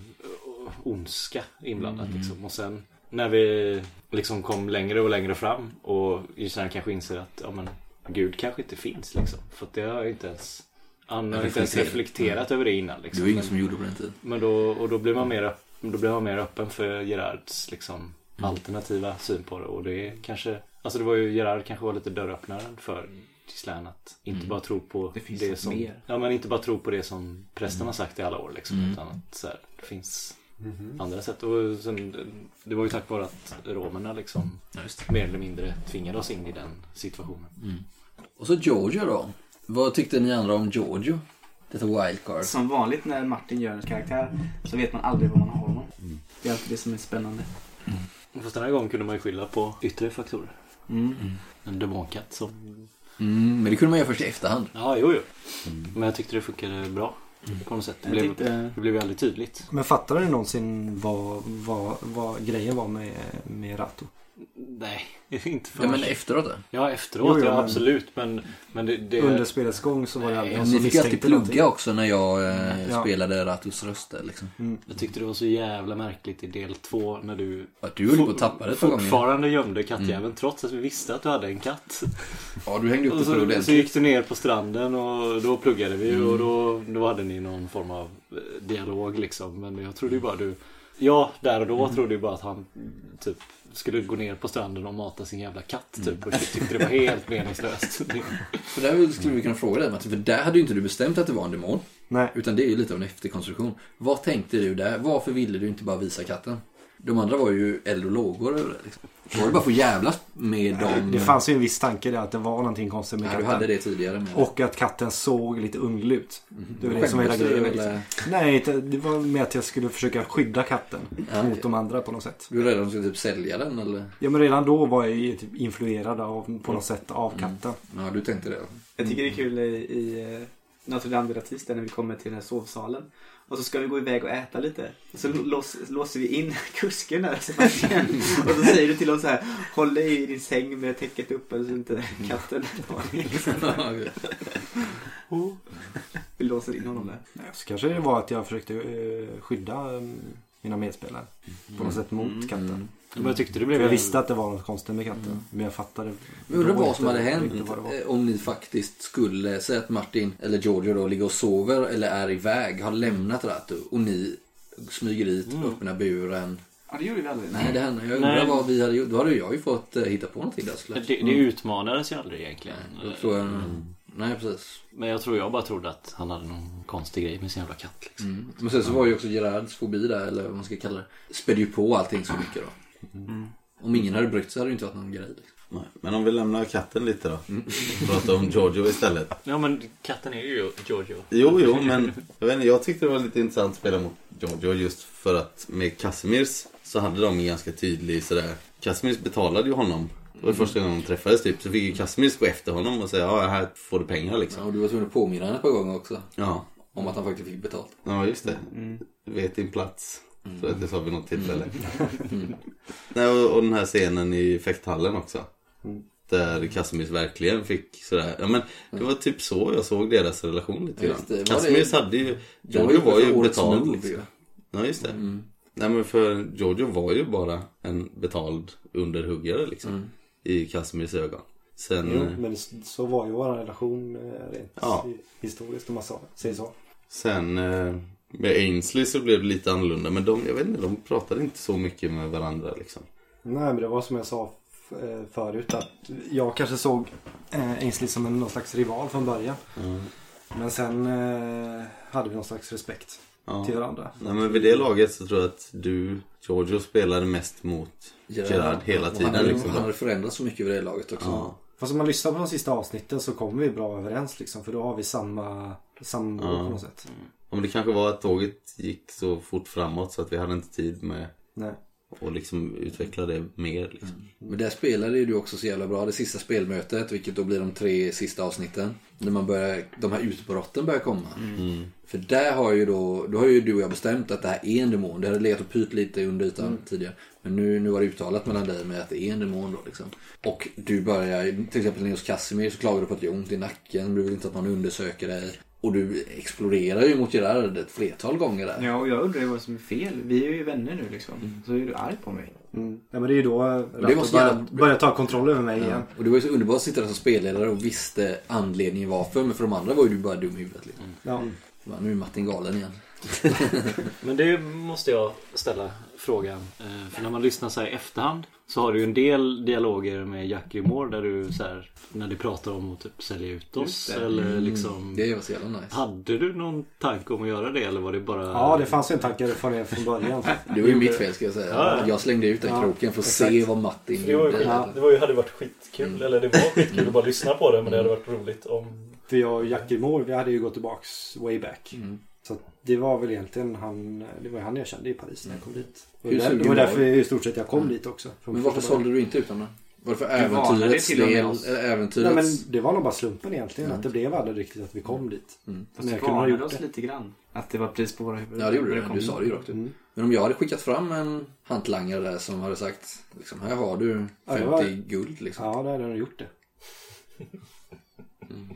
ondska inblandat mm. liksom. Och sen när vi liksom kom längre och längre fram och Gislén kanske inser att ja, men, Gud kanske inte finns liksom. För att det har jag inte ens, han har inte ens reflekterat mm. över det innan liksom. Det var ingen som gjorde på den tiden. Men då, och då blir man mer, då blir man mer öppen för Gerards liksom, mm. alternativa syn på det. Och det är kanske, alltså det var ju Gerard kanske var lite dörröppnaren för Gislén att inte mm. bara tro på det, finns det som mer. Ja, men inte bara tro på det som prästen mm. har sagt i alla år liksom, mm. utan att så här, det finns Mm-hmm. andra sätt. Och sen, det var ju tack vare att romerna liksom ja, mer eller mindre tvingade oss in i den situationen. Mm. Och så Giorgio då. Vad tyckte ni andra om Giorgio? Detta wildcard. Som vanligt när Martin gör en karaktär så vet man aldrig vad man har honom. Mm. Det är alltid det som är spännande. Mm. Fast den här gången kunde man ju skylla på yttre faktorer. Mm. Mm. En demonkatt som... Mm, men det kunde man göra först i efterhand. Ja, jo, jo. Mm. Men jag tyckte det funkade bra. Mm. På något sätt. Det blev, det blev väldigt tydligt. Men fattade du någonsin vad, vad, vad grejen var med, med Rato? Nej, inte först. Ja, men efteråt då? Ja, efteråt, jo, ja, men... absolut. Men, men det, det... under spelets gång så var det aldrig någon som misstänkte någonting. Ni fick alltid plugga också när jag eh, ja. spelade Ratos röster. Liksom. Mm. Jag tyckte det var så jävla märkligt i del två när du, ja, du for- tappade fortfarande gömde kattjäveln mm. trots att vi visste att du hade en katt. Ja, du hängde upp det så, för så gick du ner på stranden och då pluggade vi mm. och då, då hade ni någon form av dialog liksom. Men jag trodde ju bara du... Ja, där och då mm. trodde jag bara att han typ skulle gå ner på stranden och mata sin jävla katt typ, mm. och jag tyckte det var helt meningslöst. För där skulle vi kunna fråga dig, för där hade ju inte du bestämt att det var en demon. Nej. Utan det är ju lite av en efterkonstruktion. Vad tänkte du där? Varför ville du inte bara visa katten? De andra var ju eld och lågor liksom. Var det bara för jävla med Nej, dem? Det fanns ju en viss tanke där att det var någonting konstigt med Nej, katten. Du hade det tidigare med. Och att katten såg lite unglig ut. Mm. Det var det som hela grejen. Eller... Nej, det var med att jag skulle försöka skydda katten ja, mot de andra på något sätt. Du var redan som skulle typ sälja den eller? Ja, men redan då var jag ju typ influerad av, på mm. något sätt av katten. Mm. Ja, du tänkte det. Mm. Jag tycker det är kul i, i Notre Dame de la Tiste när vi kommer till den här sovsalen. Och så ska vi gå iväg och äta lite. Och så lås, låser vi in kusken där. Och så säger du till oss så här: håll dig i din säng med täcket uppe så inte katten tar dig. Vi låser in honom där. Så kanske det var att jag försökte skydda mina medspelare. På något sätt mot katten. Mm. Jag, tyckte det blev jag visste att det var något konstigt med katten. Mm. Men jag fattade. Men undrar vad som hade hänt om ni faktiskt skulle säga att Martin eller Giorgio då ligger och sover eller är iväg, har lämnat Rato och ni smyger dit mm. öppna buren. Ja, det gjorde vi aldrig. Nej, det hände. Jag undrar Nej. vad vi hade gjort. Då hade jag ju fått hitta på någonting där såklart. Det, det utmanades ju aldrig egentligen. Nej, jag tror jag... Mm. Nej, precis. Men jag tror jag bara trodde att han hade någon konstig grej med sin jävla katt liksom. Mm. Men sen så var ju också Gerards fobi där, eller vad man ska kalla det. Spädde ju på allting så mycket då. Mm. Om ingen hade brytt så hade det inte varit någon grej. Nej, men om vi lämnar katten lite då mm. prata om Giorgio istället. Ja, men katten är ju Giorgio. Jo, jo, men jag vet inte, jag tyckte det var lite intressant att spela mot Giorgio just för att med Kazimierz så hade de en ganska tydlig sådär. Kazimierz betalade ju honom. Det var första gången de träffades typ. Så fick ju Kazimierz gå efter honom och säga ja, här får du pengar liksom. Ja, och du var tvungen att påminna henne på gången också. Ja. Om att han faktiskt fick betalt. Ja, just det. Mm. Vet din plats. Mm. Så det sa vi något tillfälle. Mm. Nej, och, och den här scenen i fäkthallen också. Mm. Där Kazimierz verkligen fick sådär. Ja, men det var typ så jag såg deras relation lite grann. Ja, Kazimierz hade ju... Giorgio var ju, ju betald liksom. Ja, just det. Mm. Nej, men för Giorgio var ju bara en betald underhuggare liksom. Mm. I Kazimierz ögon. Sen, jo, men så var ju vår relation rent ja. historiskt om man säger så. Sen... Eh, med Ainslie så blev det lite annorlunda. Men de, jag vet inte, de pratade inte så mycket med varandra liksom. Nej, men det var som jag sa förut att jag kanske såg Ainslie som en, någon slags rival från början. Mm. Men sen eh, hade vi någon slags respekt ja. till varandra. Nej, men vid det laget så tror jag att du, Giorgio, spelade mest mot Gerard, Gerard hela tiden. Han, liksom. Han hade förändrats så mycket vid det laget också. Ja. Fast om man lyssnar på de sista avsnitten så kommer vi bra överens liksom. För då har vi samma, samma ja. på något sätt. Om det kanske var att tåget gick så fort framåt så att vi hade inte tid med Nej. att liksom utveckla det mer. Liksom. Mm. Men där spelade du också så jävla bra det sista spelmötet, vilket då blir de tre sista avsnitten. När man börjar, de här utbrotten börjar komma. Mm. För där har ju då, då har ju du och jag bestämt att det här är en demon. Det hade legat och pyt lite under ytan mm. tidigare. Men nu, nu var det uttalat mellan dig med att det är en demon då liksom. Och du börjar, till exempel när hos Kazimierz så klagar du på att det är ont i nacken. Du vill inte att man undersöker dig. Och du exploderar ju mot Gerard ett flertal gånger där. Ja, och jag undrar vad som är fel. Vi är ju vänner nu liksom. Mm. Så är du arg på mig. Mm. Ja, men det är ju då Rato börjar, börjar ta kontroll över mig ja. igen. Och det var ju så underbart att sitta där som spelledare och visste anledningen varför. Men för de andra var ju du bara dum i huvudet liksom. Mm. Ja. Mm. Nu är Martin galen igen. Men det måste jag ställa frågan. För när man lyssnar så här i efterhand så har du ju en del dialoger med Jack Grimor där du så här, när du pratar om att typ sälja ut oss eller mm. liksom. Det var så jävla nice. Hade du någon tanke om att göra det eller var det bara? Ja, det fanns ju en tanke från det från början. Det var ju mitt fel ska jag säga. Ja. Jag slängde ut den ja, kroken för att exakt. se vad Martin det gjorde. Ju, ja. Det var ju hade varit skitkul mm. eller det var skitkul att bara lyssna på det men mm. det hade varit roligt om. För jag och Jack Grimor, vi hade ju gått tillbaks way back. Mm. Så det var väl egentligen han, det var han jag kände i Paris när jag kom dit. Och där, det var därför i stort sett jag kom mm. dit också. Men varför sålde du inte utan det? Varför äventyrets del? Äventyrets... Nej, men det var nog bara slumpen egentligen. Mm. Att det blev aldrig riktigt att vi kom dit. Mm. Fast vi varnade oss lite grann. Att det var pris på våra huvuden. Ja, det gjorde det. Du, du sa det ju rakt. Mm. Men om jag hade skickat fram en hantlangare där som hade sagt liksom, här har du femtio ja, var... guld. Liksom. Ja, det hade han gjort det. Mm.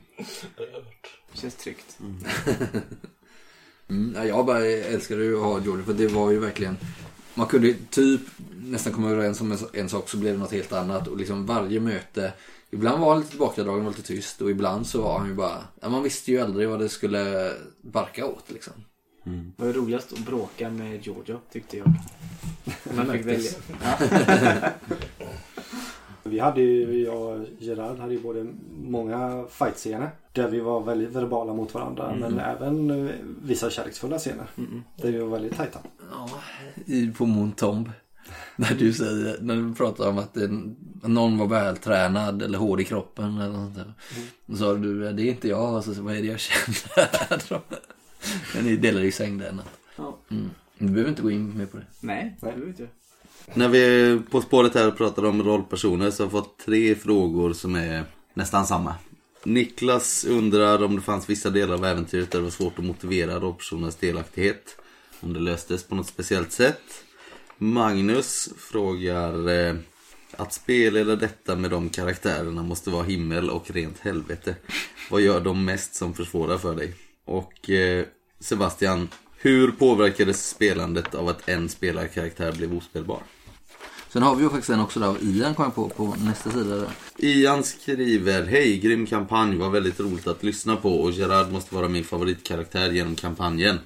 Det känns tryggt. Mm. Mm, jag bara älskar ju att ha Giorgio för det var ju verkligen man kunde typ nästan komma överens om en, en sak så blev det något helt annat och liksom varje möte ibland var han lite tillbakadragen och lite tyst och ibland så var han ju bara ja, man visste ju aldrig vad det skulle barka åt liksom. Mm. Det var roligast att bråka med Giorgio, tyckte jag. Man fick välja. Vi hade ju, jag och Gerard hade ju både många fightscener där vi var väldigt verbala mot varandra, mm. men även vissa kärleksfulla scener mm. där vi var väldigt tajta. Ja, i, på Monton. När du säger, när du pratar om att det, någon var vältränad eller hård i kroppen eller något där. Mm. Så du, det är inte jag, alltså, vad är det jag känner? Men ni delar ju säng där. Ja. Mm. Du behöver inte gå in mer på det. Nej, det behöver inte. När vi på spåret här pratar om rollpersoner så har jag fått tre frågor som är nästan samma. Niklas undrar om det fanns vissa delar av äventyret där det var svårt att motivera rollpersonernas delaktighet. Om det löstes på något speciellt sätt. Magnus frågar eh, att spela eller detta med de karaktärerna måste vara himmel och rent helvete. Vad gör de mest som försvårar för dig? Och eh, Sebastian, hur påverkades spelandet av att en spelarkaraktär blev ospelbar? Sen har vi ju faktiskt en också där av Ian kommer på på nästa sida där. Ian skriver, hej, grym kampanj, var väldigt roligt att lyssna på och Gerard måste vara min favoritkaraktär genom kampanjen.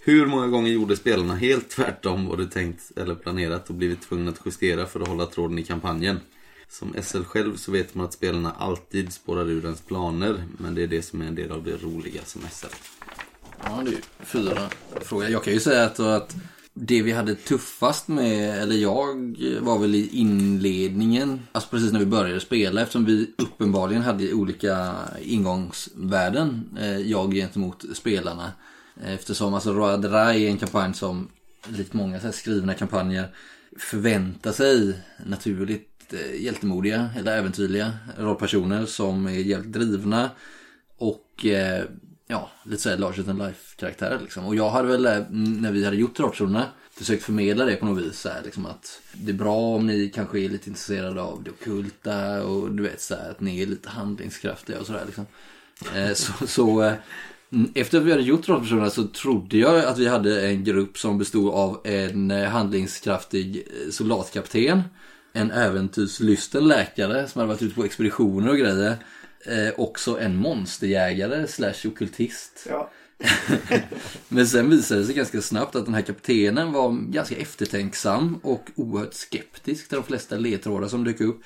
Hur många gånger gjorde spelarna helt tvärtom vad du tänkt eller planerat och blivit tvungna att justera för att hålla tråden i kampanjen? Som S L själv så vet man att spelarna alltid spårar ur ens planer, men det är det som är en del av det roliga som S L. Ja, det är ju fyra frågor. Jag kan ju säga att, att det vi hade tuffast med, eller jag, var väl i inledningen. Alltså precis när vi började spela, eftersom vi uppenbarligen hade olika ingångsvärden, jag gentemot spelarna. Eftersom alltså Roadra är en kampanj som likt många så här skrivna kampanjer förväntar sig naturligt eh, hjältemodiga eller äventyrliga rollpersoner som är jävligt drivna och eh, ja, lite såhär larger than life-karaktärer liksom. Och jag hade väl, när vi hade gjort rollpersonerna, försökt förmedla det på något vis så här, liksom att det är bra om ni kanske är lite intresserade av det ockulta och du vet så här, att ni är lite handlingskraftiga och sådär liksom. Eh, så... så eh, Efter att vi hade gjort rollpersonerna så trodde jag att vi hade en grupp som bestod av en handlingskraftig soldatkapten, en äventyrslysten läkare som hade varit ute på expeditioner och grejer, eh, också en monsterjägare slash ockultist. Ja. Men sen visade det sig ganska snabbt att den här kaptenen var ganska eftertänksam och oerhört skeptisk till de flesta ledtrådar som dök upp.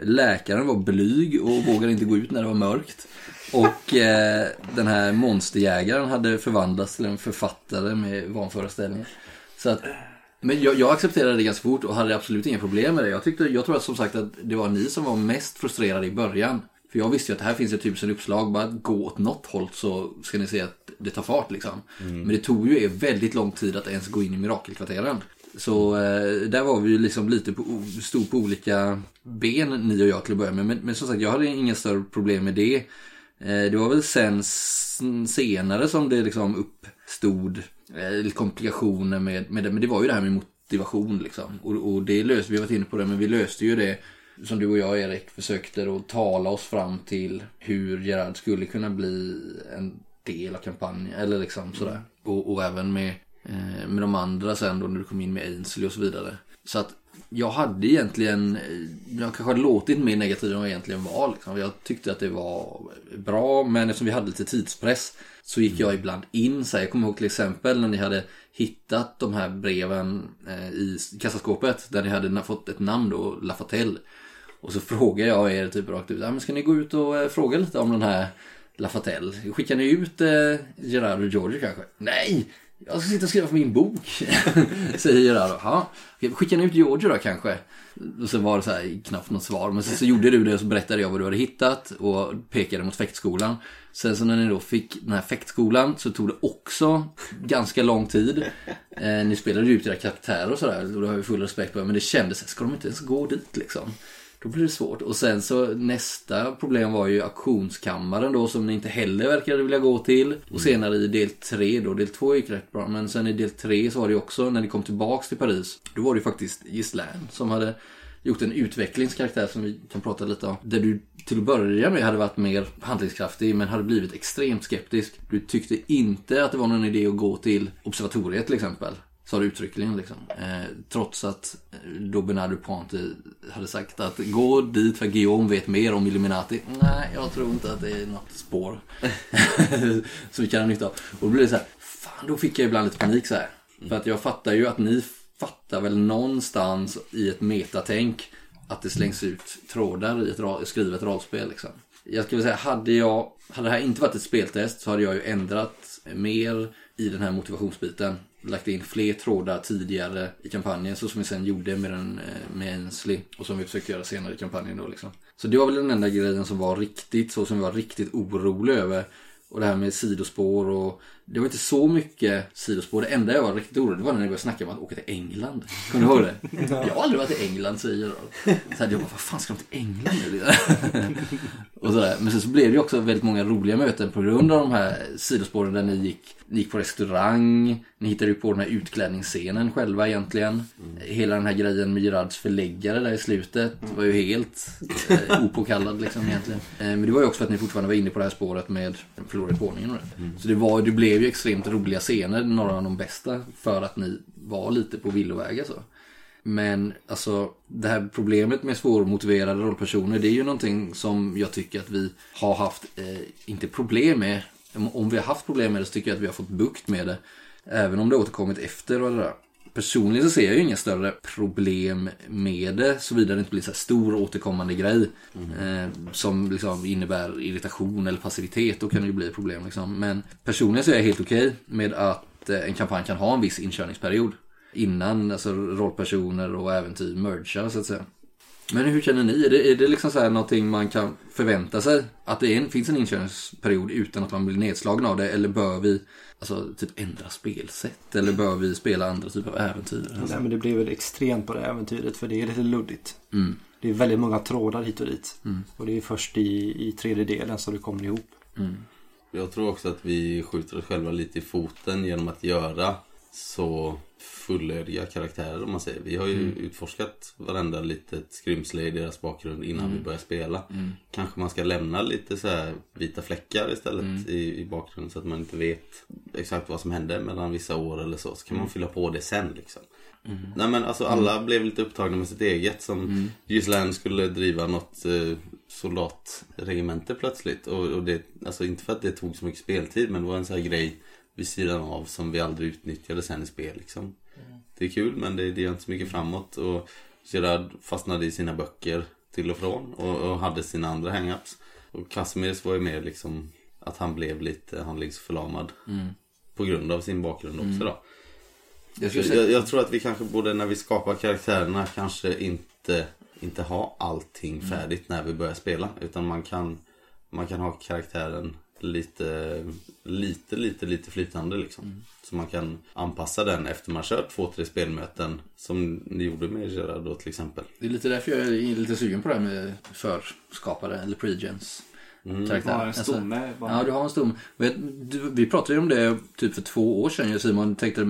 Läkaren var blyg och vågade inte gå ut när det var mörkt. Och eh, den här monsterjägaren hade förvandlats till en författare med vanföreställningar. Så att, men jag, jag accepterade det ganska fort och hade absolut inga problem med det. Jag, tyckte, jag tror att, som sagt, att det var ni som var mest frustrerade i början. För jag visste ju att här finns ju tusen uppslag. Bara gå åt något håll så ska ni se att det tar fart liksom. Mm. Men det tog ju er väldigt lång tid att ens gå in i mirakelkvarteren. Så eh, där var vi ju liksom lite på, stod på olika ben, ni och jag, till att börja med. Men, men som sagt, jag hade inga större problem med det. Eh, det var väl sen senare som det liksom uppstod eh, komplikationer med, med det. Men det var ju det här med motivation liksom. Och, och det löste, vi har varit inne på det, men vi löste ju det som du och jag, Erik, försökte att tala oss fram till hur Gerard skulle kunna bli en del av kampanjen. Eller liksom sådär. Och, och även med... med de andra sen då när du kom in med Ainslie och så vidare. Så att jag hade egentligen, jag kanske hade låtit mer negativ än vad jag egentligen var liksom. Jag tyckte att det var bra, men eftersom vi hade lite tidspress så gick jag ibland in så här. Jag kommer ihåg till exempel när ni hade hittat de här breven i kassaskåpet där ni hade fått ett namn då, Lafatell. Och så frågade jag er typ rakt ut, ja, men ska ni gå ut och fråga lite om den här Lafatell? Skickar ni ut eh, Gerard och Giorgio kanske? Nej! Jag ska sitta och skriva för min bok, säger jag då. Ja, skickar ni ut Giorgio då kanske? Och så var det så här, knappt något svar. Men sen så gjorde du det och så berättade jag vad du hade hittat och pekade mot fäktskolan. Sen så när ni då fick den här fäktskolan så tog det också ganska lång tid. Eh, ni spelade ju ut era karaktärer och sådär. Och då har vi full respekt på det. Men det kändes att ska de inte ens gå dit liksom? Då blir det svårt. Och sen så nästa problem var ju auktionskammaren då, som ni inte heller verkade vilja gå till. Och senare i del tre då, del två gick rätt bra. Men sen i del tre så var det ju också, när ni kom tillbaks till Paris, då var det ju faktiskt Gislén som hade gjort en utvecklingskaraktär som vi kan prata lite om. Där du till att börja med hade varit mer handlingskraftig men hade blivit extremt skeptisk. Du tyckte inte att det var någon idé att gå till observatoriet till exempel. sa det uttryckligen liksom. Eh, trots att då Bernard de Ponte hade sagt att gå dit för Guillaume vet mer om Illuminati. Nej, jag tror inte att det är något spår som vi kan ha nytta av. Och då blev det så här, fan, då fick jag ibland lite panik så här. Mm. För att jag fattar ju att ni fattar väl någonstans i ett metatänk att det slängs ut trådar i ett ra- skrivet rollspel liksom. Jag skulle säga, hade, jag, hade det här inte varit ett speltest så hade jag ju ändrat mer i den här motivationsbiten. Lagt in fler trådar tidigare i kampanjen, så som vi sen gjorde med, den, med Ainslie och som vi försökte göra senare i kampanjen då liksom. Så det var väl den enda grejen som var riktigt, så som vi var riktigt oroliga över. Och det här med sidospår, och det var inte så mycket sidospår. Det enda jag var riktigt orolig, det var när jag började snacka om att åka till England. Kommer du ihåg det? Jag har aldrig varit i England, säger jag då. Så här, jag bara, vad fan ska de till England nu? Och så där. Men sen så blev det ju också väldigt många roliga möten på grund av de här sidospåren där ni gick, ni gick på restaurang. Ni hittade ju på den här utklädningsscenen själva egentligen. Mm. Hela den här grejen med Gerards förläggare där i slutet mm. var ju helt eh, opåkallad liksom egentligen. Eh, men det var ju också för att ni fortfarande var inne på det här spåret med förlorade ordningen och det. Mm. Så det, var, det blev ju extremt roliga scener, några av de bästa, för att ni var lite på villovägar så. Men alltså, det här problemet med svårmotiverade rollpersoner, det är ju någonting som jag tycker att vi har haft, eh, inte problem med. Om vi har haft problem med det så tycker jag att vi har fått bukt med det. Även om det återkommit efter och det där. Personligen så ser jag ju inga större problem med det, såvida det inte blir så här stor återkommande grej mm. eh, som liksom innebär irritation eller passivitet, då kan det ju bli problem liksom. Men personligen så är jag helt okej med att eh, en kampanj kan ha en viss inkörningsperiod innan alltså, rollpersoner och äventyr merger så att säga. Men hur känner ni? Är det, är det liksom så här någonting man kan förvänta sig? Att det är, finns en inkörningsperiod utan att man blir nedslagen av det? Eller bör vi alltså, typ ändra spelsätt? Eller bör vi spela andra typer av äventyr? Alltså? Nej, men det blir väl extremt på det äventyret, för det är lite luddigt. Mm. Det är väldigt många trådar hit och dit. Mm. Och det är först i, i tredje delen som det kommer ihop. Mm. Jag tror också att vi skjuter oss själva lite i foten genom att göra så fullödiga karaktärer, om man säger. Vi har ju mm. utforskat varenda litet skrymsle i deras bakgrund innan mm. vi börjar spela. Mm. Kanske man ska lämna lite så här vita fläckar istället mm. i, i bakgrunden, så att man inte vet exakt vad som hände mellan vissa år eller så. Så kan mm. man fylla på det sen liksom. Mm. Nej, men alltså alla mm. blev lite upptagna med sitt eget, som mm. Gislén skulle driva något eh, soldatregemente plötsligt. Och, och det, alltså inte för att det tog så mycket speltid, men det var en så här grej vid sidan av som vi aldrig utnyttjade sen i spel liksom. Mm. Det är kul, men det, det gör inte så mycket framåt. Och Gerard fastnade i sina böcker till och från och, och hade sina andra hang-ups. Och Kazimierz var ju mer liksom att han blev lite handlingsförlamad mm. på grund av sin bakgrund mm. också då. Jag, skulle säga... jag, jag tror att vi kanske både när vi skapar karaktärerna kanske inte, inte ha allting färdigt mm. när vi börjar spela, utan man kan, man kan ha karaktären lite lite lite lite flytande liksom. Mm. Så man kan anpassa den efter man kört två tre spelmöten som ni gjorde med Gerard då till exempel. Det är lite därför jag är lite sugen på det här med förskapare eller pregens. Mm. Ja, en stomme, bara... ja, du har en stomme. Vi pratade ju om det typ för två år sedan, Simon, tänkte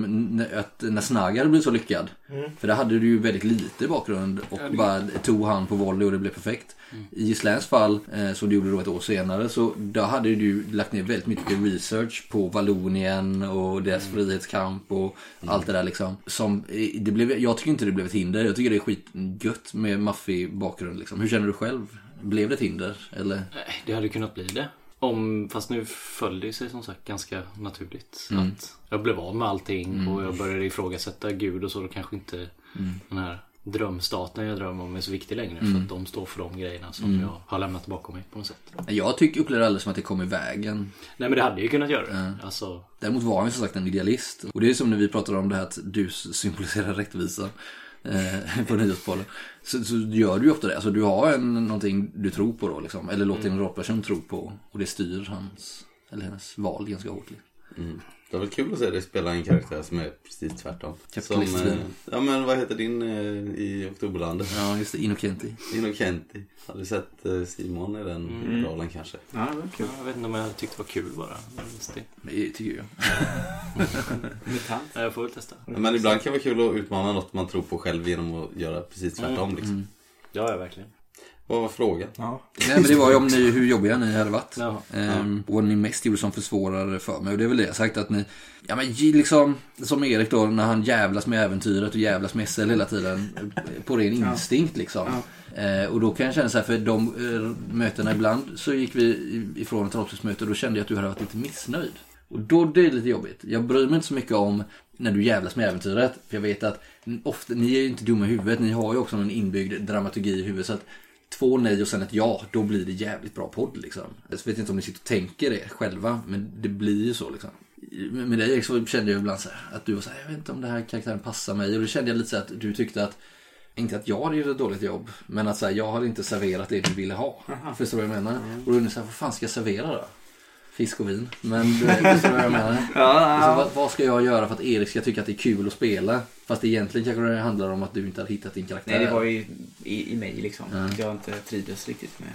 att när Snaggare blev så lyckad mm. för det hade du ju väldigt lite bakgrund och ja, det... bara tog han på volley och det blev perfekt. Mm. I Gisléns fall, som du gjorde då ett år senare, så då hade du lagt ner väldigt mycket research på Vallonien och deras mm. frihetskamp och mm. allt det där liksom. Som, det blev, jag tycker inte det blev ett hinder, jag tycker det är skitgött med maffig bakgrund liksom. Hur känner du själv? Blev det ett hinder? Eller? Nej, det hade kunnat bli det. Om, fast nu följde det sig som sagt ganska naturligt. Mm. Att jag blev av med allting mm. och jag började ifrågasätta Gud och så. Då kanske inte mm. den här drömstaten jag drömmer om är så viktig längre. Mm. För att de står för de grejerna som mm. jag har lämnat bakom mig på något sätt. Jag tycker upplevde alldeles som att det kom i vägen. Nej, men det hade ju kunnat göra det. Ja. Alltså... Däremot var han som sagt en idealist. Och det är som när vi pratar om det här att du symboliserar rättvisa. på nyhetspålen så, så gör du ju ofta det, alltså du har en, någonting du tror på då liksom, eller låter mm. en rollperson tro på, och det styr hans eller hennes val ganska hårt mm. Det var väl kul att se dig spela en karaktär som är precis tvärtom som, eh, ja men vad heter din eh, i Oktoberlandet? Ja just det, Innocenti Innocenti, hade du sett eh, Simon i den mm. rollen kanske? Ja, det var kul. Jag vet inte om jag tyckte det var kul bara det. Men det tycker jag ja, jag får väl testa. Men ibland kan det vara kul att utmana något man tror på själv genom att göra precis tvärtom mm. liksom. Mm. Ja, ja, verkligen. Vad var frågan? Ja. Nej, men det var ju om ni, hur jobbiga ni hade varit. Jaha. Ehm, ja. Och ni mest gjorde som försvårade för mig. Och det är väl det jag sagt att ni... Ja, men liksom... Som Erik då, när han jävlas med äventyret och jävlas med S L hela tiden. På ren instinkt, ja. Liksom. Ja. Ehm, och då kan jag känna så här, för de äh, mötena ibland så gick vi ifrån ett rådsmöte och då kände jag att du hade varit lite missnöjd. Och då det är lite jobbigt. Jag bryr mig inte så mycket om när du jävlas med äventyret. För jag vet att ofta, ni är ju inte dumma i huvudet. Ni har ju också en inbyggd dramaturgi i huvudet så att... Två nej och sen ett ja, då blir det jävligt bra podd liksom. Jag vet inte om ni sitter och tänker det själva, men det blir ju så liksom. Med dig så kände jag ibland så här, att du var så här, jag vet inte om den här karaktären passar mig. Och då kände jag lite så här att du tyckte att, inte att jag hade gjort ett dåligt jobb, men att så här, jag hade inte serverat det du ville ha. Aha. Förstår du vad jag menar? Mm. Och då är du så här, vad fan ska jag servera då? Fisk och vin. Men du vet vad jag menar. Ja, ja. Vad, vad ska jag göra för att Erik ska tycka att det är kul att spela? Fast egentligen kanske det handlar om att du inte har hittat din karaktär. Nej, det var ju i, i mig liksom. Mm. Jag har inte trivdes riktigt med...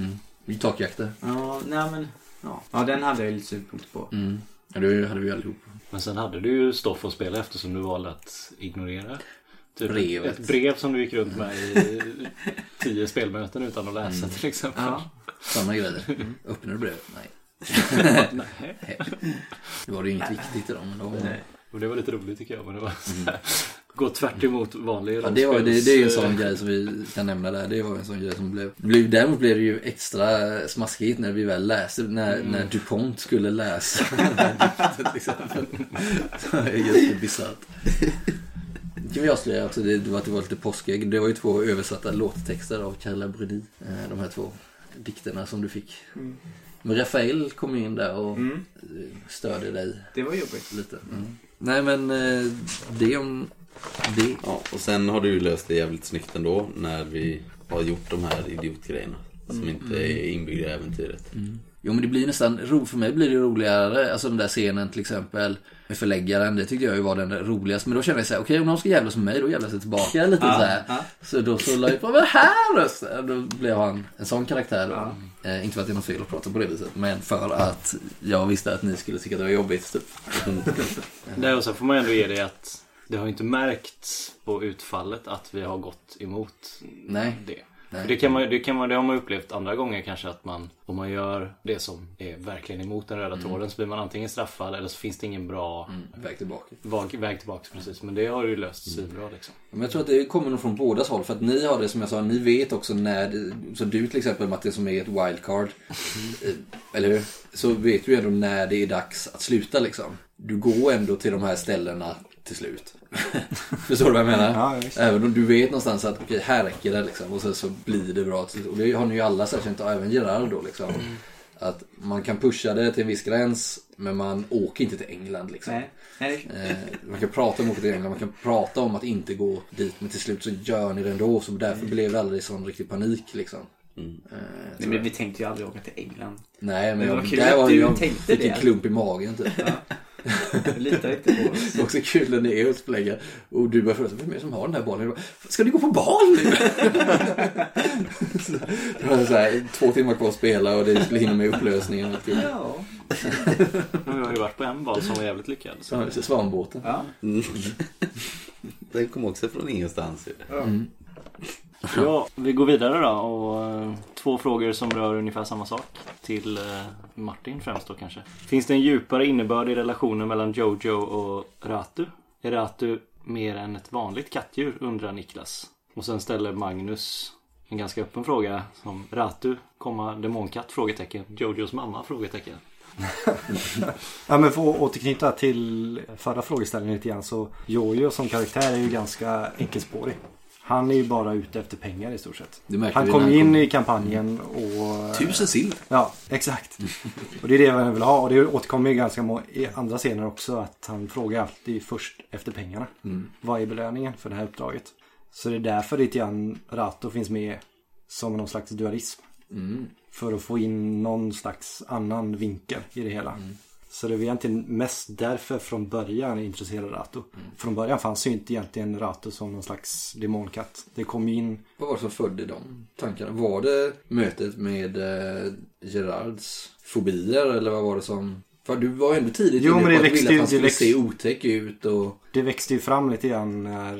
Mm. I takjakter. Ja, nej men... Ja. Ja, den hade jag lite synpunkt på. Mm. Ja, det hade vi allihop. Men sen hade du ju stoff att spela efter som du valde att ignorera. Typ brevet. Ett brev som du gick runt med i tio spelmöten utan att läsa mm. till exempel. Ja. Samma grejer. Mm. Öppnar du brevet? Nej. Det var ju inget viktigt i dem men då... Nej. Och det var lite roligt tycker jag men det var mm. gå tvärt emot vanliga ja, det, var, det, det är ju en sån grej som vi kan nämna där. Det var en sån grej som blev, blev däremot blev det ju extra smaskigt när vi väl läste när, mm. när Dupont skulle läsa till exempel. Så är just bisarrt. Det kan jag säga också det var, det var lite påskägg. Det var ju två översatta låttexter av Carla Bruni. De här två dikterna som du fick mm. Men Rafael kom in där och mm. störde dig. Det var jobbigt lite. Mm. Nej men det om det. Ja, och sen har du löst det jävligt snyggt ändå när vi har gjort de här idiotgrejerna mm. som inte är inbyggda i äventyret. Mm. Jo men det blir nästan ro för mig blir det roligare alltså den där scenen till exempel med förläggaren det tyckte jag ju var den roligaste men då kände jag så här okej okay, om någon ska jävlas med mig då jävlas jag tillbaka lite ah, så här ah. så då så la jag på vad här då då blev han en sån karaktär då. Ah. Eh, inte för att det är något fel att prata på det viset men för att jag visste att ni skulle tycka att det var jobbigt typ. Nej och så får man ändå ge det att det har inte märkts på utfallet att vi har gått emot nej. Det. Det, kan man, det, kan man, det har man upplevt andra gånger kanske att man, om man gör det som är verkligen emot den röda tråden mm. så blir man antingen straffad eller så finns det ingen bra mm. väg tillbaka. Väg, väg tillbaka precis. Men det har ju löst sig bra liksom. Men jag tror att det kommer nog från bådas håll för att ni har det som jag sa, ni vet också när det, så du till exempel Matte som är ett wildcard mm. eller hur? Så vet du ändå när det är dags att sluta liksom. Du går ändå till de här ställena till slut. Förstår du vad jag menar? Ja, jag även om du vet någonstans att okej, här räcker det liksom, och sen så blir det bra. Och det har ni ju alla särskilt, och även Gerard då liksom. Mm. Att man kan pusha det till en viss gräns men man åker inte till England liksom. Nej. Nej. Eh, man kan prata om att åka till England, man kan prata om att inte gå dit men till slut så gör ni det ändå så därför mm. blev det aldrig sån riktig panik liksom. Mm. Eh, nej, men vi tänkte ju aldrig åka till England. Nej men, men jag, där var jag fick det. En klump i magen typ. Ja. Lita inte på oss. Också kul när ni är och spläggar. Och du bara frågar, vem är det som har den här barnen? Bara, ska du gå på bal nu? Så, det var så här, två timmar kvar att spela och det skulle hinna med upplösningen. Ja. Jag har ju varit på en bal som var jävligt lyckad. Så. Ja, svanbåten. Ja. Mm. Den kom också från ingenstans. Ja. Mm. Ja, vi går vidare då och två frågor som rör ungefär samma sak till Martin främst då kanske. Finns det en djupare innebörd i relationen mellan Jojo och Rato? Är Rato mer än ett vanligt kattdjur undrar Niklas. Och sen ställer Magnus en ganska öppen fråga som Rato, komma demonkatt frågetecken, Jojos mamma frågetecken. Ja, men för att återknyta till förra frågeställningen lite grann så Jojo som karaktär är ju ganska enkelspårig. Han är ju bara ute efter pengar i stort sett. Han kom han in kom... i kampanjen och... Tusen sill. Ja, exakt. Och det är det han vill ha. Och det återkommer ju ganska må- i andra scener också att han frågar alltid först efter pengarna. Mm. Vad är belöningen för det här uppdraget? Så det är därför lite grann Rato finns med som någon slags dualism. Mm. För att få in någon slags annan vinkel i det hela. Mm. Så det var egentligen mest därför från början är intresserad av Rato. Mm. Från början fanns ju inte egentligen Rato som någon slags demonkatt. Det kom in... Vad var det som födde de tankarna? Var det mötet med eh, Gerards fobier eller vad var det som... För du var ändå tidigt jo, men det på att växte, du ville att han skulle växt, se otäck ut. Och... Det växte ju fram lite grann när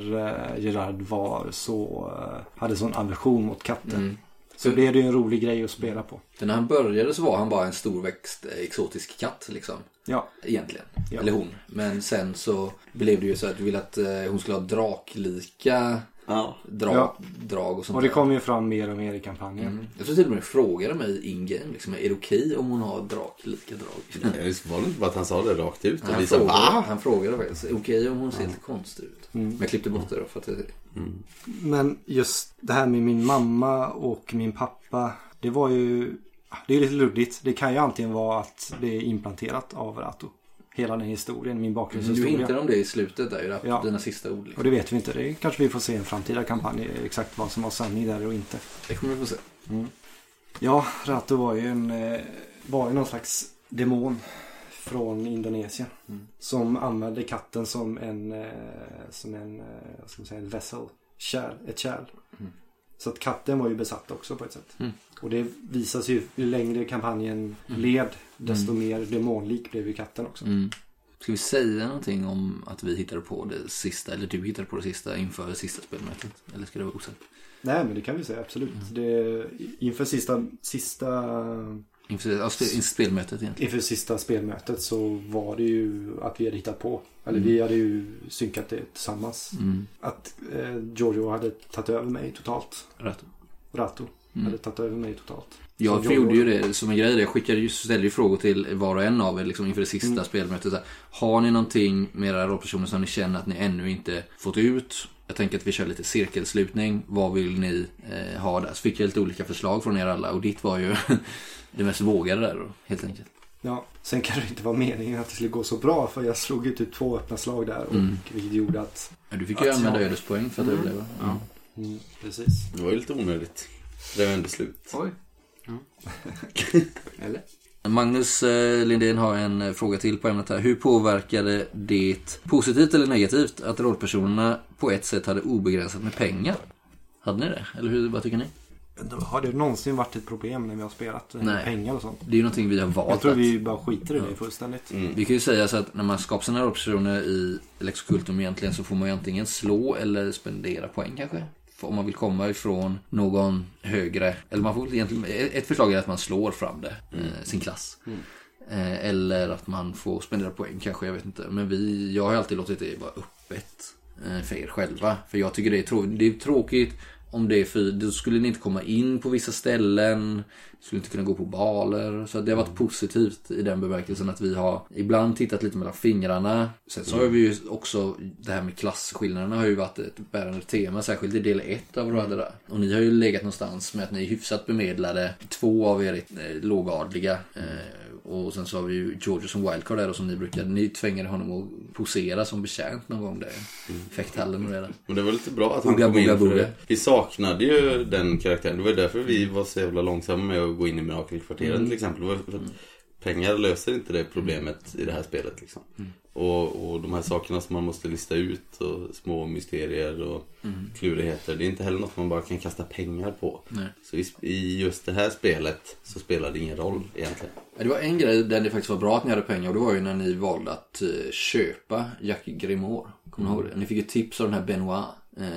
Gerard var så, hade sån aversion mot katten. Mm. Så det är ju en rolig grej att spela på. För när han började så var han bara en storväxt exotisk katt liksom. Ja. Egentligen. Ja. Eller hon. Men sen så blev det ju så att du ville att hon skulle ha draklika ja. Drag, ja. drag och sånt. Och det kom ju fram mer och mer i kampanjen. Mm. Jag tror till och med frågade mig in-game liksom, är det okej om hon har draklika drag? Nej, det var inte bara att han sa det rakt ut. Han, visade, frågade, han frågade faktiskt, är det okej om hon ser ja. lite konstig ut? Mm. Men jag klippte bort det då för att jag... Mm. Men just det här med min mamma och min pappa, det var ju, det är lite luddigt. Det kan ju antingen vara att det är implanterat av Rato. Hela den historien, min bakgrundshistoria. Du hintar om det i slutet där, ju ja. Dina sista ord. Liksom. Och det vet vi inte. Det kanske vi får se en framtida kampanj, exakt vad som var sanning där och inte. Det kommer vi få se. Mm. Ja, Rato var ju en, var ju någon slags demon från Indonesien mm. som använde katten som en, som en, vad ska man säga, en vessel, kärl, ett kärl. Mm. Så att katten var ju besatt också på ett sätt. Mm. Och det visas ju, ju längre kampanjen mm. led, desto mm. mer demonlik blev ju katten också. Mm. Ska vi säga någonting om att vi hittade på det sista, eller du hittade på det sista inför det sista spelmötet? Eller ska det vara osant? Nej, men det kan vi säga, absolut. Mm. Det, inför sista... sista... Inför, alltså, inför spelmötet egentligen. Inför sista spelmötet så var det ju att vi hade hittat på. Eller mm. vi hade ju synkat det tillsammans. Mm. Att eh, Giorgio hade tagit över mig totalt. Rato. Rato mm. hade tagit över mig totalt. Ja, jag gjorde ju det som en grej. Jag skickade ju, ställde ju frågor till var och en av er liksom, inför det sista mm. spelmötet. Så här, har ni någonting med era rollpersoner som ni känner att ni ännu inte fått ut? Jag tänker att vi kör lite cirkelslutning. Vad vill ni eh, ha där? Så fick jag lite olika förslag från er alla. Och ditt var ju... Det mest vågade där då, helt enkelt. Ja, sen kan det inte vara meningen att det skulle gå så bra. För jag slog ut typ två öppna slag där. Och mm. vilket gjorde att... Ja, du fick ju använda jag... ödespoäng för att mm. överleva. Ja. Mm, precis. Det var ju lite onödigt. Det var ändå slut. Oj. Ja. Eller? Magnus Lindén har en fråga till på ämnet här. Hur påverkade det positivt eller negativt att rollpersonerna på ett sätt hade obegränsat med pengar? Hade ni det? Eller hur, vad tycker ni? Har det någonsin varit ett problem när vi har spelat? Nej. Pengar och sånt? Det är ju någonting vi har valt. Jag tror att... vi bara skiter i det ja. fullständigt. Mm. Vi kan ju säga så att när man skapar sina rollpersoner i Lexokultum egentligen så får man ju antingen slå eller spendera poäng kanske. För om man vill komma ifrån någon högre. Eller man får egentligen, ett förslag är att man slår fram det, mm. sin klass. Mm. Eller att man får spendera poäng kanske, jag vet inte. Men vi, jag har alltid låtit det vara öppet för er själva. För jag tycker det är, trå- det är tråkigt. Om det är för, då skulle ni inte komma in på vissa ställen, skulle inte kunna gå på baler. Så det har varit positivt i den bemärkelsen att vi har ibland tittat lite mellan fingrarna. Sen så har vi ju också, det här med klassskillnaderna har ju varit ett bärande tema, särskilt i del ett av vad det där. Och ni har ju legat någonstans med att ni är hyfsat bemedlade, två av er är lågadliga. Och sen så har vi ju Giorgio som wildcard där, och som ni brukade, ni tvingade honom att posera som betjänt någon gång där. Fäkthallen och det där. Men det var lite bra att han boga, kom boga, in för boga. Det. Vi saknade ju den karaktären. Det var därför vi var så jävla långsamma med att gå in i Mirakelkvarteren mm. till exempel. För att mm. pengar löser inte det problemet i det här spelet liksom. Mm. Och, och de här sakerna som man måste lista ut, och små mysterier och mm. klurigheter, det är inte heller något man bara kan kasta pengar på. Nej. Så i, i just det här spelet så spelar det ingen roll egentligen. Det var en grej där det faktiskt var bra att ni hade pengar, och det var ju när ni valde att köpa Jack Grimor. Kommer mm. ihåg det? Ni fick ju tips av den här Benoit.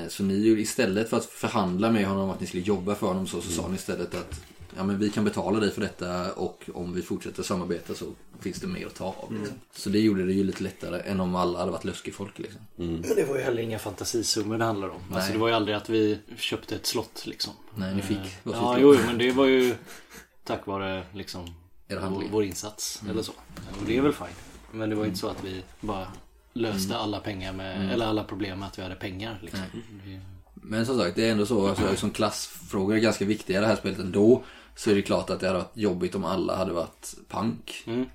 Så ni istället för att förhandla med honom att ni skulle jobba för honom så, så mm. sa ni istället att ja, men vi kan betala dig för detta, och om vi fortsätter samarbeta så finns det mer att ta av. Liksom. Mm. Så det gjorde det ju lite lättare än om alla hade varit löskiga folk. Liksom. Mm. Det var ju heller inga fantasisummor det handlar om. Alltså, det var ju aldrig att vi köpte ett slott. Liksom. Nej, ni fick. Ja, slott. Jo, men det var ju tack vare liksom, vår, vår insats mm. eller så. Och det är väl fint. Men det var ju inte så att vi bara löste mm. alla pengar med, mm. eller alla problem med att vi hade pengar. Liksom. Mm. Men som sagt, det är ändå så, alltså, som klassfrågor är ganska viktiga i det här spelet ändå. Så är det klart att det hade varit jobbigt om alla hade varit punk. Mm.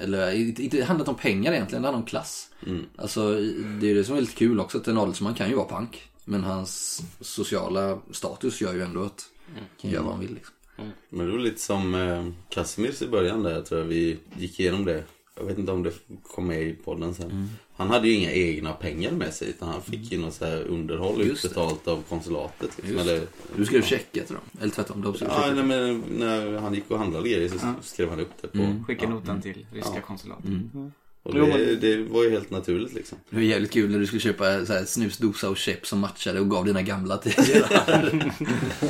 Eller inte, det handlar inte om pengar egentligen, det handlar om klass. Mm. Alltså det är det som är lite kul också, att en adelsman kan ju vara punk. Men hans sociala status gör ju ändå att mm. kan göra vad han vill. Liksom. Mm. Men det var lite som eh, Kazimierz i början där, jag tror jag vi gick igenom det. Jag vet inte om det kom med i podden sen. Mm. Han hade ju inga egna pengar med sig, utan han fick ju något så här underhåll utbetalt av konsulatet. Liksom. Eller, du skrev checka till dem. Eller tvärtom. De ja, nej, men när han gick och handlade grejer så ja. skrev han upp det på... Mm. Skicka ja. notan till ryska ja. konsulatet. Mm. Mm. Och det, det var ju helt naturligt liksom. Det var jävligt kul när du skulle köpa så här snusdosa och käpp som matchade och gav dina gamla till Gerard.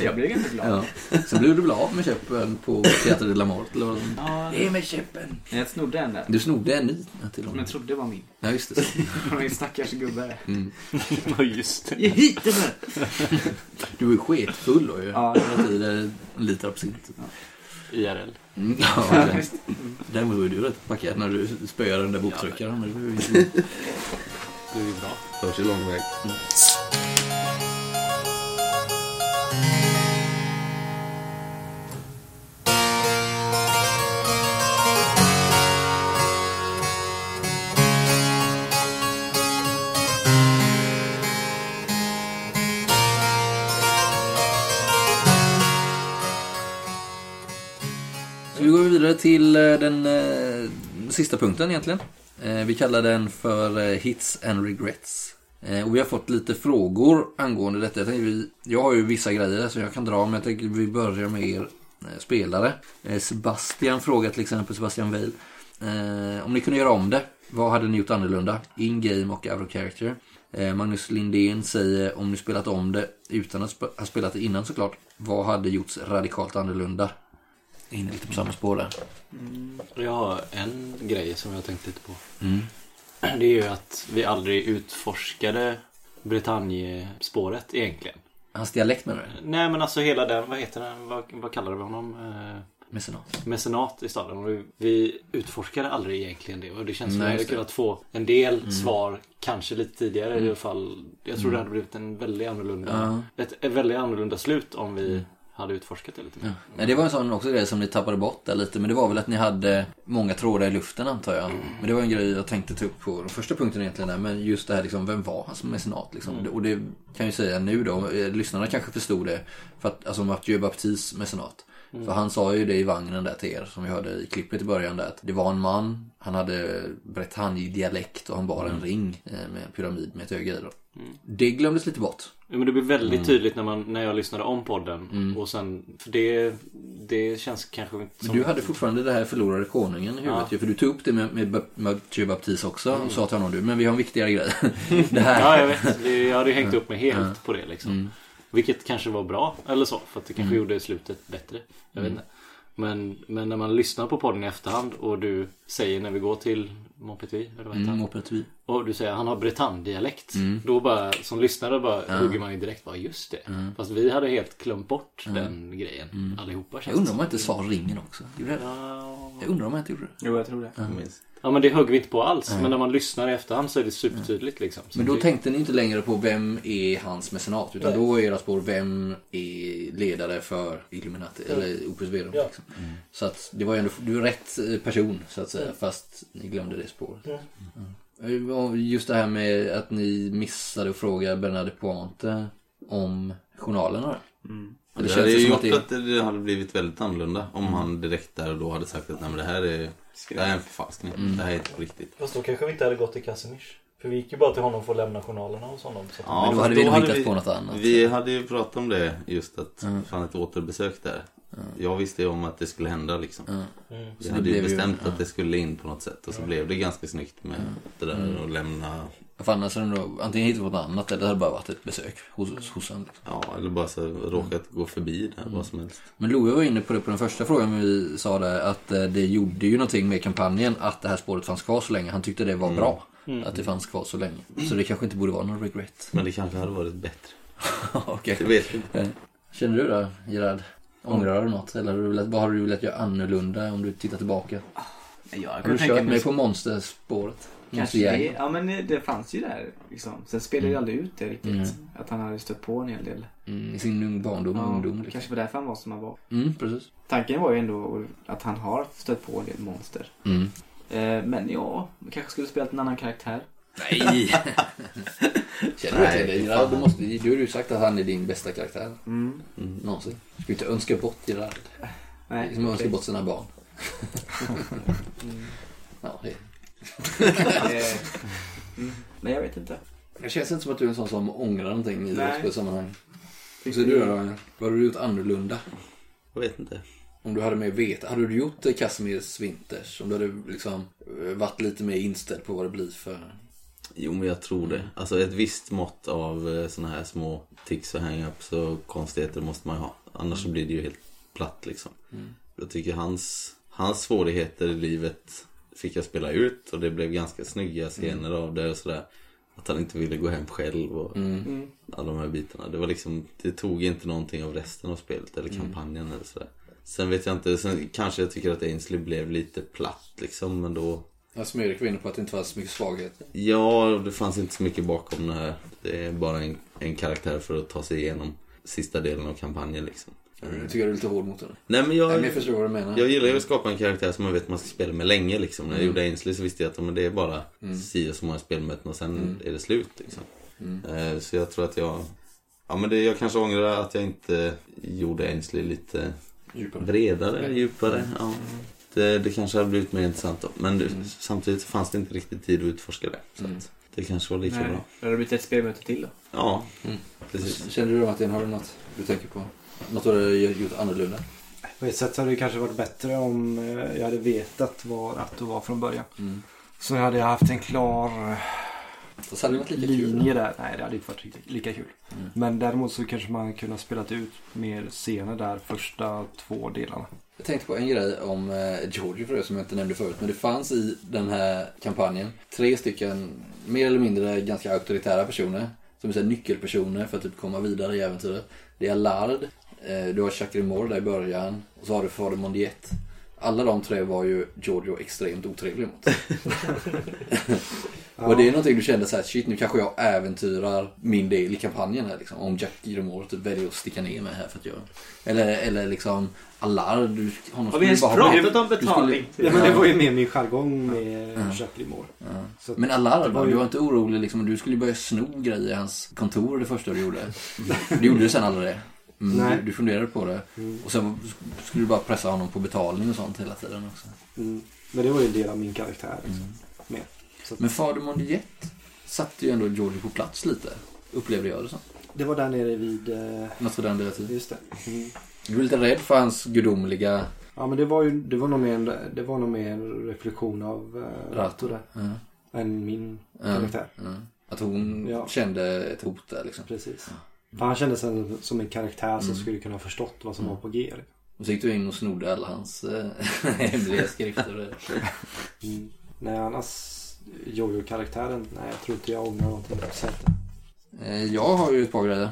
Jag blev ganska glad. Ja. Sen blev du väl av med käppen på Théâtre de la Mort. Eller ja, det är med käppen. Jag snodde den där. Du snodde en i till honom. Men jag trodde det var min. Ja, just det. Det var en stackars gubbe. Mm. Ja, just det. Ge hit den här. Du är sketfull då ju. Ja, det är lite absint. Ja. I R L. Mm, ja, den var ju du rätt packad när du spöjade den där boktryckaren. Det var ju bra. Det var så lång väg. Mm. Till den eh, sista punkten egentligen. Eh, vi kallar den för eh, Hits and Regrets. Eh, och vi har fått lite frågor angående detta. Jag, tänker vi, jag har ju vissa grejer som jag kan dra, men jag tänker vi börjar med er eh, spelare. Eh, Sebastian frågar till exempel, Sebastian Weil. Eh, om ni kunde göra om det, vad hade ni gjort annorlunda? In-game och out of character. Eh, Magnus Lindén säger, om ni spelat om det utan att sp- ha spelat det innan såklart, vad hade gjorts radikalt annorlunda? Inne lite på samma spår där. Mm. Jag har en grej som jag tänkt lite på. Mm. Det är ju att vi aldrig utforskade Britanniespåret egentligen. Hans dialekt med det? Nej, men alltså hela den, vad heter den, vad, vad kallade vi honom? Eh, mecenat. Mecenat i staden. Vi, vi utforskade aldrig egentligen det. Och det känns mm, som att vi hade kunnat få en del mm. svar, kanske lite tidigare mm. i alla fall. Jag tror mm. det hade blivit en väldigt annorlunda, mm. ett, ett väldigt annorlunda slut om vi... Mm. hade utforskat det lite mer. Ja. Det var en sån också grej som ni tappade bort där lite, men det var väl att ni hade många trådar i luften antar jag. Mm. Men det var en grej jag tänkte ta upp på den första punkten egentligen där, men just det här liksom, vem var han som mecenat liksom? Mm. Och det kan jag ju säga nu då, lyssnarna kanske förstod det, för att, alltså Matteo Battista mecenat. Mm. För han sa ju det i vagnen där till er, som vi hörde i klippet i början där, att det var en man, han hade Bretagne-dialekt och han bar en mm. ring med en pyramid med ett öga i då. Mm. Det glömdes lite bort. Ja, men det blev väldigt mm. tydligt när, man, när jag lyssnade om podden. Mm. Och sen, för det, det känns kanske som... Men du hade fortfarande det här förlorade konungen i huvudet. Ja. För du tog upp det med, med, med Tjö Baptiste också. Mm. Och sa till honom, du, men vi har en viktigare grej. Det här. Ja, jag vet. Det, jag hade ju hängt upp mig helt ja. på det liksom. Mm. Vilket kanske var bra, eller så. För att det kanske mm. gjorde slutet bättre. Jag mm. vet inte. Men, men när man lyssnar på podden i efterhand och du säger när vi går till Montpétuy, eller vad heter mm, han? Och du säger han har Bretagne-dialekt. Mm. Då bara, som lyssnare bara ja. hugger man ju direkt, bara just det. Mm. Fast vi hade helt glömt bort mm. den grejen mm. allihopa. Jag undrar om man inte sa ringen också. Gjorde det? Ja. Jag undrar om man inte gjorde det. Jo, jag tror det. Ja. Ja, men det högg vi inte på alls. Mm. Men när man lyssnar i efterhand så är det supertydligt liksom. Så men då det... tänkte ni inte längre på vem är hans mecenat, utan nej. Då är era spår vem är ledare för Illuminati mm. eller Opus Verum ja. liksom. Mm. Så att det var ju ändå, du är rätt person så att säga, mm. fast ni glömde det spåret. Mm. Mm. Just det här med att ni missade att fråga Bernard de Ponte om journalerna. Mm. Det, det hade ju gjort det... att det hade blivit väldigt annorlunda om mm. han direkt där och då hade sagt att nej, men det här är... Det här är en förfalskning. Mm. Det här är inte riktigt. Fast då kanske vi inte hade gått till Kazimierz. För vi gick ju bara till honom för att lämna journalerna hos honom. Så ja, men då hade vi nog hittat på något annat. Vi hade ju pratat om det just att mm. fan ett återbesök där. Mm. Jag visste ju om att det skulle hända liksom. Mm. Mm. Jag hade ju bestämt ju, att ja. det skulle in på något sätt. Och så mm. blev det ganska snyggt med mm. det där mm. och lämna... Fan, alltså, antingen hittat på något annat eller det hade bara varit ett besök hos, hos honom. Ja, eller bara så råkat gå förbi där, mm. vad som helst. Men Loe var inne på det på den första frågan vi sa där, att det gjorde ju någonting med kampanjen att det här spåret fanns kvar så länge. Han tyckte det var mm. bra mm. att det fanns kvar så länge. Så det kanske inte borde vara någon regret. Men det kanske hade varit bättre. Okej. Det vet jag. Känner du då, Gerard? Ångrar du något? Eller har du velat, vad har du velat göra annorlunda om du tittar tillbaka? Jag har du kört mig på monsterspåret? Kanske det, ja men det fanns ju där liksom. Sen spelade mm. jag aldrig ut det riktigt mm. att han hade stött på en hel del mm. i sin barndom och ja, ungdom liksom. Kanske var därför han var som han var mm, precis. Tanken var ju ändå att han har stött på en del monster mm. eh, men ja, kanske skulle spela en annan karaktär. Nej. Känner nej, du till det? Du, måste, du har ju sagt att han är din bästa karaktär mm. Mm. någonsin. Ska du inte önska bort Gerard? Nej, som önskar bort sina barn. mm. Ja, det. Mm. Nej, jag vet inte. Jag känns inte som att du är en sån som ångrar någonting i det sammanhang. Så du, var du gjort annorlunda? Jag vet inte. Om du hade mer vet, hade du gjort Kazimierz vinters? Om du hade liksom varit lite mer inställd på vad det blir för... Jo, men jag tror det. Alltså ett visst mått av såna här små tics och hang-ups och konstigheter måste man ha. Annars så blir det ju helt platt liksom. Mm. Jag tycker hans, hans svårigheter i livet fick jag spela ut. Och det blev ganska snygga scener mm. av det och sådär. Att han inte ville gå hem själv och mm. alla de här bitarna. Det var liksom, det tog inte någonting av resten av spelet eller kampanjen mm. eller sådär. Sen vet jag inte, sen kanske jag tycker att Ainslie blev lite platt liksom, men då... Ja, som Erik var inne på att det inte fanns så mycket svaghet. Ja, det fanns inte så mycket bakom det här. Det är bara en, en karaktär för att ta sig igenom sista delen av kampanjen liksom. Mm. Jag tycker du är lite hård mot henne. Nej, men jag, Nej, men jag förstår vad du menar. Jag gillar ju att skapa en karaktär som man vet att man ska spela med länge liksom. När jag mm. gjorde Ainslie så visste jag att men det är bara mm. si och så många spelmöten och sen mm. är det slut liksom. Mm. Så jag tror att jag... Ja, men det, jag kanske ångrar att jag inte gjorde Ainslie lite... Djupare. Bredare, djupare. Ja. Det, det kanske hade blivit mer intressant då. Men mm. samtidigt fanns det inte riktigt tid att utforska det. Så mm. att det kanske var lika Nej. bra. Har det blivit ett spelmöte till då? Ja, mm. precis. Känner du då att har du något du tänker på? Något du har gjort annorlunda? På ett sätt hade det kanske varit bättre om jag hade vetat vad Rato var från början. Mm. Så hade jag haft en klar så hade det varit lika linje kul, där. Nej, det hade inte varit lika kul. Mm. Men däremot så kanske man kunde ha spelat ut mer scener där första två delarna. Jag tänkte på en grej om eh, Giorgio för det som jag inte nämnde förut. Men det fanns i den här kampanjen tre stycken mer eller mindre ganska auktoritära personer. Som är så här, nyckelpersoner för att typ, komma vidare i äventyret. Det är Allard, eh, du har Jack Grimor där i början. Och så har du Fader Mondiet. Alla de tre var ju Giorgio extremt otrevlig mot. Och det är någonting du kände så här, shit, nu kanske jag äventyrar min del i kampanjen här liksom. Om Jack Grimor typ väljer att sticka ner mig här för att göra. Eller, eller liksom, Allard, du har någon... Har vi ens pratat om betalning? Ja, men det var ju med min jargong med ja. Jack Grimor. Ja. Så men Allard, var ju... du var inte orolig liksom, du skulle börja sno grejer i hans kontor det första du gjorde. Du gjorde ju sen aldrig det. Mm, Nej. Du, du funderade på det. Mm. Och sen skulle du bara pressa honom på betalning och sånt hela tiden också. Mm. Men det var ju en del av min karaktär liksom. Mm. Med. Att... Men Fader Mondiet satte ju ändå Giorgio på plats lite. Upplevde jag det så. Det var där nere vid... Eh... Något för den där tiden. Just det. Mm. Du var lite rädd för hans gudomliga... Ja, men det var ju det var nog mer en, det var nog mer en reflektion av eh, Rato där. Mm. Än min mm. karaktär. Mm. Att hon ja. kände ett hot där liksom. Precis. Ja. Mm. Han kändes en, som en karaktär som mm. skulle kunna ha förstått vad som mm. var på G. Och så gick du in och snodde alla hans hemliga skrifter. mm. Nej, annars Jojo-karaktären, nej, jag tror inte jag ångrar någonting på sättet. Jag har ju ett par grejer.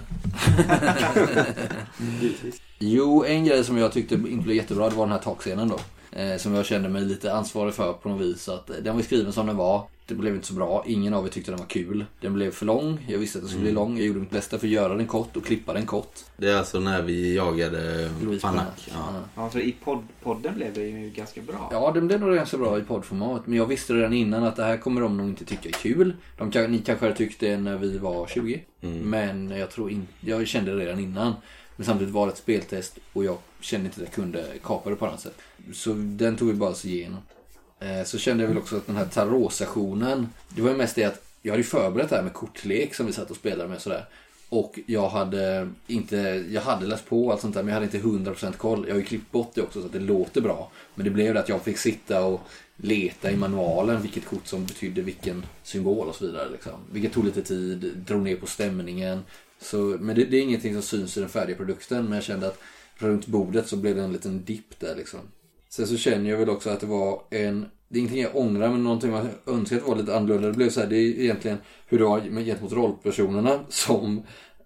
Jo, en grej som jag tyckte inte blev jättebra, det var den här takscenen då. Som jag kände mig lite ansvarig för på något vis. Att den var skriven som den var. Det blev inte så bra. Ingen av er tyckte den var kul. Den blev för lång. Jag visste att den skulle mm. bli lång. Jag gjorde mitt bästa för att göra den kort och klippa den kort. Det är alltså när vi jagade Panak. Ja. Ja, så i pod- podden blev det ju ganska bra. Ja, den blev nog ganska bra i poddformat. Men jag visste redan innan att det här kommer de nog inte tycka är kul. De kan, ni kanske hade tyckt det när vi var tjugo. Mm. Men jag tror inte... Jag kände det redan innan. Men samtidigt var det ett speltest och jag kände inte att jag kunde kapa det på annat sätt. Så den tog vi bara så igenom. Så kände jag väl också att den här tarot-sessionen, det var ju mest det att jag hade förberett det här med kortlek som vi satt och spelade med sådär. Och jag hade inte, jag hade läst på allt sånt där, men jag hade inte hundra procent koll. Jag har ju klippt bort det också så att det låter bra. Men det blev det att jag fick sitta och leta i manualen vilket kort som betydde vilken symbol och så vidare liksom. Vilket tog lite tid, drog ner på stämningen. Så, men det, det är ingenting som syns i den färdiga produkten, men jag kände att runt bordet så blev det en liten dipp där liksom. Sen så känner jag väl också att det var en... Det är ingenting jag ångrar, men någonting jag önskar var lite annorlunda. Det blev så här, det är egentligen hur det var gentemot rollpersonerna som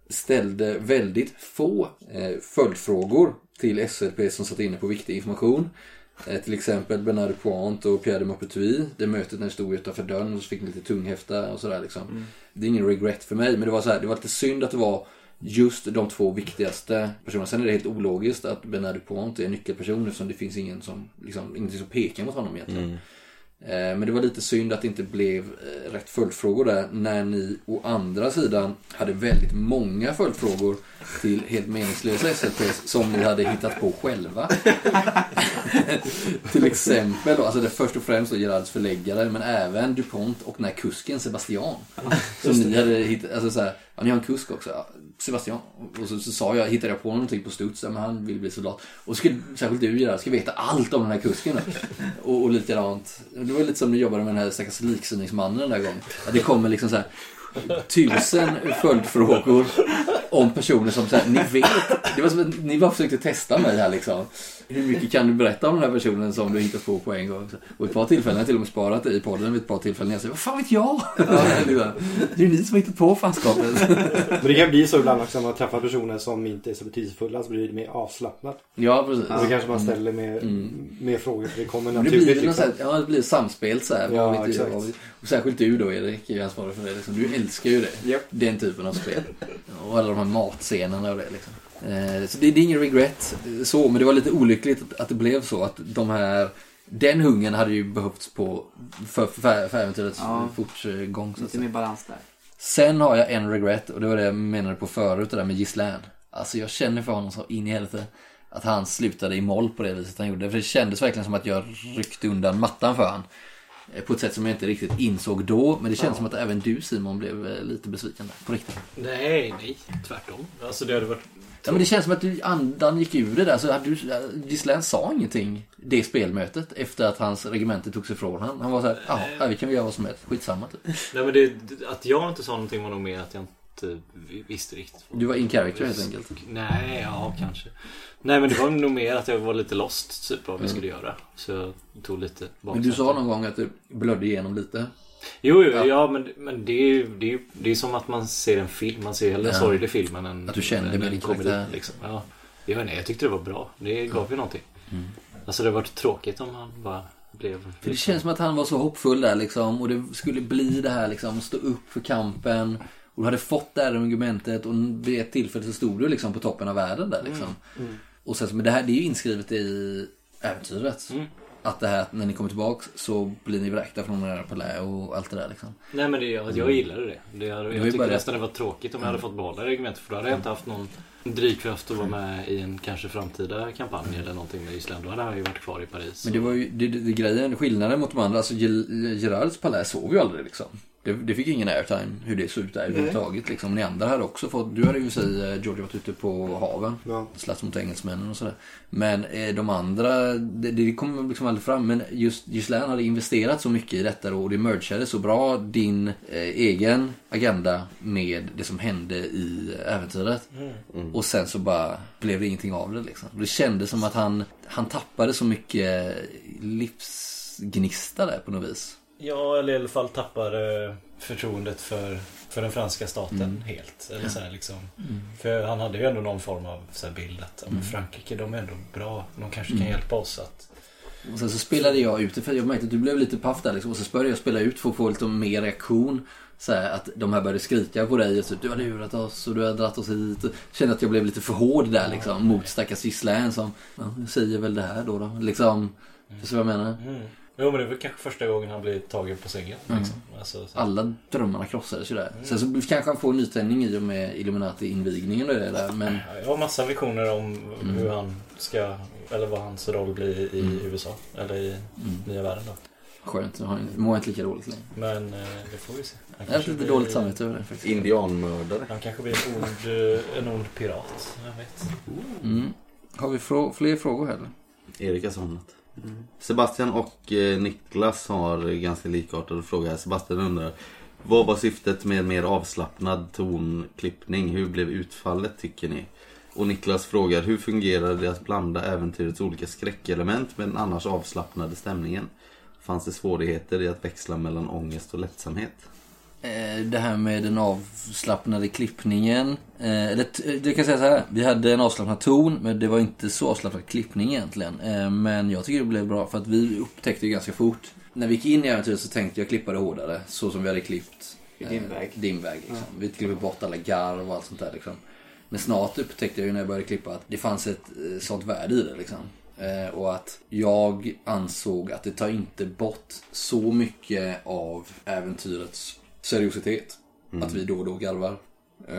ställde väldigt få eh, följdfrågor till S L P som satt inne på viktig information. Eh, till exempel Bernard de Ponte och Pierre de Maupertuis. Det mötet när det stod utanför dörren och så fick lite tunghäfta och sådär liksom. Mm. Det är ingen regret för mig, men det var så här, det var lite synd att det var... Just de två viktigaste personerna. Sen är det helt ologiskt att Bernard de Ponte är en nyckelperson eftersom det finns ingen som, liksom, ingenting som pekar mot honom egentligen. Mm. Men det var lite synd att det inte blev rätt följdfrågor där, när ni å andra sidan hade väldigt många följdfrågor till helt meningslösa S L Ps som ni hade hittat på själva. Till exempel då, alltså det först och främst då Gerards förläggare, men även Dupont och den här kusken Sebastian. Som ni hade hittat, alltså såhär, ja, ni har en kusk också, ja, Sebastian. Och så, så sa jag, hittade jag på någonting på Studs, men han ville bli soldat. Och skulle, särskilt du Gerard, ska veta allt om den här kusken. Och, och likadant, det var lite som ni jobbade med den här stackars liksyningsmannen den där gången. Ja, det kommer liksom så här tusen följdfrågor om personer som såhär, ni vet, det var som ni bara försökte testa mig här liksom. Hur mycket kan du berätta om den här personen som du inte får på en gång? Och ett par tillfällen har till och med sparat i podden vid ett par tillfällen. Jag säger, vad fan vet jag? Det är ni som har hittat på fanskapet. Men det kan bli så ibland också, när man träffar personer som inte är så betydelsefulla, så blir det mer avslappnat. Ja, precis. Och då kanske man ställer mer, mm. mer frågor, för det kommer naturligt. Det blir liksom. Här, ja, det blir samspel så här. Ja, exakt. Jag, och särskilt du då, Erik, är ju ansvarig för det. Liksom. Du älskar ju det. Yep. Den typen av spel. Och alla de här matscenerna och det liksom. Så det är ingen regret så, men det var lite olyckligt att det blev så att de här, den hungern hade ju behövts på för, för, för äventyrets ja, fortgång så lite mer balans där. Sen har jag en regret, och det var det jag menade på förut, det där med Gislén. Alltså jag känner för honom så in i helvete att han slutade i mål på det viset han gjorde, för det kändes verkligen som att jag ryckte undan mattan för han på ett sätt som jag inte riktigt insåg då. Men det känns ja. som att även du, Simon, blev lite besviken där, på riktigt. Nej, nej, tvärtom. Alltså det hade varit... Ja, men det känns som att du, andan gick ur det där. Så hade du, Gislén sa ingenting det spelmötet efter att hans regemente tog sig ifrån han. Han var så här, ja, här vi kan vi göra vad som helst, skitsamma typ. Nej, men det, att jag inte sa någonting var nog mer att jag inte visste riktigt. Du var in character helt enkelt. Nej, ja, kanske. Nej, men det var nog mer att jag var lite lost typ vad vi skulle mm. göra. Så jag tog lite baksätt. Men du sa någon gång att du blödde igenom lite. Jo, jo ja. ja, men, men det är ju det är, det är som att man ser en film. Man ser hellre ja. sorglig filmen än att du kände med din komedi liksom. Ja. Jag vet inte, jag tyckte det var bra. Det gav ju någonting. Mm. Alltså det hade varit tråkigt om han bara blev... För det känns som att han var så hoppfull där liksom. Och det skulle bli det här liksom, stå upp för kampen. Och du hade fått det här argumentet. Och vid ett tillfälle så stod du liksom på toppen av världen där liksom. Mm. Mm. Och sen, men det här det är ju inskrivet i äventyret. Mm. Att det här, när ni kommer tillbaka så blir ni vräkta från era palä och allt det där liksom. Nej, men det, jag, jag gillade det. det jag jag tyckte bara... nästan det var tråkigt om jag hade fått behålla regementet. För då hade jag inte haft någon drivkraft att vara med i en kanske framtida kampanj mm. eller någonting med Island. Då hade han ju varit kvar i Paris. Men det var ju det, det, det, grejen, skillnaden mot de andra. Alltså Gerards palä sov ju aldrig liksom. Det, det fick ingen airtime hur det såg ut där överhuvudtaget liksom. Ni andra hade också fått, du hade ju sig Giorgio varit ute på haven ja. Slats mot engelsmännen och sådär. Men eh, de andra, det, det kom liksom aldrig fram. Men just Gislén hade investerat så mycket i detta då, och det mergade så bra din eh, egen agenda med det som hände i äventyret mm. Mm. Och sen så bara blev det ingenting av det liksom. Det kändes som att han, han tappade så mycket livsgnista där på något vis. Ja, eller i alla fall tappar förtroendet för, för den franska staten mm. helt. Eller så här, liksom. Mm. För han hade ju ändå någon form av så här, bild att mm. Frankrike, de är ändå bra. De kanske kan mm. hjälpa oss att... Och sen så spelade jag ut, för jag märkte att du blev lite paff där liksom. Och så började jag spela ut för att få lite mer reaktion. Så här, att de här började skrika på dig och typ, du har lurat oss och du har dratt oss hit. Och kände att jag blev lite för hård där liksom. Mm. Mot stackars Gislén som, ja, jag säger väl det här då då. Liksom, mm. förstår du vad jag menar? Mm. Jo, men det var kanske första gången han blev tagen på sängen liksom. Mm. Alltså, alla drömmarna krossades ju där. Mm. Sen så kanske han får nytändning i och med Illuminati-invigningen och det där. Men... Jag har massa visioner om mm. hur han ska, eller vad hans roll blir i mm. U S A. Eller i mm. nya världen då. Skönt, nu mår jag inte lika dåligt längre. Men det får vi se. Han jag har lite blir... dåligt samvete över det faktiskt. Indianmördare. Han kanske blir en ond, en ond pirat, jag vet. Mm. Har vi frå- fler frågor här? Erik har somnat. Mm. Sebastian och eh, Niklas har ganska likartade frågor. Sebastian undrar, vad var syftet med mer avslappnad tonklippning? Hur blev utfallet, tycker ni? Och Niklas frågar, hur fungerade det att blanda äventyrets olika skräckelement med den annars avslappnade stämningen? Fanns det svårigheter i att växla mellan ångest och lättsamhet? Eh, det här med den avslappnade klippningen eh, eller t- det kan säga så här, vi hade en avslappnad ton, men det var inte så avslappnad klippning egentligen eh, men jag tycker det blev bra för att vi upptäckte ju ganska fort när vi gick in i äventyret, så tänkte jag klippa det hårdare så som vi hade klippt eh, Dimväg, Dimväg liksom. Ja. Vi klipper bort alla garv och allt sånt där liksom. Men snart upptäckte jag ju när jag började klippa att det fanns ett eh, sånt värde i det liksom. Och att jag ansåg att det tar inte bort så mycket av äventyrets seriositet. Mm. Att vi då och då garvar.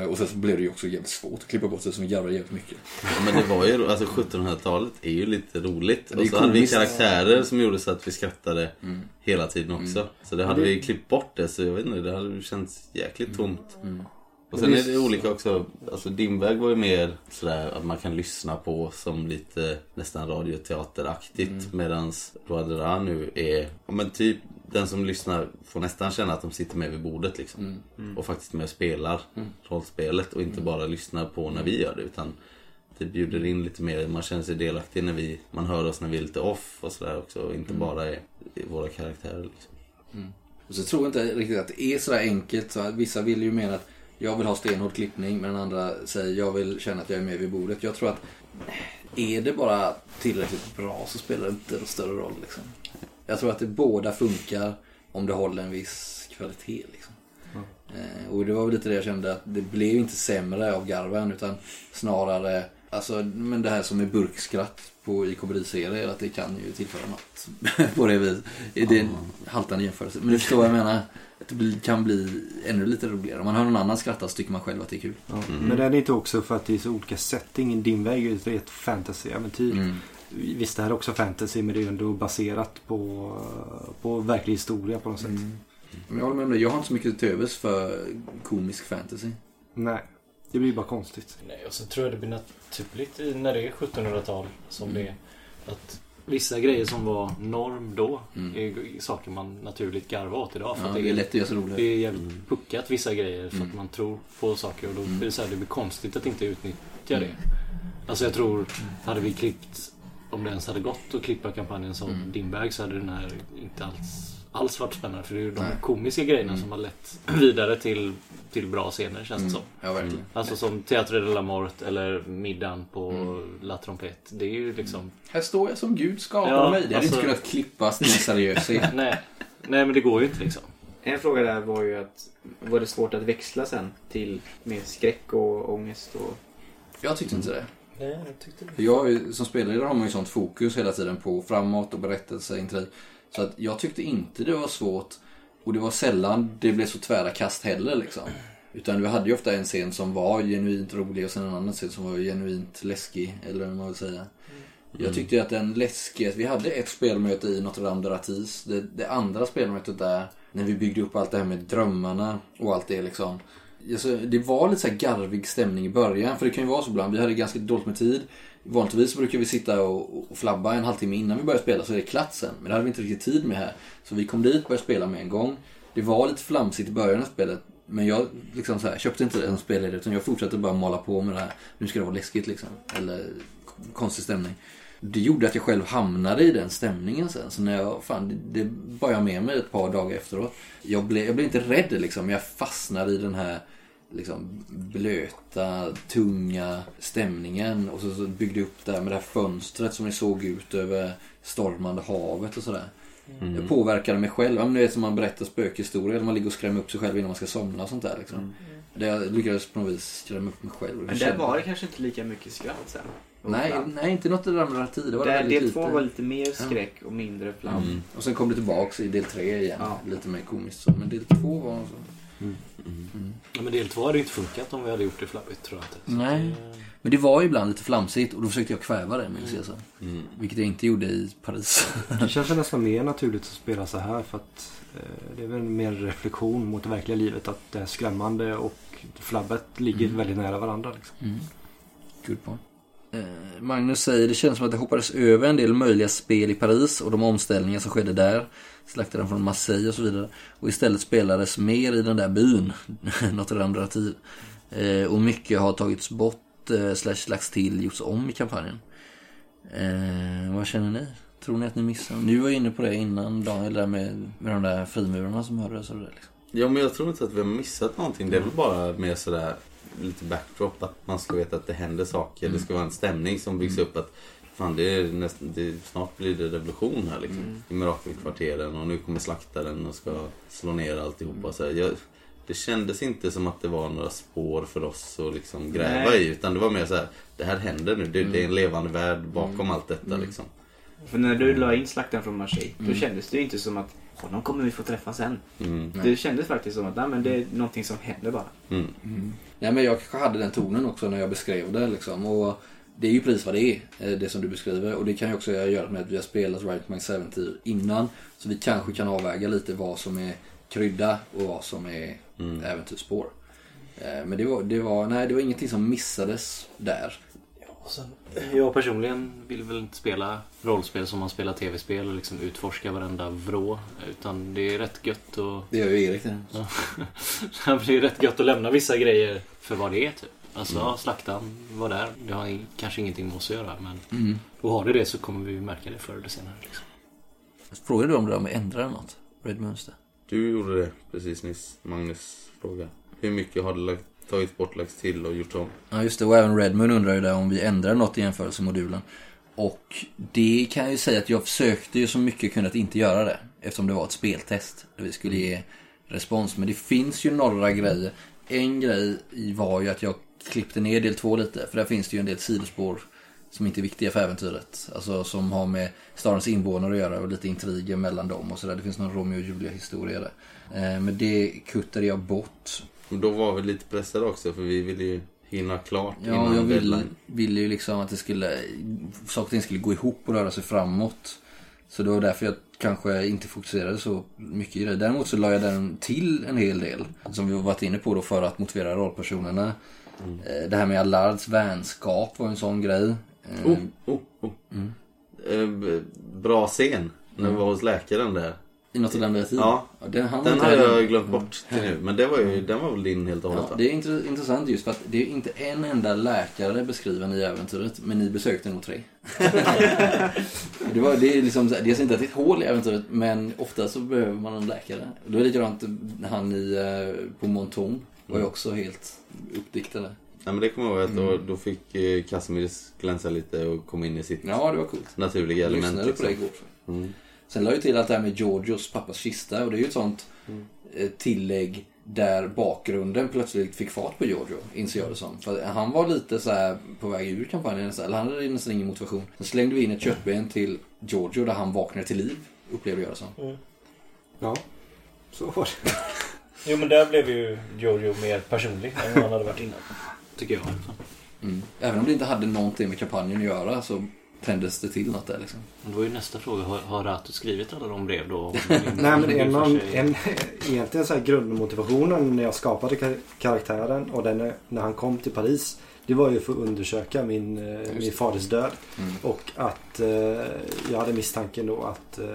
Och sen så blev det ju också jävligt svårt att klippa bort det som garvar jävligt mycket. Ja, men det var ju, alltså sjuttonhundratalet är ju lite roligt. Och så komiskt. Hade vi karaktärer som gjorde så att vi skrattade mm. hela tiden också. Mm. Så det hade det... vi klippt bort det, så jag vet inte, det hade känts jäkligt tomt. Mm. Mm. Och sen är det olika också, alltså Dimväg var ju mer sådär att man kan lyssna på som lite nästan radioteateraktigt. Mm. Medans Roadera nu är, men typ den som lyssnar får nästan känna att de sitter med vid bordet liksom. Mm. Mm. Och faktiskt med och spelar mm. rollspelet och inte mm. bara lyssnar på när vi gör det, utan det bjuder in lite mer, man känner sig delaktig när vi, man hör oss när vi är lite off och sådär också, och inte mm. bara är våra karaktärer liksom. Mm. Och så tror jag inte riktigt att det är sådär enkelt, så att vissa vill ju mer att jag vill ha stenhård klippning, men den andra säger jag vill känna att jag är med vid bordet. Jag tror att är det bara tillräckligt bra så spelar det inte en större roll liksom. Jag tror att det båda funkar om det håller en viss kvalitet liksom. Mm. Eh, och det var väl lite det jag kände, att det blev inte sämre av garven, utan snarare alltså, men det här som är burkskratt på i komediserie, att det kan ju tillföra något på det vis. Det är en haltande jämförelse, men det förstår vad jag menar. Det kan bli ännu lite roligare. Om man hör någon annan skratta så tycker man själv att det är kul. Ja. Mm. Men det är inte också för att det är så olika setting. Dimväg är ju ett fantasy-äventyr. Mm. Visst, det här är också fantasy, men det är ändå baserat på, på verklig historia på något sätt. Mm. Men jag håller med om det. Jag har inte så mycket till övers för komisk fantasy. Nej, det blir bara konstigt. Nej, och så tror jag det blir naturligt när det är sjuttonhundratal som mm. det är. Att vissa grejer som var norm då mm. är saker man naturligt garvar åt idag, för ja, att det är, det är lätt att göra så roligt. Det är jävligt mm. puckat vissa grejer för mm. att man tror på saker, och då blir det så här, det blir konstigt att inte utnyttja mm. det. Alltså jag tror, hade vi klippt, om det ens hade gått att klippa kampanjen som mm. Dimberg, så hade den här inte alls, alls varit spännande, för det är ju de Nej. komiska grejerna mm. som har lett vidare till, till bra scener, känns det mm. som. Ja, verkligen. Alltså som Théâtre de la Mort eller Middagen på mm. La Trompette, det är ju liksom... Mm. Här står jag som Gud skapar ja, mig, det hade alltså... inte kunnat klippas till en seriös scen. Nej. Nej, men det går ju inte liksom. En fråga där var ju att, var det svårt att växla sen till mer skräck och ångest och... Jag tyckte mm. inte det. Nej, jag tyckte det. Jag som spelare har man ju sånt fokus hela tiden på framåt och berättelse, intrig. Så att jag tyckte inte det var svårt, och det var sällan det blev så tvära kast heller liksom. Utan vi hade ju ofta en scen som var genuint rolig och sen en annan scen som var genuint läskig, eller vad man vill säga. Mm. Jag tyckte att den läskiga, vi hade ett spelmöte i Notre Dame de Ratis, det, det andra spelmötet där, när vi byggde upp allt det här med drömmarna och allt det liksom. Alltså, det var lite så här garvig stämning i början, för det kan ju vara så ibland, vi hade ganska dåligt med tid. Vanligtvis brukar vi sitta och, och flabba en halvtimme innan vi börjar spela, så är det klart sen. Men det hade vi inte riktigt tid med här. Så vi kom dit och började spela med en gång. Det var lite flamsigt i början av spelet, men jag liksom så här, köpte inte en spelare, utan jag fortsatte bara måla på med det här. Nu ska det vara läskigt liksom, eller konstig stämning. Det gjorde att jag själv hamnade i den stämningen sen. Så när jag, fan, det var jag med mig ett par dagar efteråt. Jag blev, jag blev inte rädd liksom, jag fastnade i den här... liksom blöta, tunga stämningen, och så, så byggde jag upp det här med det här fönstret som ni såg ut över stormande havet och sådär. Mm. Jag påverkade mig själv. Ja, men det är som man berättar spökhistorier, man ligger och skrämmer upp sig själv innan man ska somna och sånt där liksom. Mm. Det jag lyckades på något vis skrämma upp mig själv. Men där var det kanske inte lika mycket skratt sen. Nej, nej, inte något i den tid. Det var del lite... två var lite mer skräck ja. och mindre flam. Mm. Och sen kom det tillbaka i del tre igen, ja. lite mer komiskt så. Men del två var så. Mm. Mm. Mm. Ja, men del två hade ju inte funkat om vi hade gjort det flabbigt, tror jag inte. Nej, det... men det var ju ibland lite flamsigt, och då försökte jag kväva det, men jag så. Mm. Vilket jag inte gjorde i Paris. Det känns nästan mer naturligt att spela så här, för att eh, det är väl mer reflektion mot det verkliga livet, att det skrämmande och flabbet ligger mm. väldigt nära varandra liksom. Mm. Good point. eh, Magnus säger, det känns som att det hoppades över en del möjliga spel i Paris och de omställningar som skedde där, slaktade den från Marseille och så vidare, och istället spelades mer i den där byn något andra tid, eh, och mycket har tagits bort eh, slash slags till gjorts om i kampanjen. Eh, vad känner ni? Tror ni att ni missar? Nu var jag inne på det innan, Daniel, där med, med de där frimurarna som hördes och det liksom. Ja, men jag tror inte att vi har missat någonting. Det är väl bara mer sådär lite backdrop, att man ska veta att det händer saker, mm. det ska vara en stämning som byggs mm. upp, att fan, det är nästan, det, snart blir det revolution här liksom, mm. i Mirakelkvarteren, och nu kommer slaktaren och ska slå ner alltihopa. Så här, jag, det kändes inte som att det var några spår för oss att liksom gräva Nej. i, utan det var mer så här: det här händer nu, det, mm. det är en levande värld bakom mm. allt detta mm. liksom. För när du la in slakten från Marseille, mm. då kändes det ju inte som att någon kommer vi få träffa sen. Mm. Det kändes faktiskt som att nej, men det är någonting som händer bara. Mm. Mm. Nej, men jag kanske hade den tonen också när jag beskrev det liksom. Och det är ju precis vad det är, det som du beskriver. Och det kan ju också göra med att vi har spelat Rightman seventy innan. Så vi kanske kan avväga lite vad som är krydda och vad som är mm. äventyrsspår. Men det var, det, var, nej, det var ingenting som missades där. Och sen, jag personligen vill väl inte spela rollspel som man spelar tv-spel och liksom utforska varenda vrå, utan det är rätt gött att... Det gör ju Erik det. Ja. Det är rätt gött att lämna vissa grejer för vad det är typ. Alltså mm. slaktan var där, det har kanske ingenting med oss att göra, men mm. då har det det så kommer vi märka det förr eller senare liksom. Frågar du om det där med ändra eller något? Red Mönster? Du gjorde det precis nyss, Magnus fråga. Hur mycket har du lagt? Tagit bort, lagt till och gjort om. Ja just det, och även Redmond undrar ju där om vi ändrar något i jämförelse med modulen. Och det kan jag ju säga att jag försökte ju så mycket jag kunde att inte göra det, eftersom det var ett speltest där vi skulle ge respons. Men det finns ju några grejer. En grej var ju att jag klippte ner del två lite, för där finns det ju en del sidospår som inte är viktiga för äventyret, alltså som har med stadens invånare att göra och lite intriger mellan dem och sådär. Det finns någon Romeo och Julia historia där, men det kuttade jag bort. Och då var vi lite pressade också, för vi ville ju hinna klart. Ja, jag ville, ville ju liksom att det skulle, saker skulle gå ihop och röra sig framåt. Så det var därför jag kanske inte fokuserade så mycket i det. Däremot så la jag den till en hel del, som vi har varit inne på då, för att motivera rollpersonerna. Mm. Det här med Allards vänskap var en sån grej. Oh, oh, oh. Mm. Bra scen när vi var hos läkaren där. I något av den där tiden. Ja, ja, den, den har jag glömt bort till nu. Men det var ju, den var väl din helt och hållet. Ja, det är int- intressant just för att det är inte en enda läkare beskriven i äventyret, men ni besökte nog tre. det, var, det är liksom, det är inte ett hål i äventyret, men ofta så behöver man en läkare. Då är det likadant han i, på Monton var ju också helt uppdiktad. Nej, men det kommer jag ihåg att då, då fick Kazimierz glänsa lite och kom in i sitt ja, det var coolt. Naturliga element. Jag lyssnade på det igår. Mm. Sen la ju till att det här med Giorgios pappas kista, och det är ju ett sånt mm. tillägg där bakgrunden plötsligt fick fart på Giorgio, inser jag det som. För han var lite så här på väg ur kampanjen nästan, eller han hade nästan ingen motivation. Sen slängde vi in ett köttben till Giorgio där han vaknade till liv, upplevde jag det som. Mm. Ja, så var det. Jo, men där blev ju Giorgio mer personlig än han hade varit innan, tycker jag. Mm. Även om det inte hade någonting med kampanjen att göra så... tändes det till något där liksom. Det var ju nästa fråga, har, har Rato skrivit alla de brev då? Nej, men en, någon, en, egentligen så här grundmotivationen när jag skapade kar- karaktären och den, när han kom till Paris, det var ju för att undersöka min, eh, min faders död mm. och att eh, jag hade misstanken då att eh,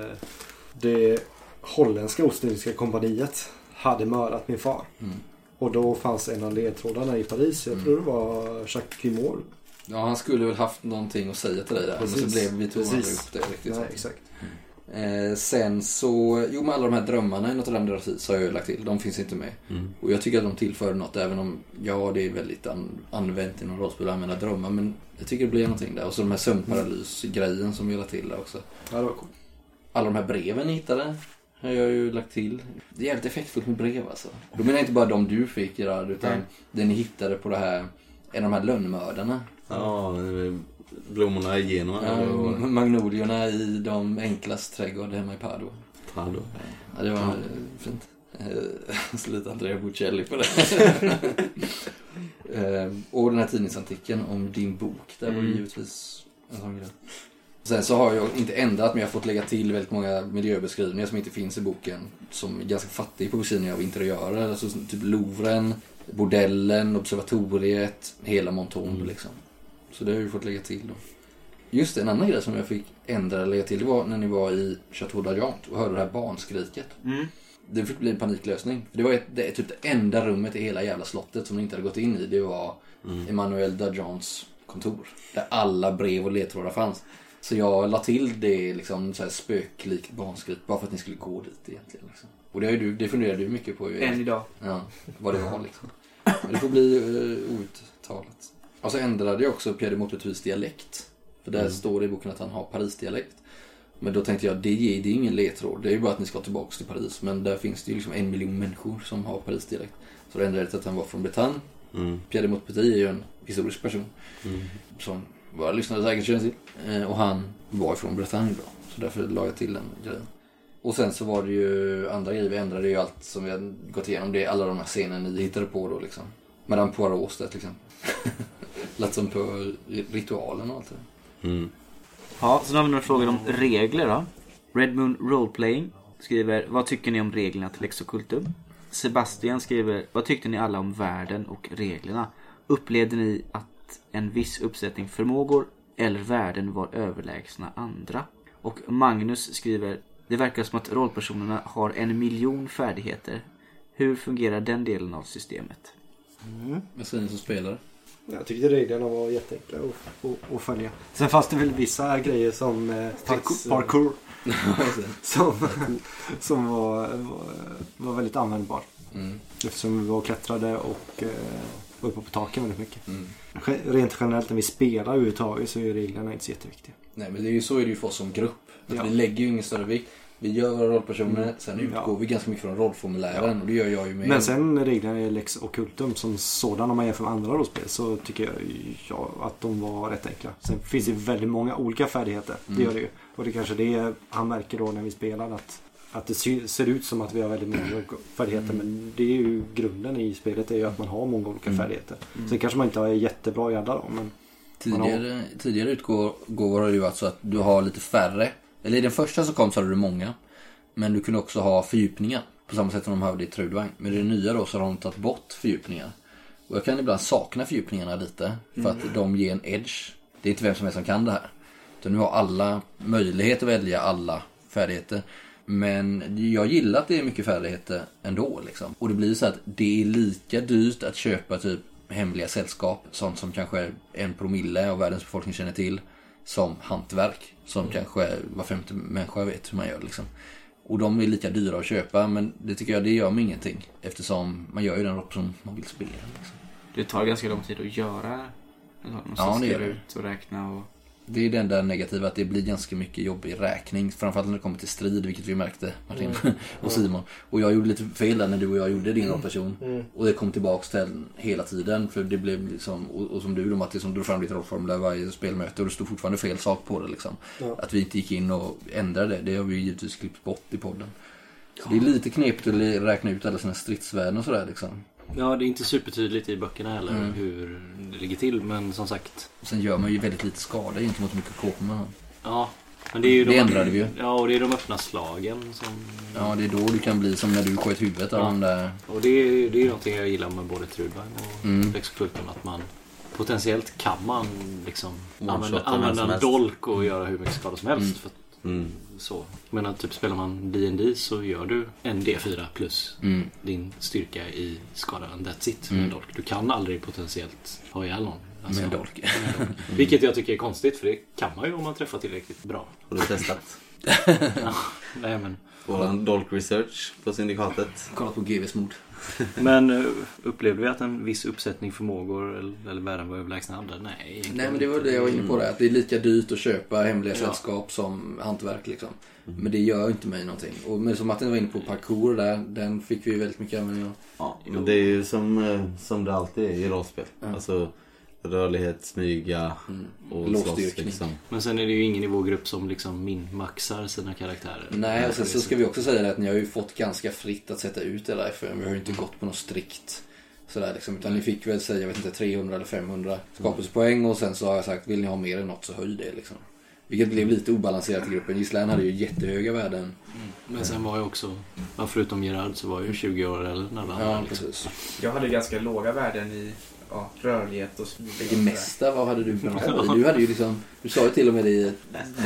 det holländska ostindiska kompaniet hade mördat min far mm. och då fanns en av ledtrådarna i Paris, jag mm. tror det var Jacques Grimor. Ja, han skulle väl haft någonting att säga till dig där. Precis. Men så blev vi två andra upp det riktigt. Nej, exakt. Mm. Eh, sen så, jo, med alla de här drömmarna i något av den där tid så har jag lagt till. De finns inte med. Mm. Och jag tycker att de tillför något, även om, ja, det är väldigt an- använt i någon rollspel att använda drömmar. Men jag tycker det blir någonting där. Och så de här sömnparalysgrejen mm. som jag lade till där också. Ja, det var coolt. Alla de här breven ni hittade har jag ju lagt till. Det är jävligt effektfullt med brev alltså. Då menar jag inte bara de du fick, Gerard, utan mm. det ni hittade på det här, en av de här lönnmördarna. Ja, blommorna i Genua och... magnolierna i de enklaste trädgård hemma i Padua. Padua. Ja, det var Padua. Fint. Så lite Andrea Bocelli på det. Och den här tidningsantiken om din bok, där var det givetvis en sån grej. Sen så har jag inte ändrat, men jag har fått lägga till väldigt många miljöbeskrivningar som inte finns i boken, som är ganska fattig på beskrivningar av interiörer, alltså typ Louvren, bordellen, observatoriet, hela Monton mm. liksom. Så det har vi fått lägga till då. Just det, en annan grej som jag fick ändra eller lägga till, det var när ni var i Chateau d'Ajant och hörde det här barnskriket. Mm. Det fick bli en paniklösning. Det var ett, det, typ det enda rummet i hela jävla slottet som ni inte hade gått in i. Det var mm. Emmanuel d'Ajants kontor. Där alla brev och ledtrådar fanns. Så jag la till det liksom, så här spöklikt barnskrik bara för att ni skulle gå dit egentligen. Liksom. Och det, har ju, det funderade du mycket på. Ju. Än idag. Ja, vad det var liksom. Men det får bli uh, outtalat. Och så ändrade jag också Pierre de Maupertuis dialekt. För där mm. står det i boken att han har Paris-dialekt. Men då tänkte jag, det ger det är ingen ledtråd. Det är ju bara att ni ska tillbaka till Paris. Men där finns det ju liksom en miljon människor som har Paris direkt. Så det ändrades att han var från Bretagne. Mm. Pierre de Montpetit är ju en historisk person. Mm. Som var lyssnade säkert känns till. Och han var från Bretagne då. Så därför la jag till den grejen. Och sen så var det ju andra grejer. Vi ändrade ju allt som vi hade gått igenom. Det är alla de här scenerna ni hittade på då liksom. Madame Poirot där till exempel. Lät som på ritualen och allt det. Mm. Ja, så nu har vi några frågor om regler då. Redmoon Roleplaying skriver, vad tycker ni om reglerna till Exocultum? Sebastian skriver, vad tyckte ni alla om världen och reglerna? Upplevde ni att en viss uppsättning förmågor eller värden var överlägsna andra? Och Magnus skriver, det verkar som att rollpersonerna har en miljon färdigheter. Hur fungerar den delen av systemet? Mm. Jag säger ni som spelare. Jag tyckte reglerna var jätteenkla att följa. Sen fast det väl vissa grejer som eh, parkour, parkour. som, som var, var, var väldigt användbar. Mm. Eftersom vi var klättrade och eh, var uppe på taken väldigt mycket. Mm. Rent generellt när vi spelar överhuvudtaget så är reglerna inte så jätteviktiga. Nej, men det är ju så är det ju för oss som grupp. Ja. Vi lägger ju ingen större vikt. Vi gör våra rollpersoner, mm. sen utgår ja. vi ganska mycket från rollformulären, ja. och det gör jag ju med. Men sen reglerna i Lex Occultum som sådan, om man jämför med andra rollspel, så tycker jag ja, att de var rätt enkla. Sen finns det väldigt många olika färdigheter, mm. det gör det ju. Och det kanske det han märker då när vi spelar, att, att det ser ut som att vi har väldigt många olika färdigheter, mm. men det är ju grunden i spelet, är ju att man har många olika mm. färdigheter. Mm. Sen kanske man inte är jättebra i alla då, men... Tidigare, har... tidigare utgår går det ju alltså att du har lite färre. Eller i den första som kom så hade du många. Men du kunde också ha fördjupningar. På samma sätt som de hade i Trudvang. Men i det nya då så har de tagit bort fördjupningar. Och jag kan ibland sakna fördjupningarna lite. För att mm. de ger en edge. Det är inte vem som är som kan det här. Utan nu har alla möjlighet att välja alla färdigheter. Men jag gillar att det är mycket färdigheter ändå liksom. Och det blir så att det är lika dyrt att köpa typ hemliga sällskap. Sånt som kanske en promille av världens befolkning känner till. Som hantverk. Som mm. kanske var femte människa vet hur man gör liksom. Och de är lika dyra att köpa. Men det tycker jag, det gör mig ingenting. Eftersom man gör ju den roll som man vill spela liksom. Det tar ganska lång tid att göra. Ja, det gör ut och räkna och... Det är den där negativa. Att det blir ganska mycket jobb i räkning. Framförallt när det kommer till strid. Vilket vi märkte, Martin mm. och Simon. Och jag gjorde lite fel när du och jag gjorde din rollperson. Mm. Mm. Och det kom tillbaks till hela tiden. För det blev liksom... Och, och som du då Matti som drog fram ditt rollformulär varje spelmöte. Och det stod fortfarande fel sak på det liksom. Ja. Att vi inte gick in och ändrade det. Det har vi ju givetvis klippt bort i podden. Så det är lite knepigt att räkna ut alla sina stridsvärden och sådär liksom. Ja, det är inte supertydligt i böckerna heller mm. hur det ligger till, men som sagt... Sen gör man ju väldigt lite skada, inte mot mycket kåpor. Ja, men det är ju... Det de ändrade vi ju. Ja, och det är de öppna slagen som... Ja, det är då du kan bli som när du sköt huvudet ja. av de där... Och det är ju någonting jag gillar med både Trudvang och mm. Exocultum, att man potentiellt kan man liksom använda, använda en dolk och göra hur mycket skada som helst. Mm. För att, mm. så. Men typ spelar man D and D så gör du en D fyra plus mm. din styrka i skada and that's it mm. med dolk. Du kan aldrig potentiellt ha ihjäl någon alltså, med dolk. Med dolk. Mm. Vilket jag tycker är konstigt för det kan man ju om man träffar tillräckligt bra. Har du testat? ja, nej men. Våran dolk research på syndikatet. Kollat på G V:s mord. Men upplevde vi att en viss uppsättning förmågor eller, eller värden var överlägsna andra? Nej, Nej, men det var det jag var inne på där. Att det är lika dyrt att köpa hemliga ja. sällskap som hantverk liksom. Mm. Men det gör inte mig någonting. Och men som Martin var inne på parkour där, den fick vi väldigt mycket användning av. Ja, men det är ju som, som det alltid är i rollspel. Mm. Alltså rörlighet, smyga och mm. slåss liksom. Men sen är det ju ingen i vår grupp som liksom minmaxar sina karaktärer. Nej, och sen så ska vi också säga att ni har ju fått ganska fritt att sätta ut det där. För vi har ju inte gått på något strikt sådär liksom. Utan ni fick väl säga, jag vet inte, trehundra eller femhundra skapelsepoäng. Och sen så har jag sagt, vill ni ha mer än något så höj det liksom. Vilket blev lite obalanserat i gruppen. Gislén hade ju jättehöga värden. Mm. Men sen var jag också, förutom Gerard så var jag ju tjugo år eller när han ja, liksom. Precis. Jag hade ganska låga värden i... Ja, rörlighet och smyga. Det mesta, vad hade du för något? Du hade ju liksom, du sa ju till och med det i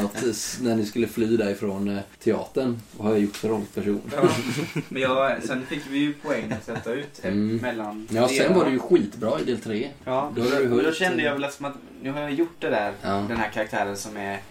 något, när ni skulle fly därifrån teatern. Vad har jag gjort för rollperson? Ja, men jag, sen fick vi ju poäng att sätta ut mm. mellan. Ja, sen var det ju skitbra i del tre. Ja, då, du och då kände jag väl att, som att nu har jag gjort det där, ja. den här karaktären som är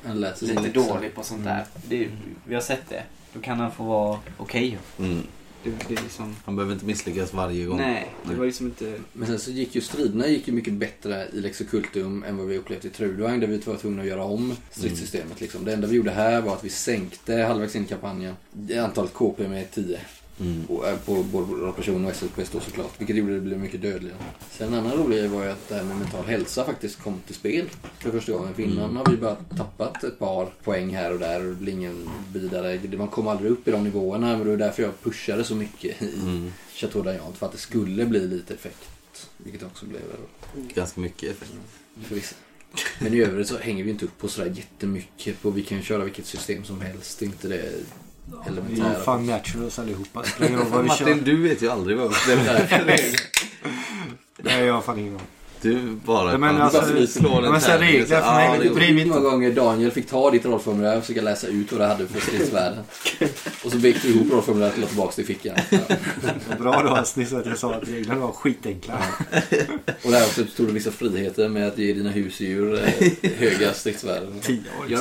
lite dålig på sånt där. Det är, vi har sett det. Då kan han få vara okej. Okay. Mm. Det, det är liksom... Han behöver inte misslyckas varje gång. Nej, det var liksom inte... Men sen så gick ju striderna gick ju mycket bättre i Lexicultum än vad vi upplevde i Trudvang, där vi var tvungna att göra om stridssystemet. Mm. Liksom. Det enda vi gjorde här var att vi sänkte halvvägs in i kampanjen antalet K P med tio. Mm. På, på både person och S L P S då såklart, vilket gjorde det blev mycket dödligare. Sen en annan rolig grej var ju att det här med mental hälsa faktiskt kom till spel för första gången. För innan mm. har vi bara tappat ett par poäng här och där och ingen vidare. Man kom aldrig upp i de nivåerna, men det var därför jag pushade så mycket i mm. Chateau d'Ajant, för att det skulle bli lite effekt, vilket också blev ganska mycket effekt. Mm. För vissa. Men i övrigt så hänger vi inte upp på sådär jättemycket på, vi kan köra vilket system som helst, inte det. Vi är fan naturals allihopa. Martin, du vet ju aldrig vad det är. Nej, jag har fan ingen gång. Du bara... Men alltså, vi slår den här. Regler för mig. Det blir många gånger Daniel fick ta ditt rollformulär och försöka läsa ut vad det hade för stridsvärden. Och så väckte du ihop rollformuläret och la tillbaka det i fickan. Bra då, Sniss, att jag sa att reglerna var skitenkla. Och där också stod det vissa friheter med att ge dina husdjur höga stridsvärden. tio år. tio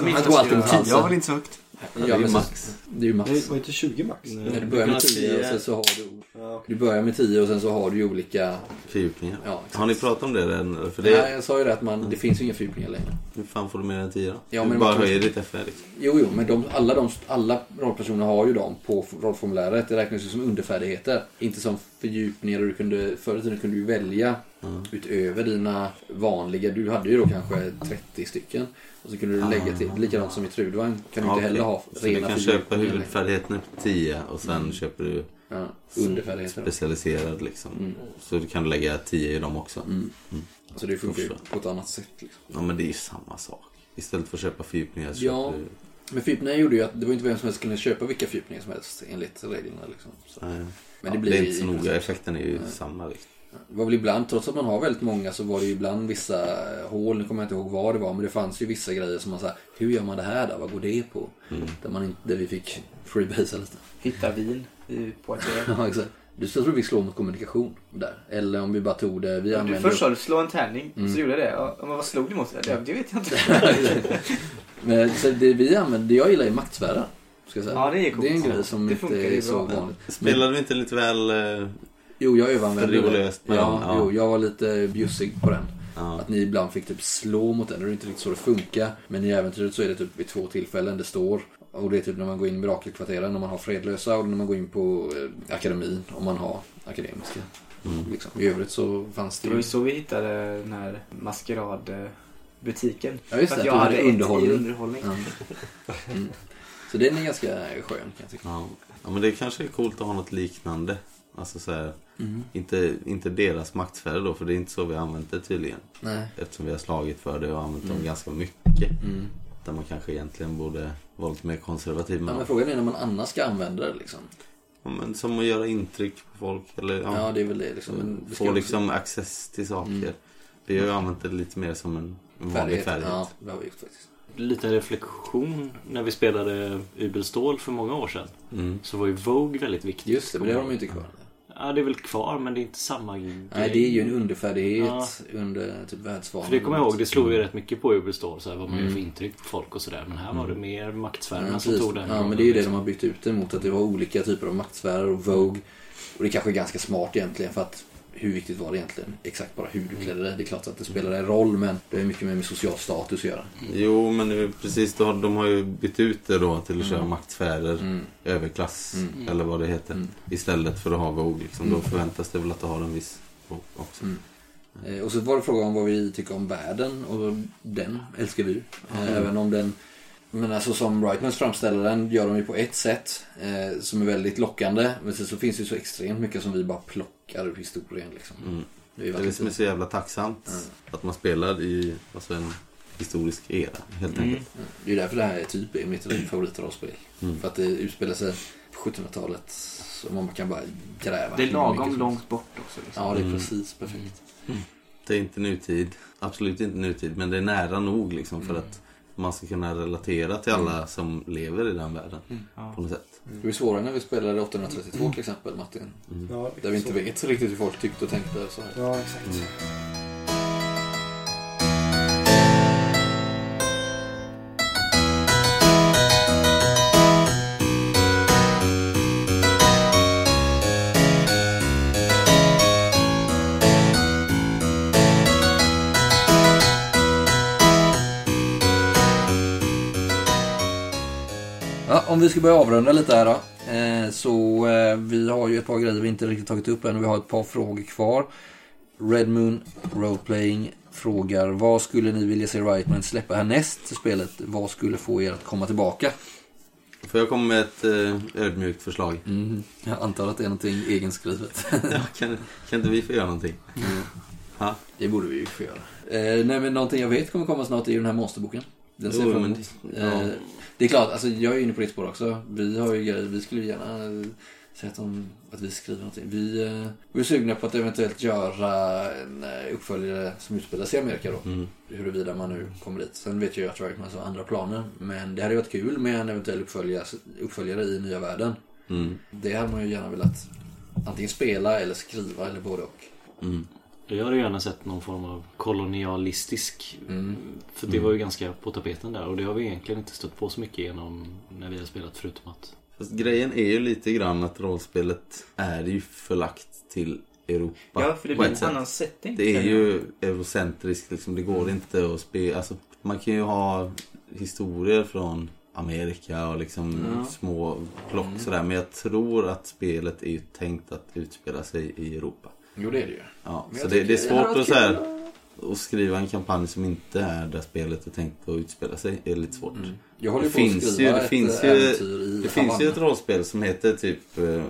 var inte så högt. Ja, det är ju max. Det är ju max. Det var inte tjugo max. Nej, du börjar med tio och sen så har du ja, okay. Du börjar med tio och sen så har du ju olika fördjupningar. Ja, har ni pratat om det än? För det... Nej, jag sa ju det att man, det finns ju inga fördjupningar längre. Hur fan får du mer än tio då? Ja, men bara man... höjer ditt F R. Jo, jo, men de, alla, de, alla rollpersoner har ju dem på rollformuläret. Det räknas ju som underfärdigheter. Inte som fördjupningar du kunde, förr i tiden kunde du välja mm. utöver dina vanliga. Du hade ju då kanske trettio stycken. Och så kunde du lägga till, likadant som i Trudvang kan du ja, inte heller ha rena. Så du kan köpa huvudfärdigheten på tio och sen mm. köper du ja, underfärdigheten specialiserad liksom. Mm. Så du kan lägga tio i dem också. Mm. Mm. Så det funkar ju på ett annat sätt liksom. Ja, men det är ju samma sak. Istället för att köpa fördjupningar så ja, köper du... Men fördjupningar gjorde ju att det var inte vem som helst kunde köpa vilka fördjupningar som helst enligt reglerna liksom. Så. Ja, ja. Men det blir ja, det är inte så noga, effekten är ju ja. samma liksom. Det var väl ibland, trots att man har väldigt många, så var det ju ibland vissa hål, nu kommer jag inte ihåg vad det var, men det fanns ju vissa grejer som man sa, hur gör man det här då, vad går det på? Mm. Där, man inte, där vi fick freebase lite. Hitta vin på ett ja, exakt. Du tror att vi slår mot kommunikation där. Eller om vi bara tog det... Vi ja, du först sa du slå en tärning, mm. så gjorde jag det. Och, men vad slog du mot det? Det vet jag inte. Men så det vi använder, jag gillar ju maktsfära, ska jag säga. Ja, det är, det är en grej som det inte är så bra. Vanligt. Spelade vi inte lite väl... Jo, jag överanvände det. Ja, ja. Jo, jag var lite bjussig på den. Ja. Att ni ibland fick typ slå mot den. Det är inte riktigt så det funkar. Men i äventyret så är det typ vid två tillfällen det står. Och det är typ när man går in i mirakelkvarteren om man har fredlösa. Och när man går in på eh, akademin om man har akademiska. Mm. Liksom. I övrigt så fanns det ju... Det var ju så vi hittade den här maskeradbutiken. Ja, just det. För att jag hade underhållning. underhållning. Ja. Mm. Så den är ganska skön kan jag tycka. Ja. Ja, men det kanske är coolt att ha något liknande. Alltså så här, mm. inte, inte deras maktsfärer då, för det är inte så vi använt det tydligen. Nej. Eftersom vi har slagit för det och använt mm. dem ganska mycket. Mm. Där man kanske egentligen borde vara lite mer konservativ. Ja, men frågan är när man annars ska använda det liksom. Ja, men som att göra intryck på folk. Eller, ja, ja, det är väl det liksom. Men vi ska få också... liksom access till saker. Mm. Vi har ju använt det lite mer som en, en vanlig färdighet. Ja, det har vi gjort faktiskt. Liten reflektion när vi spelade Ubelstål för många år sedan. Mm. Så var ju Vogue väldigt viktigt. Just det, men det har de ju inte kvar. Ja, det är väl kvar, men det är inte samma grej. Nej, det är ju en underfärdighet ja. under typ världsvanan. För det kommer jag ihåg, det slog ju rätt mycket på Ubelstål, så här var man mm. ju intryck på folk och sådär. Men här var det mer maktsfärerna ja, som tog den. Ja, men det är ju det de har byggt ut emot, att det var olika typer av maktsfärer och Vogue. Och det kanske är ganska smart egentligen, för att hur viktigt var det egentligen? Exakt bara hur du klädde dig. Det är klart att det spelar en roll, men det är mycket mer med social status att göra. Mm. Jo, men det är precis, då, de har ju bytt ut det då till att mm. köra maktsfärer, mm. överklass mm. eller vad det heter. Mm. Istället för att ha våg. Liksom. Mm. Då förväntas det väl att det har en viss våg också. Mm. Eh, och så var det frågan om vad vi tycker om världen, och den älskar vi. Mm. Eh, även om den... Men alltså som Rightmans framställer den gör de ju på ett sätt eh, som är väldigt lockande. Men så, så finns det ju så extremt mycket som vi bara plockar ur historien liksom. Mm. Det är ju det som är så jävla tacksamt mm. att man spelar i alltså, en historisk era helt mm. enkelt. Mm. Det är ju därför det här är typ är mitt favoritrollspel. Mm. För att det utspelar sig på sjuttonhundratalet så man kan bara gräva. Det är lagom långt bort också liksom. Ja, det är mm. precis perfekt. Mm. Det är inte nutid, absolut inte nutid, men det är nära nog liksom för mm. att man ska kunna relatera till alla mm. som lever i den världen mm. ja. på något sätt. Mm. Det var svårare när vi spelade åttahundratrettiotvå mm. till exempel, Martin. Mm. Ja, där vi inte så. vet riktigt hur folk tyckte och tänkte. Så här. Ja, exakt. Mm. om vi ska börja avrunda lite här då. Eh, så eh, vi har ju ett par grejer vi inte riktigt tagit upp än och vi har ett par frågor kvar. Red Moon Roleplaying frågar: vad skulle ni vilja se Rightman släppa härnäst till spelet? Vad skulle få er att komma tillbaka? Får jag komma med ett eh, ödmjukt förslag? Mm, jag antar att det är någonting egenskrivet. Ja, kan, kan inte vi få göra någonting? Mm. Ha? Det borde vi ju få göra. Eh, nej, men någonting jag vet kommer komma snart är ju den här monsterboken. Den ser jo, men det, ja. eh, det är klart, alltså, jag är inne på ditt spår också. Vi har ju grejer, vi skulle gärna säga att, om, att vi skriver någonting. Vi, eh, vi är sugna på att eventuellt göra en uppföljare som utspelar sig i Amerika då. Mm. Huruvida man nu kommer dit. Sen vet jag ju att Rightman har andra planer. Men det hade varit kul med en eventuell uppföljare, uppföljare i nya världen. Mm. Det hade man ju gärna velat antingen spela eller skriva eller både och. Mm. Jag hade gärna sett någon form av kolonialistisk, mm. för det var ju ganska på tapeten där, och det har vi egentligen inte stött på så mycket genom när vi har spelat, förutom att... Fast grejen är ju lite grann att rollspelet är ju förlagt till Europa. Ja, för det blir en sätt. Annan setting. Det är ju eurocentriskt, liksom. Det går mm. inte att spela, alltså, man kan ju ha historier från Amerika och liksom ja. små plock mm. sådär, men jag tror att spelet är ju tänkt att utspela sig i Europa. Jo, det är det ju. Ja, så det, det är svårt att, så här, att skriva en kampanj som inte är där spelet är tänkt att utspela sig. Det är lite svårt. Mm. Jag håller det på att skriva ju, det ett finns ju, i Det finns ju ett rollspel som heter typ,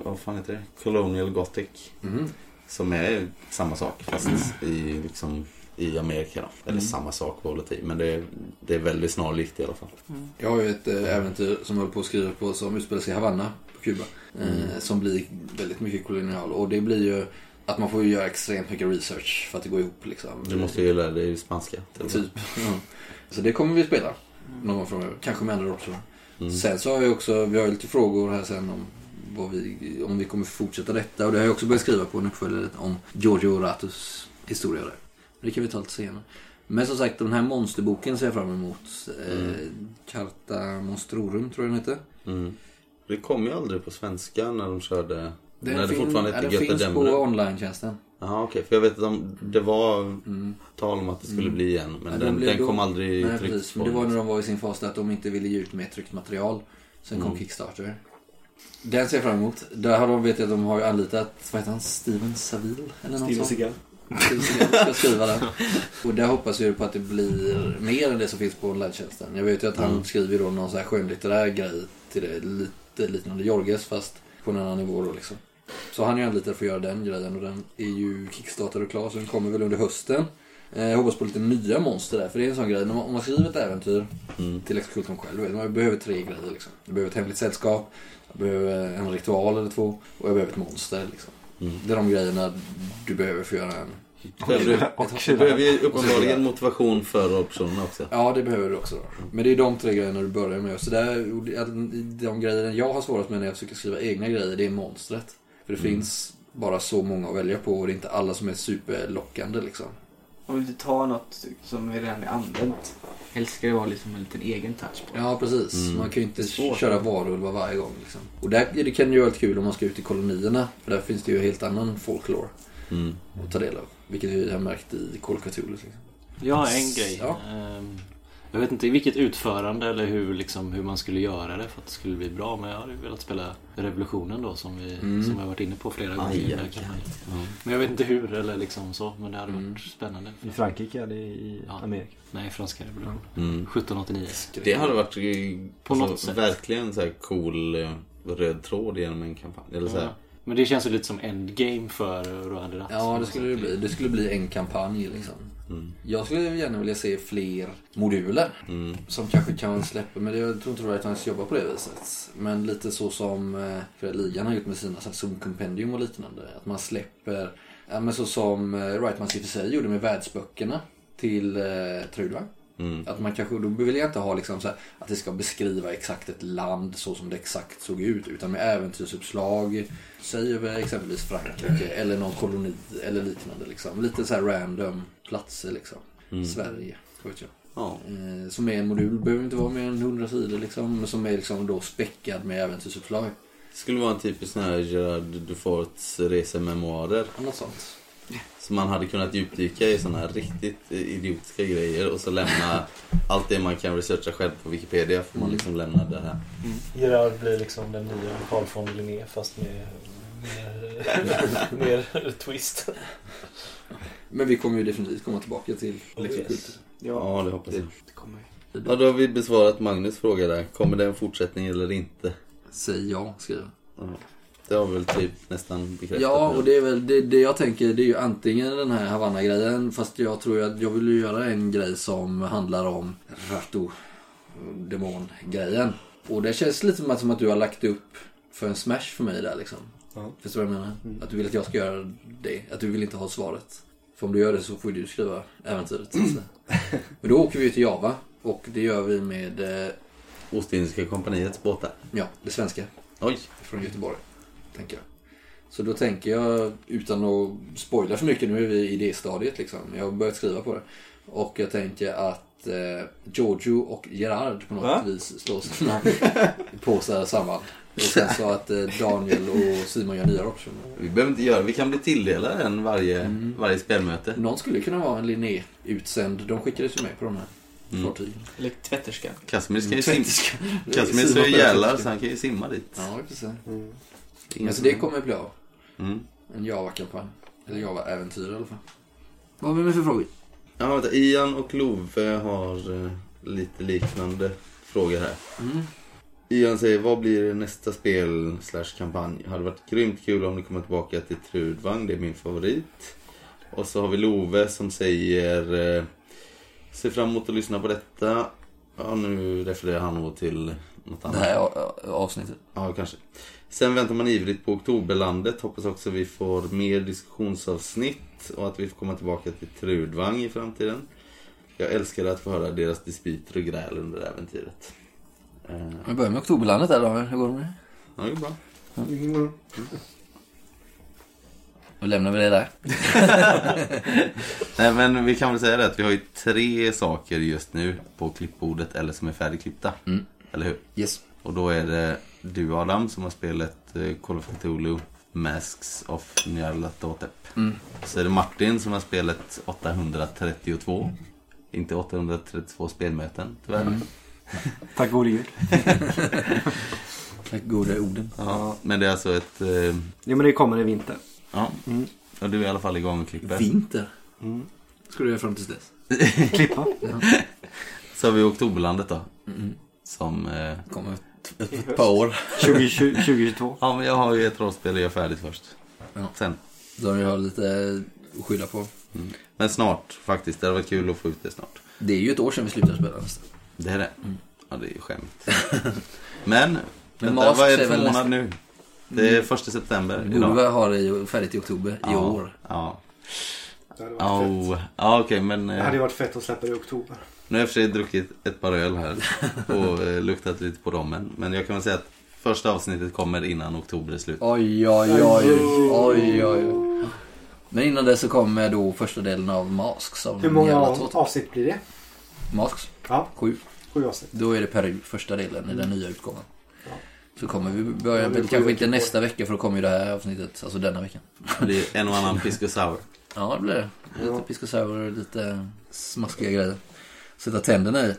vad fan heter det? Colonial Gothic. Mm. Som är samma sak fast mm. i, liksom, i Amerika. Då. Eller mm. samma sak på hållet i. Men det är, det är väldigt snarlikt i alla fall. Mm. Jag har ju ett äventyr som jag håller på att skriva på som utspelar sig i Havanna på Kuba. Mm. Eh, som blir väldigt mycket kolonial. Och det blir ju... att man får ju göra extremt mycket research för att det går ihop liksom. Du måste ju lära dig spanska. Typ. Ja. Så det kommer vi spela någon gång framöver. Kanske med andra också. Mm. Sen så har jag också, vi har lite frågor här sen om vad vi, om vi kommer fortsätta detta. Och det har jag också börjat skriva på en uppföljare om Giorgio och Ratos historia där. Det kan vi ta lite senare. Men som sagt, den här monsterboken ser jag fram emot. Mm. Eh, Carta Monstrorum tror jag den heter. Mm. Det kom ju aldrig på svenska när de körde... Den Nej, det fin- fortfarande inte den finns på online-tjänsten. Ja, okej. Okay. För jag vet att de, det var mm. tal om att det skulle mm. bli igen. Men ja, den, den, den då... kom aldrig Nej, tryckt precis. på. Men det var när de var i sin fas att de inte ville ge ut mer tryckt material. Sen mm. kom Kickstarter. Den ser jag fram emot. Där har de, vet jag, de har anlitat, vad heter han? Steven Saville? Eller något Steven Seagal. Steven Seagal ska skriva den. Och där hoppas jag på att det blir mer än det som finns på online-tjänsten. Jag vet ju att han mm. skriver då någon sån här skönlitterär grej till det. Lite liknande Jorges fast på en annan nivå då liksom. Så han är ju lite för att göra den grejen. Och den är ju Kickstarter och klar. Så den kommer väl under hösten. eh, Jag hoppas på lite nya monster där. För det är en sån grej. Om man, om man skriver ett äventyr mm. till Exkultum själv, vet, man behöver tre grejer liksom. Jag behöver ett hemligt sällskap, jag behöver en ritual eller två, och jag behöver ett monster liksom. mm. Det är de grejerna du behöver för att göra en. Du behöver ju uppenbarligen motivation för optionerna också. Ja, det behöver du också då. Men det är de tre grejerna du börjar med. Så där, de grejerna jag har svårast med när jag försöker skriva egna grejer, det är monstret. För det mm. finns bara så många att välja på, och det är inte alla som är superlockande liksom. Om du tar något som vi redan har använt, helst ska det vara liksom en liten egen touch på. Ja, precis. Mm. Man kan ju inte Svårt. köra varulvar varje gång liksom. Och där, det kan ju vara lite kul om man ska ut i kolonierna, för där finns det ju helt annan folklore mm. att ta del av. Vilket vi har märkt i Kolkatulet liksom. Ja, en grej. Ja. Jag vet inte i vilket utförande eller hur, liksom, hur man skulle göra det för att det skulle bli bra. Men jag hade velat spela Revolutionen då, som vi mm. som har varit inne på flera gånger. Aj, jag mm. Men jag vet inte hur eller liksom så. Men det hade varit mm. spännande. I Frankrike eller i ja. Amerika? Nej, franska revolutionen. Mm. sjutton åttionio. Det hade varit på något alltså, sätt. Verkligen så här cool röd tråd genom en kampanj. Eller ja. så här. Men det känns ju lite som endgame för Rohan Dratz. Ja, det skulle det bli. Det skulle bli en kampanj liksom. Mm. Jag skulle gärna vilja se fler moduler mm. som kanske kan släppa, men jag tror inte att han jobbar på det viset. Men lite så som ligan har gjort med sina Zoom-kompendium och liknande. Att man släpper, ja, men så som Rightman i och för sig gjorde med världsböckerna till eh, Trudvang. Mm. Att man kanske, då vill jag inte ha liksom så här, att det ska beskriva exakt ett land så som det exakt såg ut, utan med äventyrsuppslag, säg över exempelvis Frankrike eller någon koloni eller liknande liksom. Lite så här random platser liksom. mm. Sverige, vet jag. Ja. Eh, som är en modul, behöver inte vara mer än hundra sidor liksom, men som är liksom då späckad med äventyrsuppslag. Det skulle vara en typisk sån här Gerard Duforts resememoarer. Något sånt. Så man hade kunnat djupdyka i sådana här riktigt idiotiska grejer och så lämna allt det man kan researcha själv på Wikipedia, får man liksom lämna det här. Gerard blir liksom den nya Carl von Linné fast med mer, mer twist. Men vi kommer ju definitivt komma tillbaka till yes. Ja, det hoppas jag. Det kommer. Ja, då har vi besvarat Magnus fråga där. Kommer det en fortsättning eller inte? Säg ja, skriver jag. Ja. Det har väl typ nästan bekräftat. Ja, och det är väl det, det jag tänker, det är ju antingen den här Havanna-grejen, fast jag tror att jag vill ju göra en grej som handlar om Rato demon-grejen. Och det känns lite som att du har lagt upp för en smash för mig där liksom. Ja. Förstår du vad jag menar? Mm. Att du vill att jag ska göra det, att du vill inte ha svaret. För om du gör det så får du skriva äventyret. Mm. Men då åker vi ju till Java och det gör vi med eh... Ostindiska kompaniets båtar. Ja, det svenska. Oj. Från Göteborg. Tänker jag. Så då tänker jag, utan att spoila för mycket, nu är vi i det stadiet liksom. Jag har börjat skriva på det. Och jag tänker att eh, Giorgio och Gerard på något Va? vis slår sina påsar samman. Och sen så att eh, Daniel och Simon gör nya också. Vi behöver inte göra, vi kan bli tilldelade en varje, mm. varje spelmöte. Någon skulle kunna vara en Linné utsänd. De skickades ju med på de här. Mm. Eller tvätterska. Kazimierz ska ju tvätterska. simma. Kazimierz är ju jävlar så han kan ju simma dit. Ja, precis. Mm. Men så alltså det kommer att bli av. Mm. En Java-kampanj. Eller Java-äventyr i alla fall. Vad har vi med för frågor? Ja, vänta. Ian och Love har eh, lite liknande frågor här. Mm. Ian säger, vad blir nästa spel slash kampanj? Hade varit grymt kul om ni kommer tillbaka till Trudvang. Det är min favorit. Och så har vi Love som säger... Eh, se fram emot att lyssna på detta. Ja, nu refererar han nog till något annat. Det här avsnittet. Ja, kanske. Sen väntar man ivrigt på Oktoberlandet. Hoppas också vi får mer diskussionsavsnitt och att vi får komma tillbaka till Trudvang i framtiden. Jag älskar att få höra deras dispyter och gräl under äventyret. Vi börjar med Oktoberlandet där då. Hur går det med det? Ja, det går bra. Mm. Då lämnar vi det där. Nej, men vi kan väl säga det att vi har ju tre saker just nu på klippbordet eller som är färdigklippta. Mm. Eller hur? Yes. Och då är det du Adam som har spelat Call of Cthulhu Masks of Nyarlathotep. Mm. Så är det Martin som har spelat åttahundratrettiotvå. Mm. Inte åttahundratrettiotvå spelmöten tyvärr. Mm. Tack gode jul. Tack gode orden. Ja, men det är alltså ett... Eh... Ja, men det kommer i vinter. Ja, mm. Och du är i alla fall igång med klippet. Vinter? Mm. Ska du göra fram tills dess? Klippa? Ja. Så har vi Oktoberlandet då. Mm. Som eh, kommer ett, ett par år. tjugo tjugotvå. Ja, men jag har ju ett rollspel och jag är färdigt först. Ja. Sen. Då har jag lite att skylla på. Mm. Men snart faktiskt. Det hade varit kul att få ut det snart. Det är ju ett år sedan vi slutade spela nästan. Det är det. Mm. Ja, det är ju skämt. Men, men vänta, vad är det för månad nästan... nu? Det är första september idag. Gulva har det färdigt i oktober ja, i år. Ja. Det hade varit oh. fett. Ja, okay, men, det hade varit fett att släppa det i oktober. Nu har jag för sig druckit ett par öl här och eh, luktat lite på rommen. Men jag kan väl säga att första avsnittet kommer innan oktober är slut. Oj, oj, oj. oj, oj, oj. Men innan det så kommer då första delen av Masks. Av Hur många avsnitt blir det? Masks? Ja. Sju. Sju avsnitt. Då är det Peru, första delen i den nya utgåvan. Så kommer vi börja, ja, kanske inte nästa vecka för då kommer ju det här avsnittet, alltså denna veckan. Det är en och annan pisco sour. Ja, det blir det. Lite ja. pisco sour och lite smaskiga grejer. Sätta tänderna i.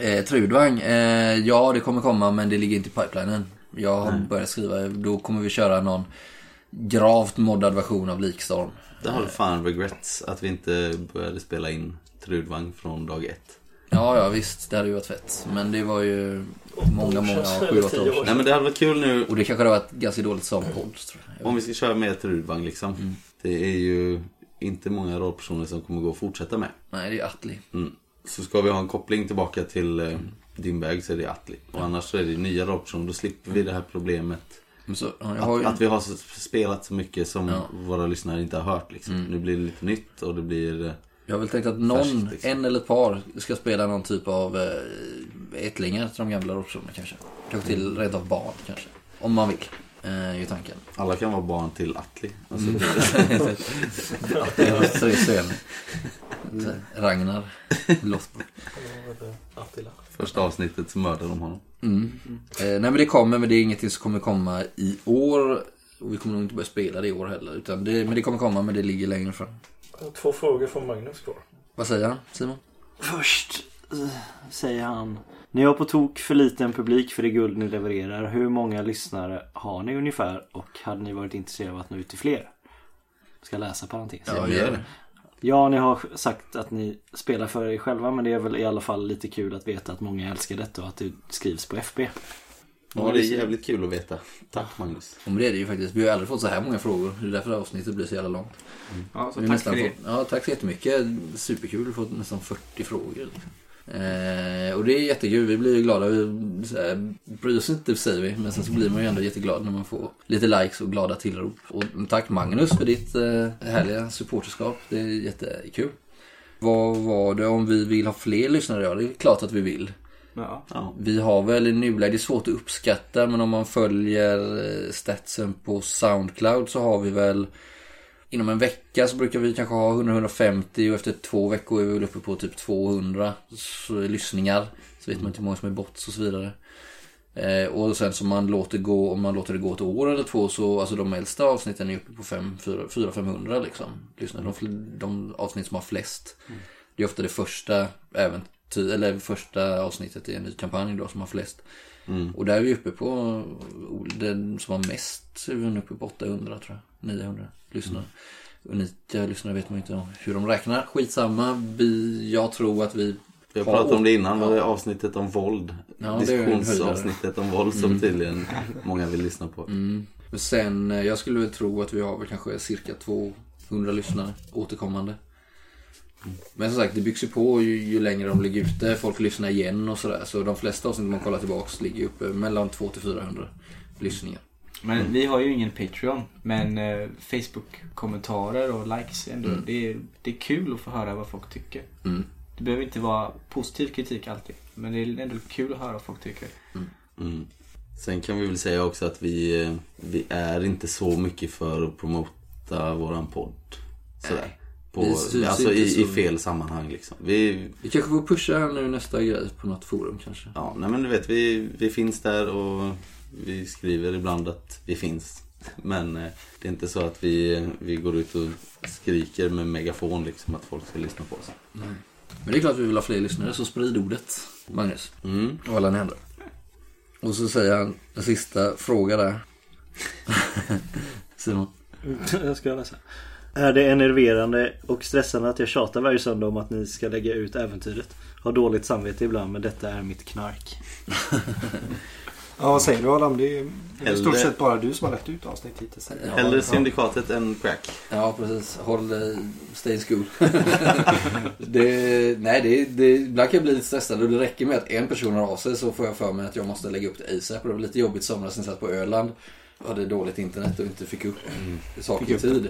eh, Trudvang, eh, ja det kommer komma men det ligger inte i pipelinen. Jag har Nej. börjat skriva, då kommer vi köra någon gravt moddad version av Likstorm. Det har fan regrets att vi inte började spela in Trudvang från dag ett. Ja, ja, visst. Det hade ju varit fett. Men det var ju många, många sju, åtta år sedan. Nej, men det hade varit kul nu. Och det kanske hade varit ganska dåligt som podd, tror jag. Om vi ska köra med Trudvang, liksom. Mm. Det är ju inte många rollpersoner som kommer gå och fortsätta med. Nej, det är Atli. Mm. Så ska vi ha en koppling tillbaka till eh, Dimväg så är det Atli. Och ja. annars så är det nya rollpersoner. Då slipper vi det här problemet. Men så, ja, jag har ju... att, att vi har spelat så mycket som ja. våra lyssnare inte har hört, liksom. Mm. Nu blir det lite nytt och det blir... Jag har väl tänkt att någon, Färskt, liksom. en eller ett par ska spela någon typ av eh, ättlingar till de gamla rollpersonerna kanske. Kanske till rent av barn kanske. Om man vill, eh, i tanken. Alla kan vara barn till Atli. Alltså, mm. Atli har tre söner. Mm. Ragnar, Lothbrok. Första avsnittet så mördar de honom. Mm. Eh, nej men det kommer, men det är ingenting som kommer komma i år. Och vi kommer nog inte börja spela det i år heller. Utan det, men det kommer komma, men det ligger längre fram. Två frågor från Magnus kvar. Vad säger han, Simon? Först säger han: ni har på tok för liten publik för det guld ni levererar. Hur många lyssnare har ni ungefär? Och hade ni varit intresserade av att nå ut till fler? Ska läsa parentesen. Ja, gör det. Ja, ni har sagt att ni spelar för er själva, men det är väl i alla fall lite kul att veta att många älskar detta och att det skrivs på F B. Ja, det är jävligt kul att veta. Tack, Magnus. Om det är det ju faktiskt. Vi har aldrig fått så här många frågor. Det är därför avsnittet blir så jävla långt. Mm. Ja, så tack för det. Fått, ja, tack så jättemycket. Superkul. Vi har fått nästan fyrtio frågor. Liksom. Eh, och det är jättekul. Vi blir ju glada. Vi så här, bryr oss inte, säger vi. Men sen så blir man ju ändå jätteglad när man får lite likes och glada tillrop. Och tack, Magnus, för ditt eh, härliga supporterskap. Det är jättekul. Vad var det om vi vill ha fler lyssnare? Ja, det är klart att vi vill. Ja. Ja. Vi har väl i nuläget, det är svårt att uppskatta, men om man följer statsen på Soundcloud så har vi väl inom en vecka så brukar vi kanske ha hundra till hundrafemtio och efter två veckor är vi uppe på typ tvåhundra så lyssningar, så vet man inte hur många som är bots och så vidare. Eh, och sen som man låter gå, om man låter det gå ett år eller två, så alltså de äldsta avsnitten är uppe på fem, fyra, femhundra liksom. Lyssnar de, de avsnitt som har flest. Mm. Det är ofta det första även eller första avsnittet i en ny kampanj då som har flest. Mm. Och där är vi uppe på den som har mest, är vi uppe på åttahundra tror jag, niohundra lyssnare. Mm. Unika lyssnare vet man inte om hur de räknar. Skitsamma. Vi, jag tror att vi jag har pratat om det innan, var det avsnittet om våld. Ja, diskussionsavsnittet om våld som mm. tydligen många vill lyssna på. Mm. Men sen jag skulle väl tro att vi har väl kanske cirka tvåhundra lyssnare återkommande. Men som sagt, det byggs ju på ju, ju längre de ligger ute. Folk lyssnar igen och sådär. Så de flesta avsnitt man kollar tillbaks ligger uppe mellan tvåhundra till fyrahundra lyssningar. Men mm. vi har ju ingen Patreon. Men eh, Facebook-kommentarer och likes ändå. Mm. Det, är, det är kul att få höra vad folk tycker. Mm. Det behöver inte vara positiv kritik alltid. Men det är ändå kul att höra vad folk tycker. Mm. Mm. Sen kan vi väl säga också att vi, vi är inte så mycket för att promota våran podd. Sådär. Nej. På, alltså i, så... i fel sammanhang liksom. Vi, vi kanske får pusha här nu nästa grej på något forum kanske. Ja, nej, men du vet, vi, vi finns där och vi skriver ibland att vi finns. Men eh, det är inte så att vi, vi går ut och skriker med megafon liksom att folk ska lyssna på oss. Nej. Men det är klart att vi vill ha fler lyssnare, så sprid ordet, Magnus. Mm. Och alla ni andra. Och så säger han den sista frågan där. Simon. Jag ska läsa. Är det enerverande och stressande att jag tjatar varje söndag om att ni ska lägga ut äventyret? Har dåligt samvete ibland, men detta är mitt knark. Ja, vad säger du, Adam? Det är i stort sett bara du som har lagt ut avsnitt hittills. Eller ja, syndikatet ja. En crack. Ja, precis. Håll dig, stay in school. det, nej, det, det, ibland kan jag bli lite stressad och det räcker med att en person har av sig så får jag för mig att jag måste lägga upp det ASAP. Det var lite jobbigt somras när jag satt på Öland. Hade dåligt internet och inte fick upp mm. saker fick upp. tid.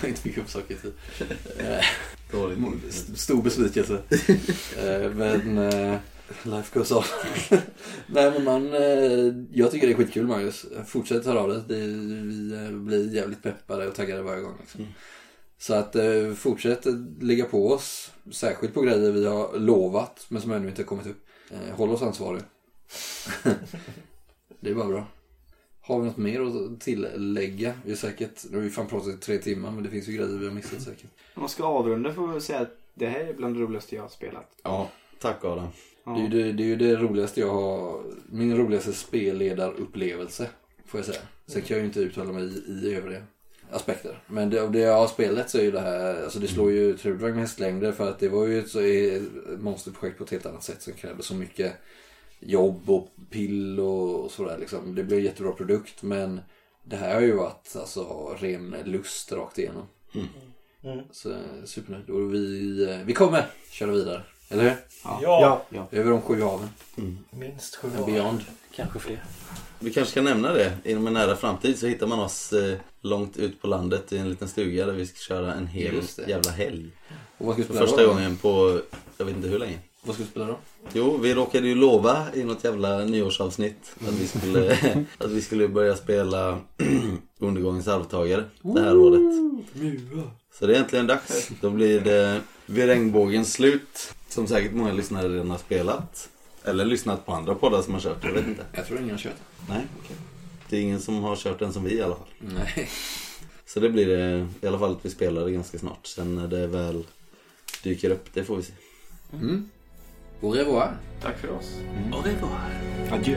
Jag inte fick upp saker i tid. Stor besvikelse. Men uh, life goes on. Nej, men man, uh, jag tycker det är skitkul, Magnus. Fortsätt höra av det. det vi uh, blir jävligt peppade och taggade varje gång. Liksom. Mm. Så att uh, fortsätt ligga på oss. Särskilt på grejer vi har lovat men som ännu inte har kommit upp. Uh, håll oss ansvariga. Det är bara bra. Har vi något mer att tillägga? Vi är säkert, nu har vi fan pratat i tre timmar, men det finns ju grejer vi har missat säkert. Om man ska avrunda får vi säga att det här är bland det roligaste jag har spelat. Ja, tack Adam. Ja. Det är ju det, det, är ju det roligaste jag har, min roligaste spelledarupplevelse får jag säga. Sen kan jag ju inte uttala mig i, i övriga aspekter. Men det, av det jag har spelat så är ju det här, alltså det slår ju Trudvang med hästlängder, för att det var ju ett, så, ett monsterprojekt på ett helt annat sätt som krävde så mycket jobb och pill och sådär liksom. Det blev en jättebra produkt, men det här har ju varit alltså ren lust rakt igenom. Mm. Mm. Så supernöjd. Och vi, vi kommer köra vidare, eller hur? Ja. ja. ja. Över de sju haven. Mm. Minst sju haven. Beyond. Kanske fler. Vi kanske ska nämna det. Inom en nära framtid så hittar man oss långt ut på landet i en liten stuga där vi ska köra en hel jävla helg. Och vad ska vi spela första då? Gången på, jag vet inte hur länge. Vad ska vi spela då? Jo, vi råkade ju lova i något jävla nyårsavsnitt att vi skulle, att vi skulle börja spela Undergångens arvtagare det här året. Så det är egentligen dags. Då blir det Vid regnbågens slut, som säkert många lyssnare redan har spelat. Eller lyssnat på andra poddar som har kört, jag vet inte. Jag tror ingen har kört. Nej, okej. Okay. Det är ingen som har kört den som vi i alla fall. Nej. Så det blir det i alla fall att vi spelar det ganska snart. Sen när det väl dyker upp, det får vi se. Mm. Au revoir. Tack för oss. Mm. Au revoir. Adieu.